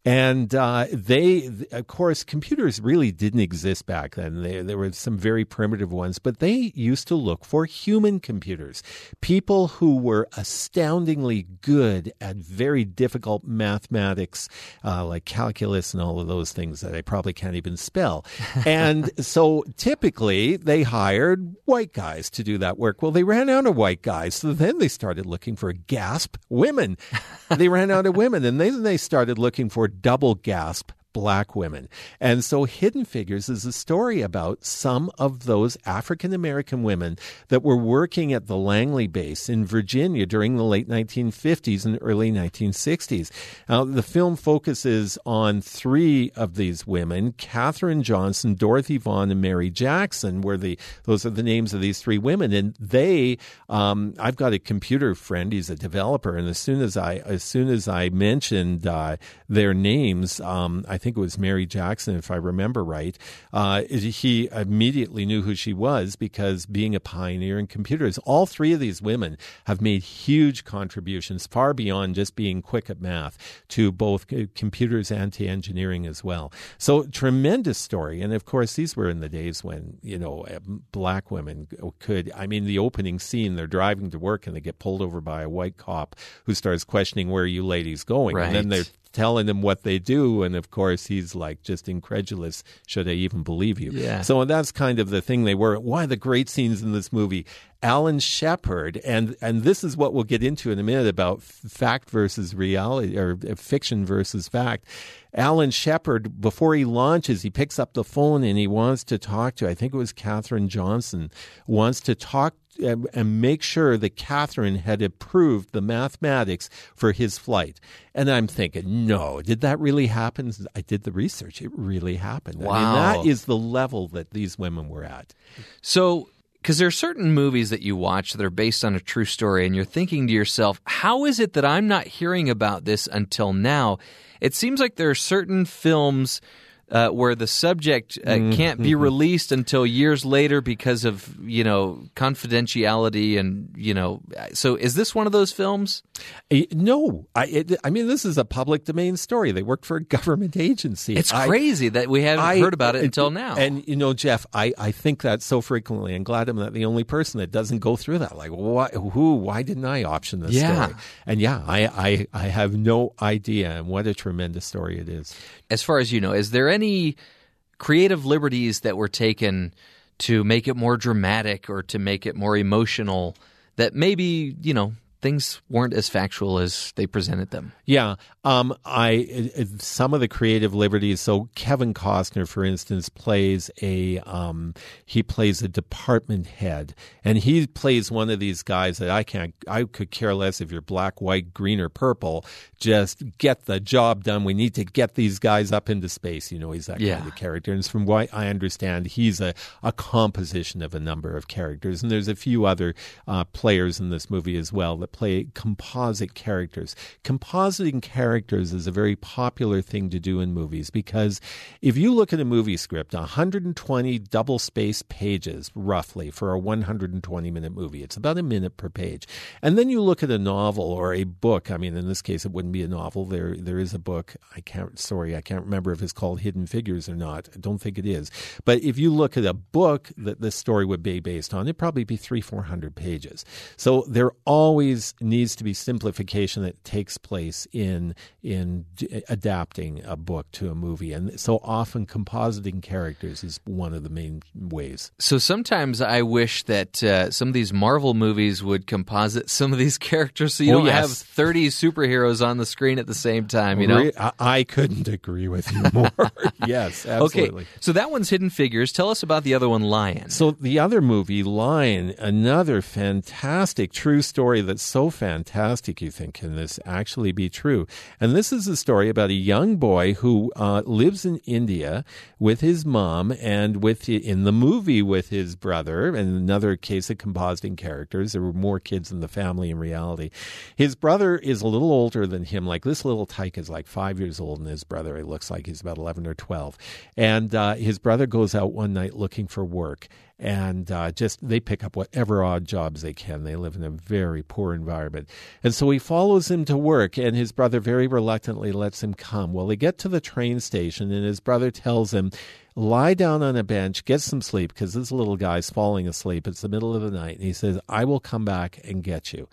And uh, they, of course, computers really didn't exist back then. They, there were some very primitive ones, but they used to look for human computers, people who were astoundingly good at very difficult mathematics, uh, like calculus and all of those things that I probably can't even spell. And so typically they hired white guys to do that work. Well, they ran out of white guys, so then they started looking for, gasp, women. They ran out of women, and then they started looking for double gasp black women. And so Hidden Figures is a story about some of those African-American women that were working at the Langley base in Virginia during the late nineteen fifties and early nineteen sixties. Now, the film focuses on three of these women, Katherine Johnson, Dorothy Vaughn, and Mary Jackson, were the those are the names of these three women. And they, um, I've got a computer friend, he's a developer, and as soon as I, as soon as I mentioned uh, their names, um, I I think it was Mary Jackson, if I remember right, uh, he immediately knew who she was because being a pioneer in computers, all three of these women have made huge contributions far beyond just being quick at math to both computers and to engineering as well. So tremendous story. And of course, these were in the days when, you know, black women could, I mean, the opening scene, they're driving to work and they get pulled over by a white cop who starts questioning, where are you ladies going? Right. And then they're telling him what they do, and of course he's like just incredulous, should I even believe you? Yeah. So that's kind of the thing they were. One of the great scenes in this movie, Alan Shepard, and and this is what we'll get into in a minute about fact versus reality, or fiction versus fact. Alan Shepard, before he launches, he picks up the phone and he wants to talk to, I think it was Katherine Johnson, wants to talk and, and make sure that Catherine had approved the mathematics for his flight. And I'm thinking, no, did that really happen? I did the research. It really happened. Wow. I mean, that is the level that these women were at. So, because there are certain movies that you watch that are based on a true story, and you're thinking to yourself, how is it that I'm not hearing about this until now? It seems like there are certain films Uh, where the subject uh, can't be released until years later because of, you know, confidentiality and, you know. So is this one of those films? No. I it, I mean, this is a public domain story. They worked for a government agency. It's crazy I, that we haven't I, heard about it, it until now. And, you know, Jeff, I, I think that so frequently. I'm glad I'm not the only person that doesn't go through that. Like, why, who, why didn't I option this yeah. story? And, yeah, I, I, I have no idea. And what a tremendous story it is. As far as you know, is there any any creative liberties that were taken to make it more dramatic or to make it more emotional that maybe, you know, things weren't as factual as they presented them? Yeah. Um, I some of the creative liberties. So Kevin Costner, for instance, plays a um, he plays a department head, and he plays one of these guys that I can't I could care less if you're black, white, green, or purple. Just get the job done. We need to get these guys up into space. You know, he's that yeah. kind of character. And from what I understand, he's a, a composition of a number of characters, and there's a few other uh, players in this movie as well that play composite characters. Compositing characters is a very popular thing to do in movies because if you look at a movie script, one hundred twenty double-spaced pages, roughly, for a one hundred twenty minute movie. It's about a minute per page. And then you look at a novel or a book. I mean, in this case, it wouldn't be a novel. There, there is a book. I can't, sorry, I can't remember if it's called Hidden Figures or not. I don't think it is. But if you look at a book that this story would be based on, it'd probably be three hundred, four hundred pages. So there always needs to be simplification that takes place in in adapting a book to a movie. And so often compositing characters is one of the main ways. So sometimes I wish that uh, some of these Marvel movies would composite some of these characters so you oh, don't yes. have thirty superheroes on the screen at the same time, you know? I, I couldn't agree with you more. Yes, absolutely. Okay, so that one's Hidden Figures. Tell us about the other one, Lion. So the other movie, Lion, another fantastic true story that's so fantastic, you think, can this actually be true? And this is a story about a young boy who uh, lives in India with his mom and with in the movie with his brother, and another case of compositing characters. There were more kids in the family in reality. His brother is a little older than him. Like this little tyke is like five years old, and his brother, it looks like he's about eleven or twelve. And uh, his brother goes out one night looking for work. And uh, just they pick up whatever odd jobs they can. They live in a very poor environment. And so he follows him to work, and his brother very reluctantly lets him come. Well, they get to the train station, and his brother tells him, lie down on a bench, get some sleep, because this little guy's falling asleep. It's the middle of the night. And he says, I will come back and get you.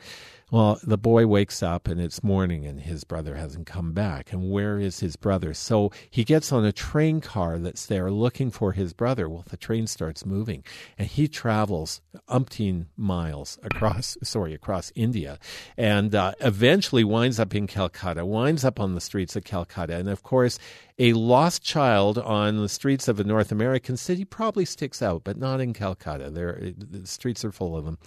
Well, the boy wakes up and it's morning and his brother hasn't come back. And where is his brother? So he gets on a train car that's there looking for his brother. Well, the train starts moving and he travels umpteen miles across, sorry, across India and uh, eventually winds up in Calcutta, winds up on the streets of Calcutta. And of course, a lost child on the streets of a North American city probably sticks out, but not in Calcutta. There, the streets are full of them.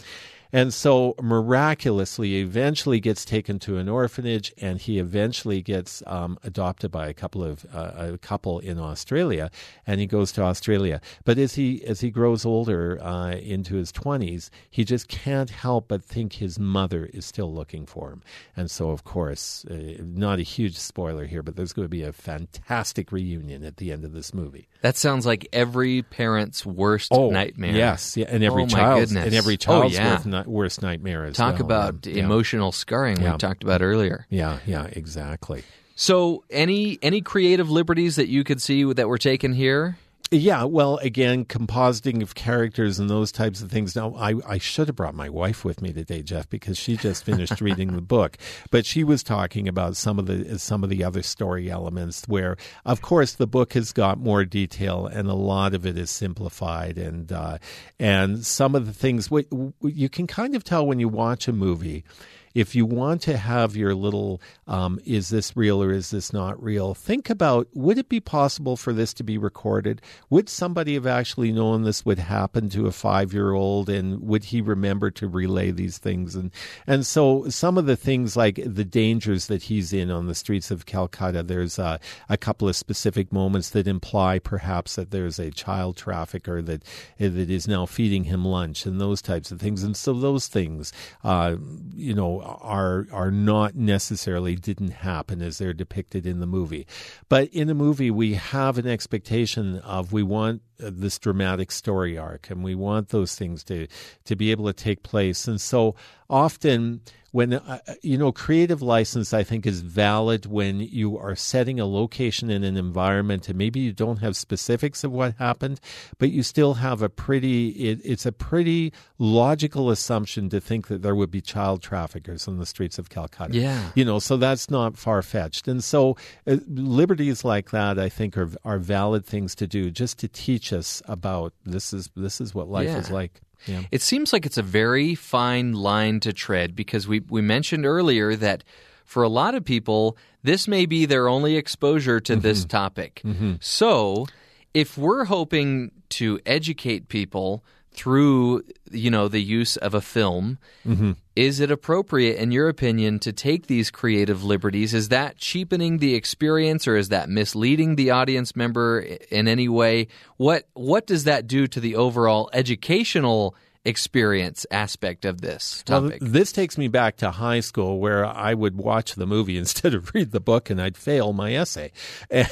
And so miraculously eventually gets taken to an orphanage, and he eventually gets um, adopted by a couple of uh, a couple in Australia, and he goes to Australia. But as he as he grows older uh, into his twenties, he just can't help but think his mother is still looking for him. And so, of course, uh, not a huge spoiler here, but there's going to be a fantastic reunion at the end of this movie. That sounds like every parent's worst oh, nightmare. Yes, yeah, and every oh, child's and every child's oh, yeah. worst nightmare. Worst nightmare as Talk well. about um, yeah. emotional scarring yeah. we talked about earlier. Yeah, yeah, exactly. So any any creative liberties that you could see that were taken here? Yeah, well, again, compositing of characters and those types of things. Now, I, I should have brought my wife with me today, Jeff, because she just finished reading the book. But she was talking about some of the some of the other story elements where, of course, the book has got more detail and a lot of it is simplified. And, uh, and some of the things, what, you can kind of tell when you watch a movie if you want to have your little, um, is this real or is this not real, think about, would it be possible for this to be recorded? Would somebody have actually known this would happen to a five-year-old, and would he remember to relay these things? And, and so some of the things like the dangers that he's in on the streets of Calcutta, there's uh, a couple of specific moments that imply perhaps that there's a child trafficker that that is now feeding him lunch and those types of things. And so those things, uh, you know, are are not necessarily didn't happen as they're depicted in the movie. But in the movie, we have an expectation of we want this dramatic story arc, and we want those things to to be able to take place. And so often when, uh, you know, creative license, I think, is valid when you are setting a location in an environment, and maybe you don't have specifics of what happened, but you still have a pretty, it, it's a pretty logical assumption to think that there would be child traffickers on the streets of Calcutta. Yeah. You know, so that's not far-fetched. And so uh, liberties like that, I think, are are valid things to do, just to teach us about this is this is what life yeah. is like. Yeah. It seems like it's a very fine line to tread, because we, we mentioned earlier that for a lot of people, this may be their only exposure to mm-hmm. this topic. Mm-hmm. So if we're hoping to educate people through, you know, the use of a film, mm-hmm. is it appropriate, in your opinion, to take these creative liberties? Is that cheapening the experience, or is that misleading the audience member in any way? What what does that do to the overall educational experience aspect of this topic? Well, this takes me back to high school, where I would watch the movie instead of read the book, and I'd fail my essay. And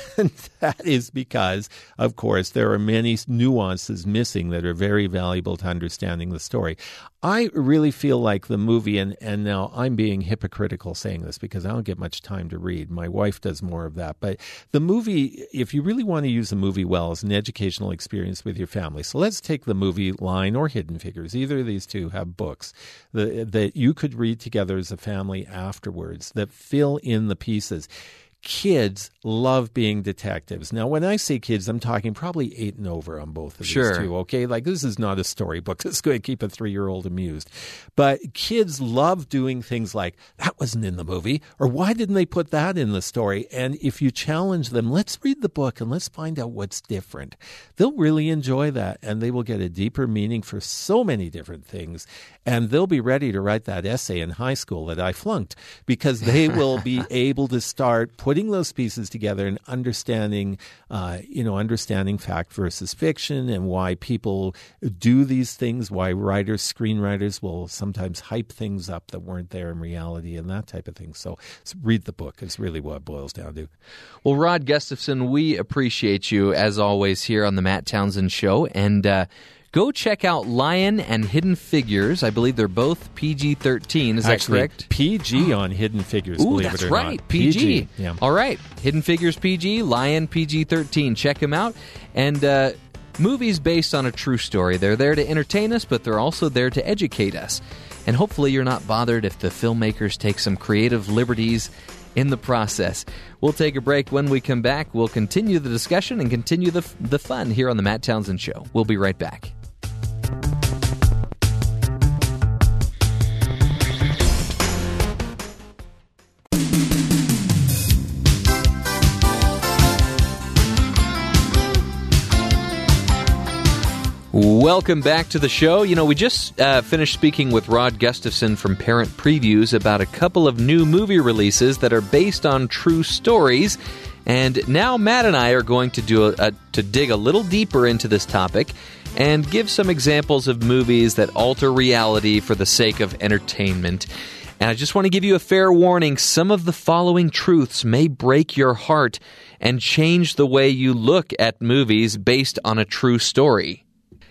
that is because, of course, there are many nuances missing that are very valuable to understanding the story. I really feel like the movie, and, and now I'm being hypocritical saying this because I don't get much time to read. My wife does more of that. But the movie, if you really want to use the movie well, is an educational experience with your family. So let's take the movie line or Hidden Figures. Either of these two have books that, that you could read together as a family afterwards that fill in the pieces. Kids love being detectives. Now, when I say kids, I'm talking probably eight and over on both of sure. these two, okay? Like, this is not a storybook that's going to keep a three-year-old amused. But kids love doing things like, that wasn't in the movie, or why didn't they put that in the story? And if you challenge them, let's read the book and let's find out what's different. They'll really enjoy that, and they will get a deeper meaning for so many different things. And they'll be ready to write that essay in high school that I flunked, because they will be able to start putting putting those pieces together and understanding, uh, you know, understanding fact versus fiction, and why people do these things, why writers, screenwriters will sometimes hype things up that weren't there in reality, and that type of thing. So, so read the book is really what it boils down to. Well, Rod Gustafson, we appreciate you, as always, here on the Matt Townsend Show. And uh, go check out Lion and Hidden Figures. I believe they're both P G thirteen. Is Actually, that correct? P G on Hidden Figures, Ooh, believe it or right. not. That's right, P G. P G. Yeah. All right, Hidden Figures P G, Lion P G thirteen. Check them out. And uh, movies based on a true story. They're there to entertain us, but they're also there to educate us. And hopefully you're not bothered if the filmmakers take some creative liberties in the process. We'll take a break. When we come back, we'll continue the discussion and continue the, the fun here on The Matt Townsend Show. We'll be right back. Welcome back to the show. You know, we just uh, finished speaking with Rod Gustafson from Parent Previews about a couple of new movie releases that are based on true stories. And now Matt and I are going to do a, a, to dig a little deeper into this topic and give some examples of movies that alter reality for the sake of entertainment. And I just want to give you a fair warning. Some of the following truths may break your heart and change the way you look at movies based on a true story.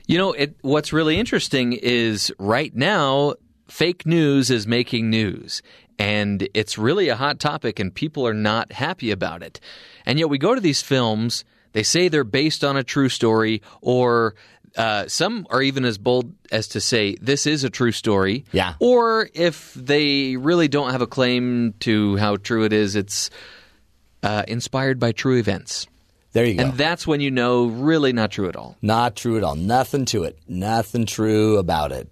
You know, it, what's really interesting is right now, fake news is making news, and it's really a hot topic, and people are not happy about it. And yet we go to these films, they say they're based on a true story, or uh, some are even as bold as to say this is a true story. Yeah. Or if they really don't have a claim to how true it is, it's uh, inspired by true events. There you go. And that's when you know really not true at all. Not true at all. Nothing to it. Nothing true about it.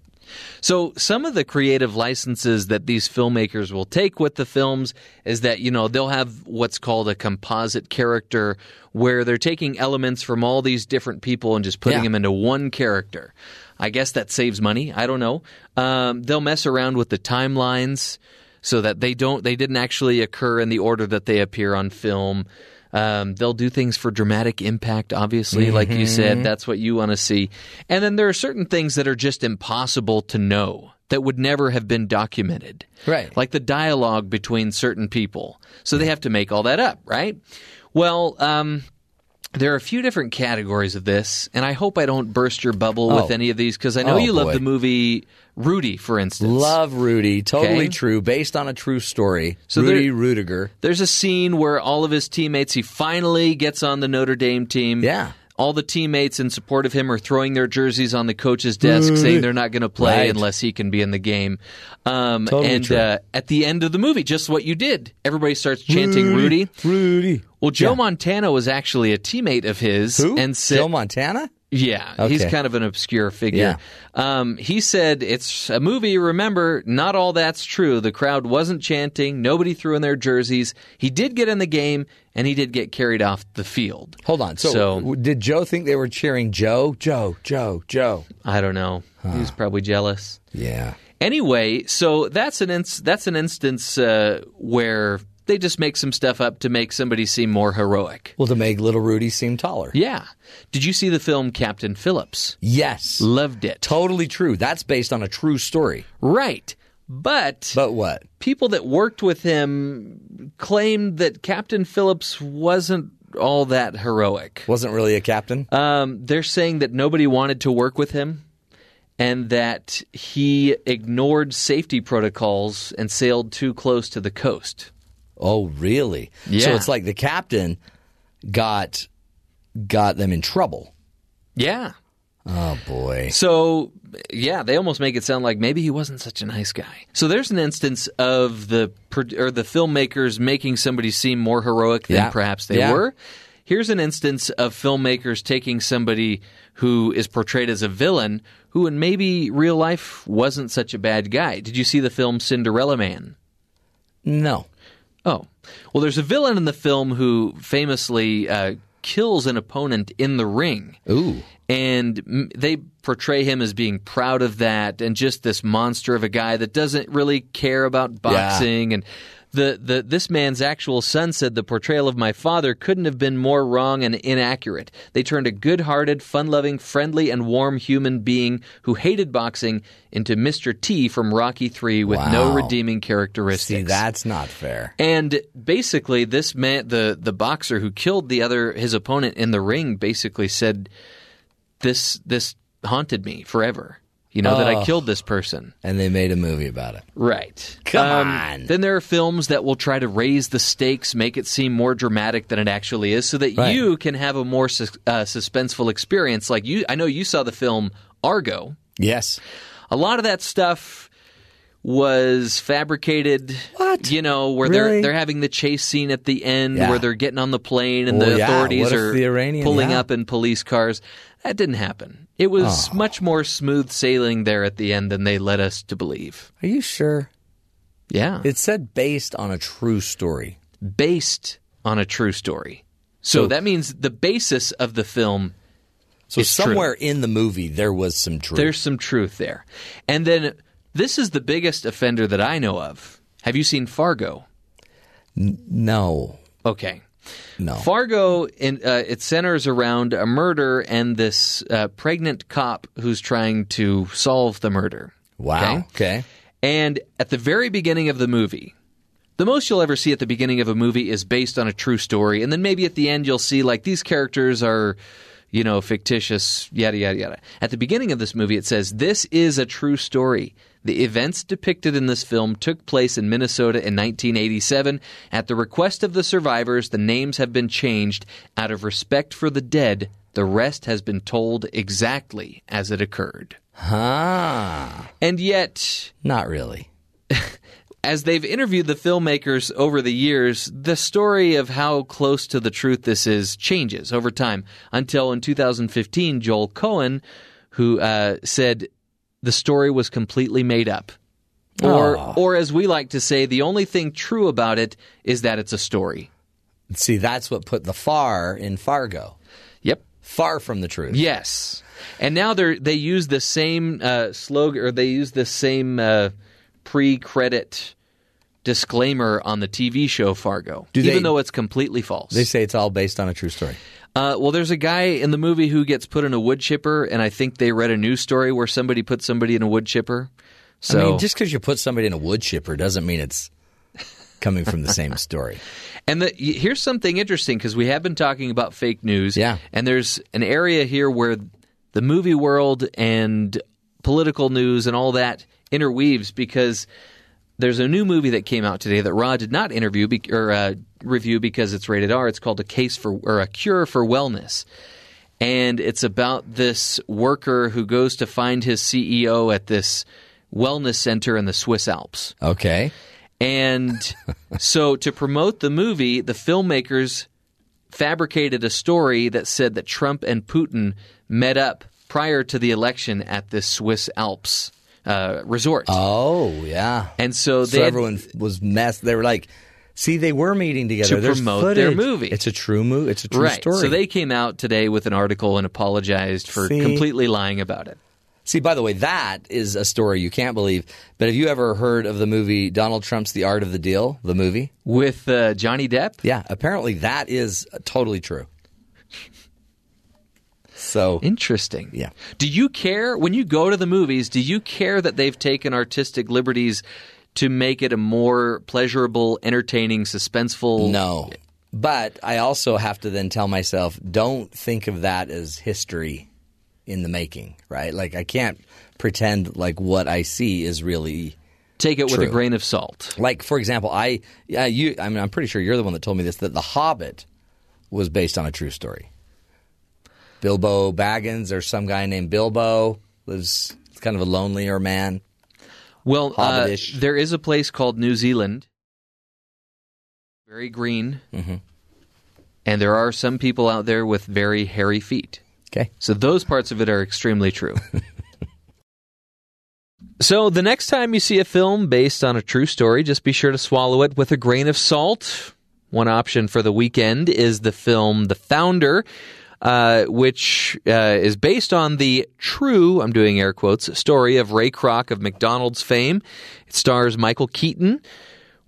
So some of the creative licenses that these filmmakers will take with the films is that, you know, they'll have what's called a composite character, where they're taking elements from all these different people and just putting yeah. them into one character. I guess that saves money. I don't know. Um, they'll mess around with the timelines so that they don't they didn't actually occur in the order that they appear on film. Um, they'll do things for dramatic impact, obviously, mm-hmm. like you said. That's what you want to see. And then there are certain things that are just impossible to know that would never have been documented. Right. Like the dialogue between certain people. So they have to make all that up, right? Well, um, there are a few different categories of this, and I hope I don't burst your bubble oh. with any of these, because I know oh, you boy. love the movie Rudy, for instance. Love Rudy. Totally okay. true. Based on a true story. So Rudy there, Rüdiger. There's a scene where all of his teammates, he finally gets on the Notre Dame team. Yeah. All the teammates in support of him are throwing their jerseys on the coach's desk saying they're not going to play right. unless he can be in the game. Um, totally and uh, at the end of the movie, just what you did, everybody starts chanting Rudy. Rudy. Rudy. Well, Joe yeah. Montana was actually a teammate of his. Who? And said, Joe Montana? Yeah. Okay. He's kind of an obscure figure. Yeah. Um, he said, it's a movie, remember, not all that's true. The crowd wasn't chanting. Nobody threw in their jerseys. He did get in the game, and he did get carried off the field. Hold on. So, so did Joe think they were cheering Joe? Joe, Joe, Joe. I don't know. Huh. He was probably jealous. Yeah. Anyway, so that's an, ins- that's an instance uh, where they just make some stuff up to make somebody seem more heroic. Well, to make little Rudy seem taller. Yeah. Did you see the film Captain Phillips? Yes. Loved it. Totally true. That's based on a true story. Right. But But what? People that worked with him claimed that Captain Phillips wasn't all that heroic. Wasn't really a captain? Um, they're saying that nobody wanted to work with him, and that he ignored safety protocols and sailed too close to the coast. Oh, really? Yeah. So it's like the captain got got them in trouble. Yeah. Oh, boy. So, yeah, they almost make it sound like maybe he wasn't such a nice guy. So there's an instance of the or the filmmakers making somebody seem more heroic than yeah. perhaps they yeah. were. Here's an instance of filmmakers taking somebody who is portrayed as a villain who in maybe real life wasn't such a bad guy. Did you see the film Cinderella Man? No. Oh. Well, there's a villain in the film who famously uh, kills an opponent in the ring. Ooh. And they portray him as being proud of that and just this monster of a guy that doesn't really care about boxing. Yeah. And the, the this man's actual son said, the portrayal of my father couldn't have been more wrong and inaccurate. They turned a good-hearted, fun-loving, friendly, and warm human being who hated boxing into Mister T from Rocky three with wow. no redeeming characteristics. See, that's not fair. And basically, this man, the, the boxer who killed the other his opponent in the ring basically said, This this haunted me forever, you know, oh, that I killed this person. And they made a movie about it. Right. Come um, on. Then there are films that will try to raise the stakes, make it seem more dramatic than it actually is, so that right. you can have a more su- uh, suspenseful experience. Like you, I know you saw the film Argo. Yes. A lot of that stuff was fabricated, what? you know, where really? they're they're having the chase scene at the end yeah. where they're getting on the plane and well, the authorities yeah. are the Iranian, pulling yeah. up in police cars. That didn't happen. It was oh. much more smooth sailing there at the end than they led us to believe. Are you sure? Yeah. It said based on a true story. Based on a true story. So, so that means the basis of the film So is somewhere true. in the movie there was some truth. There's some truth there. And then this is the biggest offender that I know of. Have you seen Fargo? N- no. Okay. No. Fargo, in, uh, it centers around a murder and this uh, pregnant cop who's trying to solve the murder. Wow. Okay? okay. And at the very beginning of the movie, the most you'll ever see at the beginning of a movie is based on a true story. And then maybe at the end you'll see, like, these characters are, you know, fictitious, yada, yada, yada. At the beginning of this movie, it says, this is a true story. The events depicted in this film took place in Minnesota in nineteen eighty-seven. At the request of the survivors, the names have been changed. Out of respect for the dead, the rest has been told exactly as it occurred. Huh. And yet... Not really. As they've interviewed the filmmakers over the years, the story of how close to the truth this is changes over time. Until in two thousand fifteen, Joel Coen, who uh, said... the story was completely made up. Or, oh. or as we like to say, the only thing true about it is that it's a story. See, that's what put the far in Fargo. Yep. Far from the truth. Yes. And now they they use the same uh, slogan, or they use the same uh, pre-credit disclaimer on the T V show Fargo, Do even they, though it's completely false. They say it's all based on a true story. Uh, well, there's a guy in the movie who gets put in a wood chipper, and I think they read a news story where somebody put somebody in a wood chipper. So, I mean, just because you put somebody in a wood chipper doesn't mean it's coming from the same story. And the, here's something interesting, because we have been talking about fake news. Yeah. And there's an area here where the movie world and political news and all that interweaves, because there's a new movie that came out today that Rod did not interview be, or uh, review because it's rated R. It's called A Case for or A Cure for Wellness. And it's about this worker who goes to find his C E O at this wellness center in the Swiss Alps. Okay. And so to promote the movie, the filmmakers fabricated a story that said that Trump and Putin met up prior to the election at this Swiss Alps uh, resort. Oh, yeah. And so, they so everyone had, was messed. They were like, see, they were meeting together. To There's promote footage. Their movie. It's a true movie. It's a true right. story. So they came out today with an article and apologized for see? completely lying about it. See, by the way, that is a story you can't believe. But have you ever heard of the movie Donald Trump's The Art of the Deal, the movie? With uh, Johnny Depp? Yeah. Apparently that is totally true. So interesting. Yeah. Do you care, when you go to the movies, do you care that they've taken artistic liberties to make it a more pleasurable, entertaining, suspenseful? No. But I also have to then tell myself, don't think of that as history in the making, right? Like, I can't pretend like what I see is really Take it true. with a grain of salt. Like, for example, I, uh, you, I mean, I'm pretty sure you're the one that told me this, that The Hobbit was based on a true story. Bilbo Baggins, or some guy named Bilbo, lives kind of a lonelier man. Well, uh, there is a place called New Zealand, very green, mm-hmm. and there are some people out there with very hairy feet. Okay. So those parts of it are extremely true. So the next time you see a film based on a true story, just be sure to swallow it with a grain of salt. One option for the weekend is the film The Founder, uh, which uh, is based on the true, I'm doing air quotes, story of Ray Kroc of McDonald's fame. It stars Michael Keaton.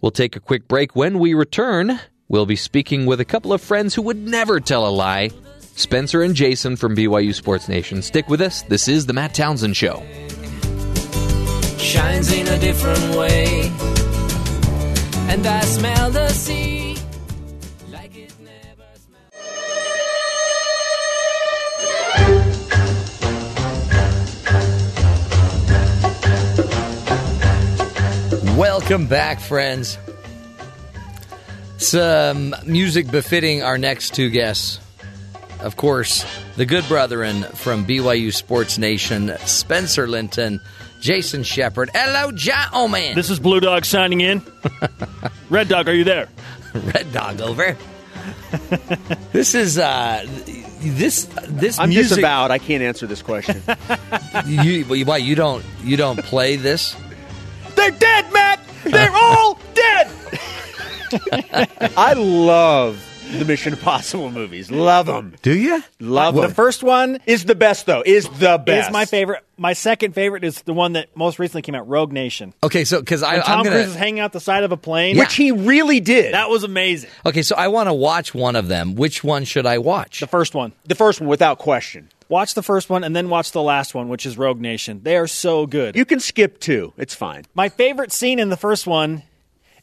We'll take a quick break. When we return, we'll be speaking with a couple of friends who would never tell a lie. Spencer and Jason from B Y U Sports Nation. Stick with us. This is The Matt Townsend Show. Shines in a different way. And I smell the sea like it never smelled. Welcome back, friends. Some music befitting our next two guests. Of course, the good brethren from B Y U Sports Nation, Spencer Linton, Jason Shepard. Hello, gentlemen. This is Blue Dog signing in. Red Dog, are you there? Red Dog over. This is uh, this this. I'm music... disavowed. I can't answer this question. you, why you don't you don't play this? They're dead, Matt. They're all dead. I love. The Mission Impossible movies. Love them. Do you? Love what? them. The first one is the best, though. Is the best. Is my favorite. My second favorite is the one that most recently came out, Rogue Nation. Okay, so because I Tom I'm gonna... Cruise is hanging out the side of a plane. Yeah. Which he really did. That was amazing. Okay, so I want to watch one of them. Which one should I watch? The first one. The first one, without question. Watch the first one and then watch the last one, which is Rogue Nation. They are so good. You can skip two. It's fine. My favorite scene in the first one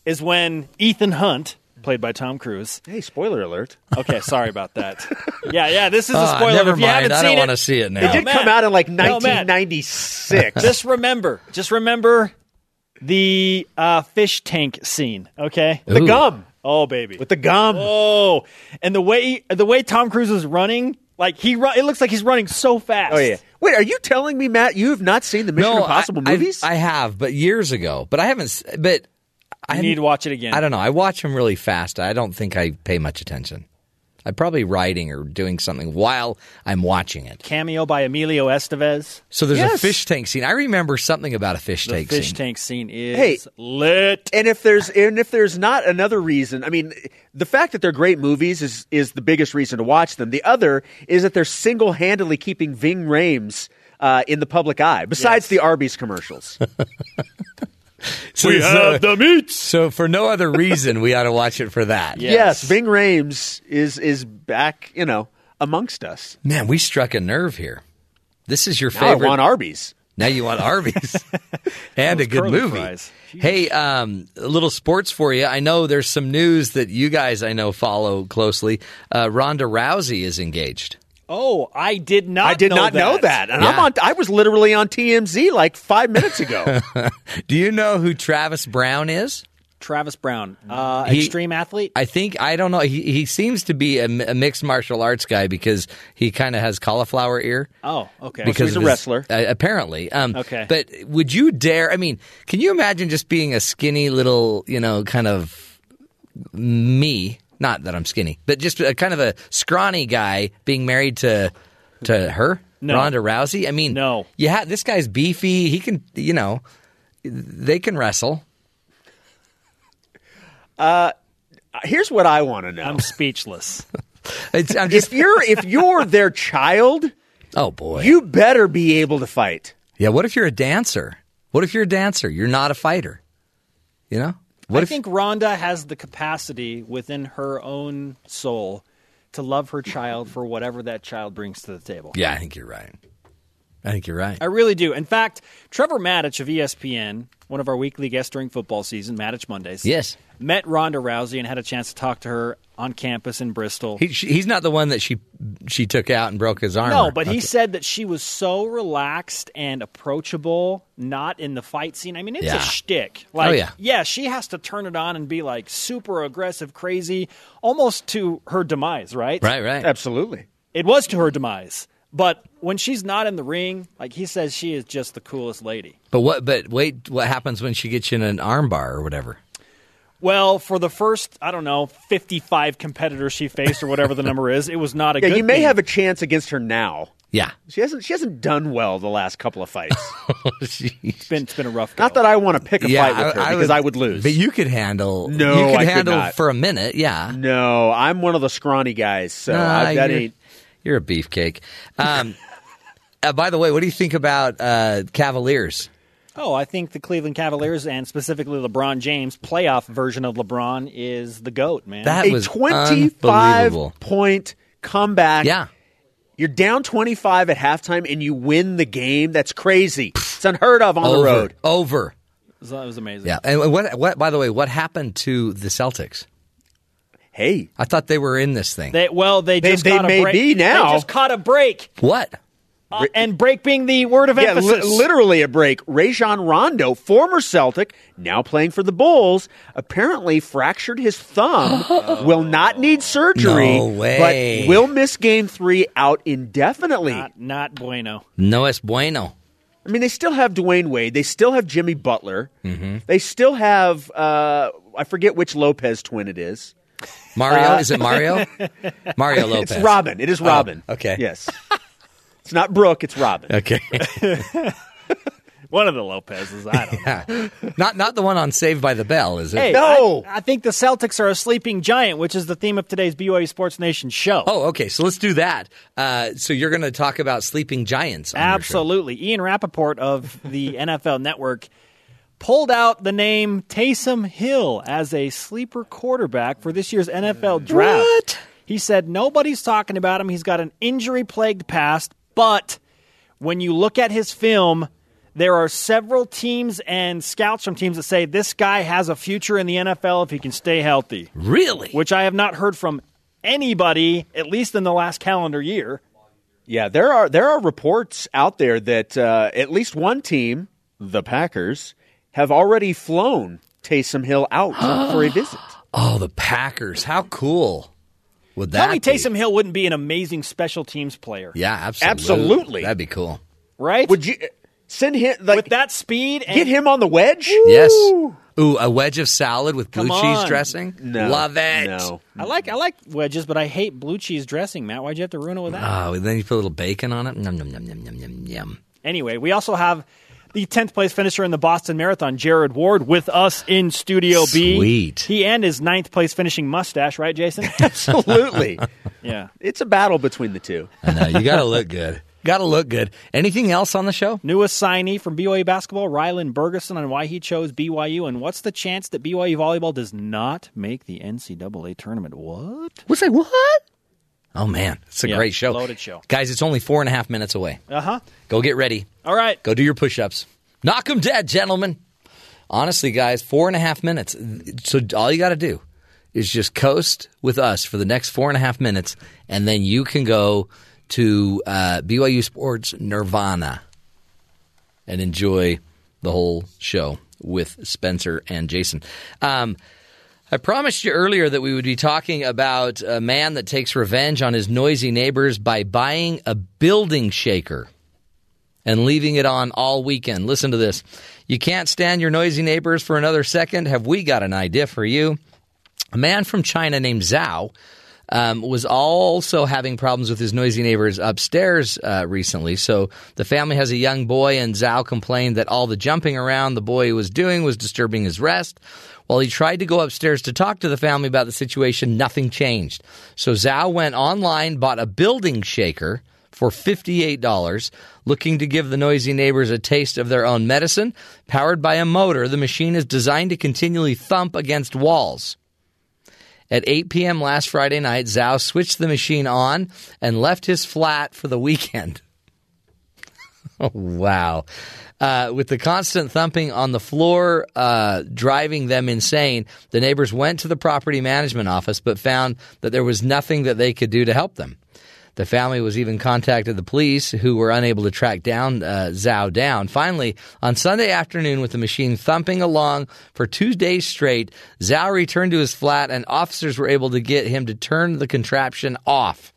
is when Ethan Hunt, played by Tom Cruise. Hey, spoiler alert. Okay, sorry about that. Yeah, yeah, this is a spoiler. Uh, never if you mind, I don't want to see it now. It did no, come out in like nineteen ninety-six. No, just remember, just remember the uh, fish tank scene, okay? Ooh. The gum. Oh, baby. With the gum. Oh, and the way the way Tom Cruise is running, like he run, it looks like he's running so fast. Oh, yeah. Wait, are you telling me, Matt, you have not seen the Mission no, Impossible I, movies? I, I have, but years ago. But I haven't, but... You I need to watch it again. I don't know. I watch them really fast. I don't think I pay much attention. I'm probably writing or doing something while I'm watching it. Cameo by Emilio Estevez. So there's yes. a fish tank scene. I remember something about a fish the tank fish scene. The fish tank scene is hey, lit. And if there's and if there's not another reason, I mean, the fact that they're great movies is, is the biggest reason to watch them. The other is that they're single-handedly keeping Ving Rhames uh, in the public eye, besides yes. the Arby's commercials. So we have uh, the meat. So for no other reason, we ought to watch it for that. Yes, yes Ving Rhames is is back, you know, amongst us. Man, we struck a nerve here. This is your now favorite. I want Arby's. Now you want Arby's. And a good movie. Hey, um, a little sports for you. I know there's some news that you guys, I know, follow closely. Uh, Ronda Rousey is engaged. Oh, I did not know that. I did know not that. know that. And yeah. I'm on, I was literally on T M Z like five minutes ago. Do you know who Travis Brown is? Travis Brown, uh, he, extreme athlete? I think, I don't know. He he seems to be a, a mixed martial arts guy because he kind of has cauliflower ear. Oh, okay. Because so he's a wrestler. His, uh, apparently. Um, okay. But would you dare, I mean, can you imagine just being a skinny little, you know, kind of me? Not that I'm skinny, but just a kind of a scrawny guy being married to to her, no. Ronda Rousey. I mean, no. you ha- this guy's beefy. He can, you know, they can wrestle. Uh, here's what I want to know. I'm speechless. it's, I'm just... if you're if you're their child, oh boy, you better be able to fight. Yeah. What if you're a dancer? What if you're a dancer? You're not a fighter. You know. What I if, think Rhonda has the capacity within her own soul to love her child for whatever that child brings to the table. Yeah, I think you're right. I think you're right. I really do. In fact, Trevor Maddich of E S P N, one of our weekly guests during football season, Maddich Mondays, yes, met Ronda Rousey and had a chance to talk to her on campus in Bristol. He, she, he's not the one that she she took out and broke his arm. No, but okay. he said that she was so relaxed and approachable, not in the fight scene. I mean, it's yeah. a shtick. Like, oh, yeah. yeah, she has to turn it on and be like super aggressive, crazy, almost to her demise, right? Right, right. Absolutely. It was to her demise. But when she's not in the ring, like he says, she is just the coolest lady. But what? But wait, what happens when she gets you in an armbar or whatever? Well, for the first, I don't know, fifty-five competitors she faced or whatever the number is, it was not a yeah, good thing. You may thing. have a chance against her now. Yeah. She hasn't She hasn't done well the last couple of fights. oh, it's, been, it's been a rough go. Not that I want to pick a yeah, fight with her I, I because would, I would lose. But you could handle. No, You could I handle could not. for a minute, yeah. No, I'm one of the scrawny guys, so uh, I, that ain't. You're a beefcake. Um, uh, by the way, what do you think about uh, Cavaliers? Oh, I think the Cleveland Cavaliers and specifically LeBron James, playoff version of LeBron, is the GOAT, man. That was unbelievable. A twenty-five point comeback. Yeah. You're down twenty-five at halftime and you win the game. That's crazy. It's unheard of on Over. the road. Over. It was amazing. Yeah. And what? What? By the way, what happened to the Celtics? Hey, I thought they were in this thing. They, well, they just they, got they a may break. Be now. They just caught a break. What? Uh, and break being the word of yeah, emphasis. Li- literally a break. Rajon Rondo, former Celtic, now playing for the Bulls, apparently fractured his thumb, oh. will not need surgery, no way. But will miss game three out indefinitely. Not, not bueno. No es bueno. I mean, they still have Dwayne Wade. They still have Jimmy Butler. Mm-hmm. They still have, uh, I forget which Lopez twin it is. Mario? Uh, is it Mario? Mario Lopez. It's Robin. It is Robin. Oh, okay. Yes. It's not Brooke. It's Robin. Okay. One of the Lopez's. I don't yeah. know. Not, not the one on Saved by the Bell, is it? Hey, no. I, I think the Celtics are a sleeping giant, which is the theme of today's B Y U Sports Nation show. Oh, okay. So let's do that. Uh, so you're going to talk about sleeping giants on Absolutely. Your show. Ian Rappaport of the N F L Network pulled out the name Taysom Hill as a sleeper quarterback for this year's N F L draft. What? He said nobody's talking about him. He's got an injury-plagued past, but when you look at his film, there are several teams and scouts from teams that say this guy has a future in the N F L if he can stay healthy. Really? Which I have not heard from anybody, at least in the last calendar year. Yeah, there are, there are reports out there that uh, at least one team, the Packers, have already flown Taysom Hill out for a visit. Oh, the Packers. How cool would that be? Tell me Taysom Hill wouldn't be an amazing special teams player. Yeah, absolutely. Absolutely. That'd be cool. Right? Would you send him like, with that speed and get him on the wedge? Woo! Yes. Ooh, a wedge of salad with blue cheese dressing? No. Love it. No. I like I like wedges, but I hate blue cheese dressing, Matt. Why'd you have to ruin it with that? Oh, and then you put a little bacon on it. Yum, yum, yum, yum, yum, yum. Anyway, we also have the tenth place finisher in the Boston Marathon, Jared Ward, with us in Studio B. Sweet. He and his ninth place finishing mustache, right, Jason? Absolutely. Yeah. It's a battle between the two. I know. You got to look good. Got to look good. Anything else on the show? New assignee from B Y U basketball, Rylan Bergeson, on why he chose B Y U, and what's the chance that B Y U volleyball does not make the N C double A tournament? What? What's that? What? Oh, man. It's a yeah, great show. Loaded show. Guys, it's only four and a half minutes away. Uh-huh. Go get ready. All right. Go do your push-ups. Knock them dead, gentlemen. Honestly, guys, four and a half minutes. So all you got to do is just coast with us for the next four and a half minutes, and then you can go to uh, B Y U Sports Nirvana and enjoy the whole show with Spencer and Jason. Um, I promised you earlier that we would be talking about a man that takes revenge on his noisy neighbors by buying a building shaker and leaving it on all weekend. Listen to this. You can't stand your noisy neighbors for another second? Have we got an idea for you? A man from China named Zhao Um, was also having problems with his noisy neighbors upstairs uh, recently. So the family has a young boy, and Zhao complained that all the jumping around the boy was doing was disturbing his rest. While he tried to go upstairs to talk to the family about the situation, nothing changed. So Zhao went online, bought a building shaker for fifty-eight dollars, looking to give the noisy neighbors a taste of their own medicine. Powered by a motor, the machine is designed to continually thump against walls. At eight p.m. last Friday night, Zhao switched the machine on and left his flat for the weekend. Oh, wow. Uh, with the constant thumping on the floor uh, driving them insane, the neighbors went to the property management office but found that there was nothing that they could do to help them. The family was even contacted the police, who were unable to track down uh, Zhao down. Finally, on Sunday afternoon, with the machine thumping along for two days straight, Zhao returned to his flat, and officers were able to get him to turn the contraption off.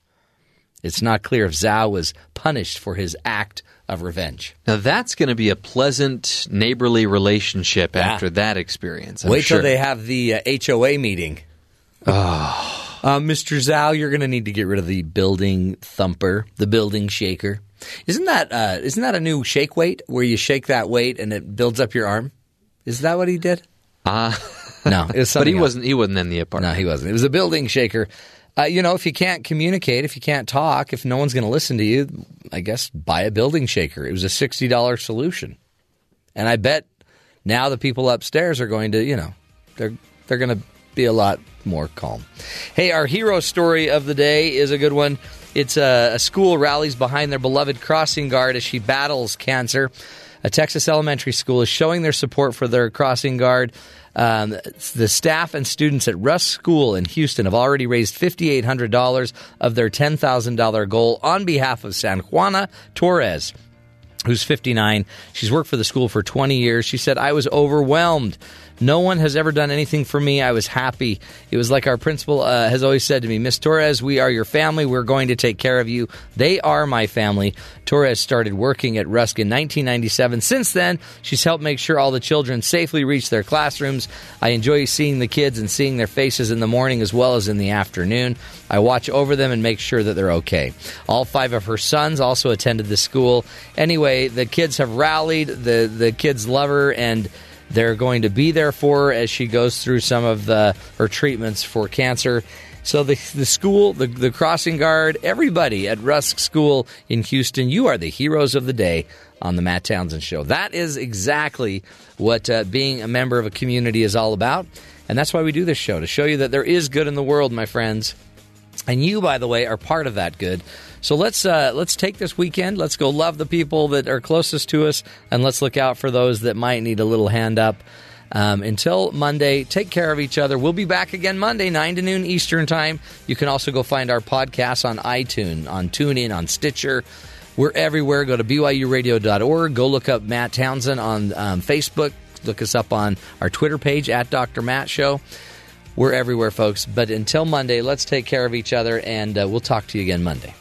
It's not clear if Zhao was punished for his act of revenge. Now, that's going to be a pleasant neighborly relationship yeah. after that experience. I'm Wait sure. till they have the uh, H O A meeting. Oh. Uh, Mister Zhao, you're going to need to get rid of the building thumper, the building shaker. Isn't that uh, isn't that a new shake weight where you shake that weight and it builds up your arm? Is that what he did? Uh, no, it was something but he else. wasn't. He wasn't in the apartment. No, he wasn't. It was a building shaker. Uh, you know, if you can't communicate, if you can't talk, if no one's going to listen to you, I guess buy a building shaker. It was a sixty dollars solution, and I bet now the people upstairs are going to, you know, they're they're going to be a lot more calm. Hey, our hero story of the day is a good one. It's a, a school rallies behind their beloved crossing guard as she battles cancer. A Texas elementary school is showing their support for their crossing guard. Um, the staff and students at Russ School in Houston have already raised five thousand eight hundred dollars of their ten thousand dollars goal on behalf of San Juana Torres, who's fifty-nine. She's worked for the school for twenty years. She said, "I was overwhelmed. No one has ever done anything for me. I was happy. It was like our principal uh, has always said to me, Miss Torres, we are your family. We're going to take care of you. They are my family." Torres started working at Rusk in nineteen ninety-seven. Since then, she's helped make sure all the children safely reach their classrooms. "I enjoy seeing the kids and seeing their faces in the morning as well as in the afternoon. I watch over them and make sure that they're okay." All five of her sons also attended the school. Anyway, the kids have rallied. The, the kids love her, and they're going to be there for her as she goes through some of the, her treatments for cancer. So the the school, the, the crossing guard, everybody at Rusk School in Houston, you are the heroes of the day on the Matt Townsend Show. That is exactly what uh, being a member of a community is all about. And that's why we do this show, to show you that there is good in the world, my friends. And you, by the way, are part of that good. So let's uh, let's take this weekend. Let's go love the people that are closest to us, and let's look out for those that might need a little hand up. Um, until Monday, take care of each other. We'll be back again Monday, nine to noon Eastern time. You can also go find our podcasts on iTunes, on TuneIn, on Stitcher. We're everywhere. Go to B Y U radio dot org. Go look up Matt Townsend on um, Facebook. Look us up on our Twitter page, at Doctor Matt Show. We're everywhere, folks. But until Monday, let's take care of each other, and uh, we'll talk to you again Monday.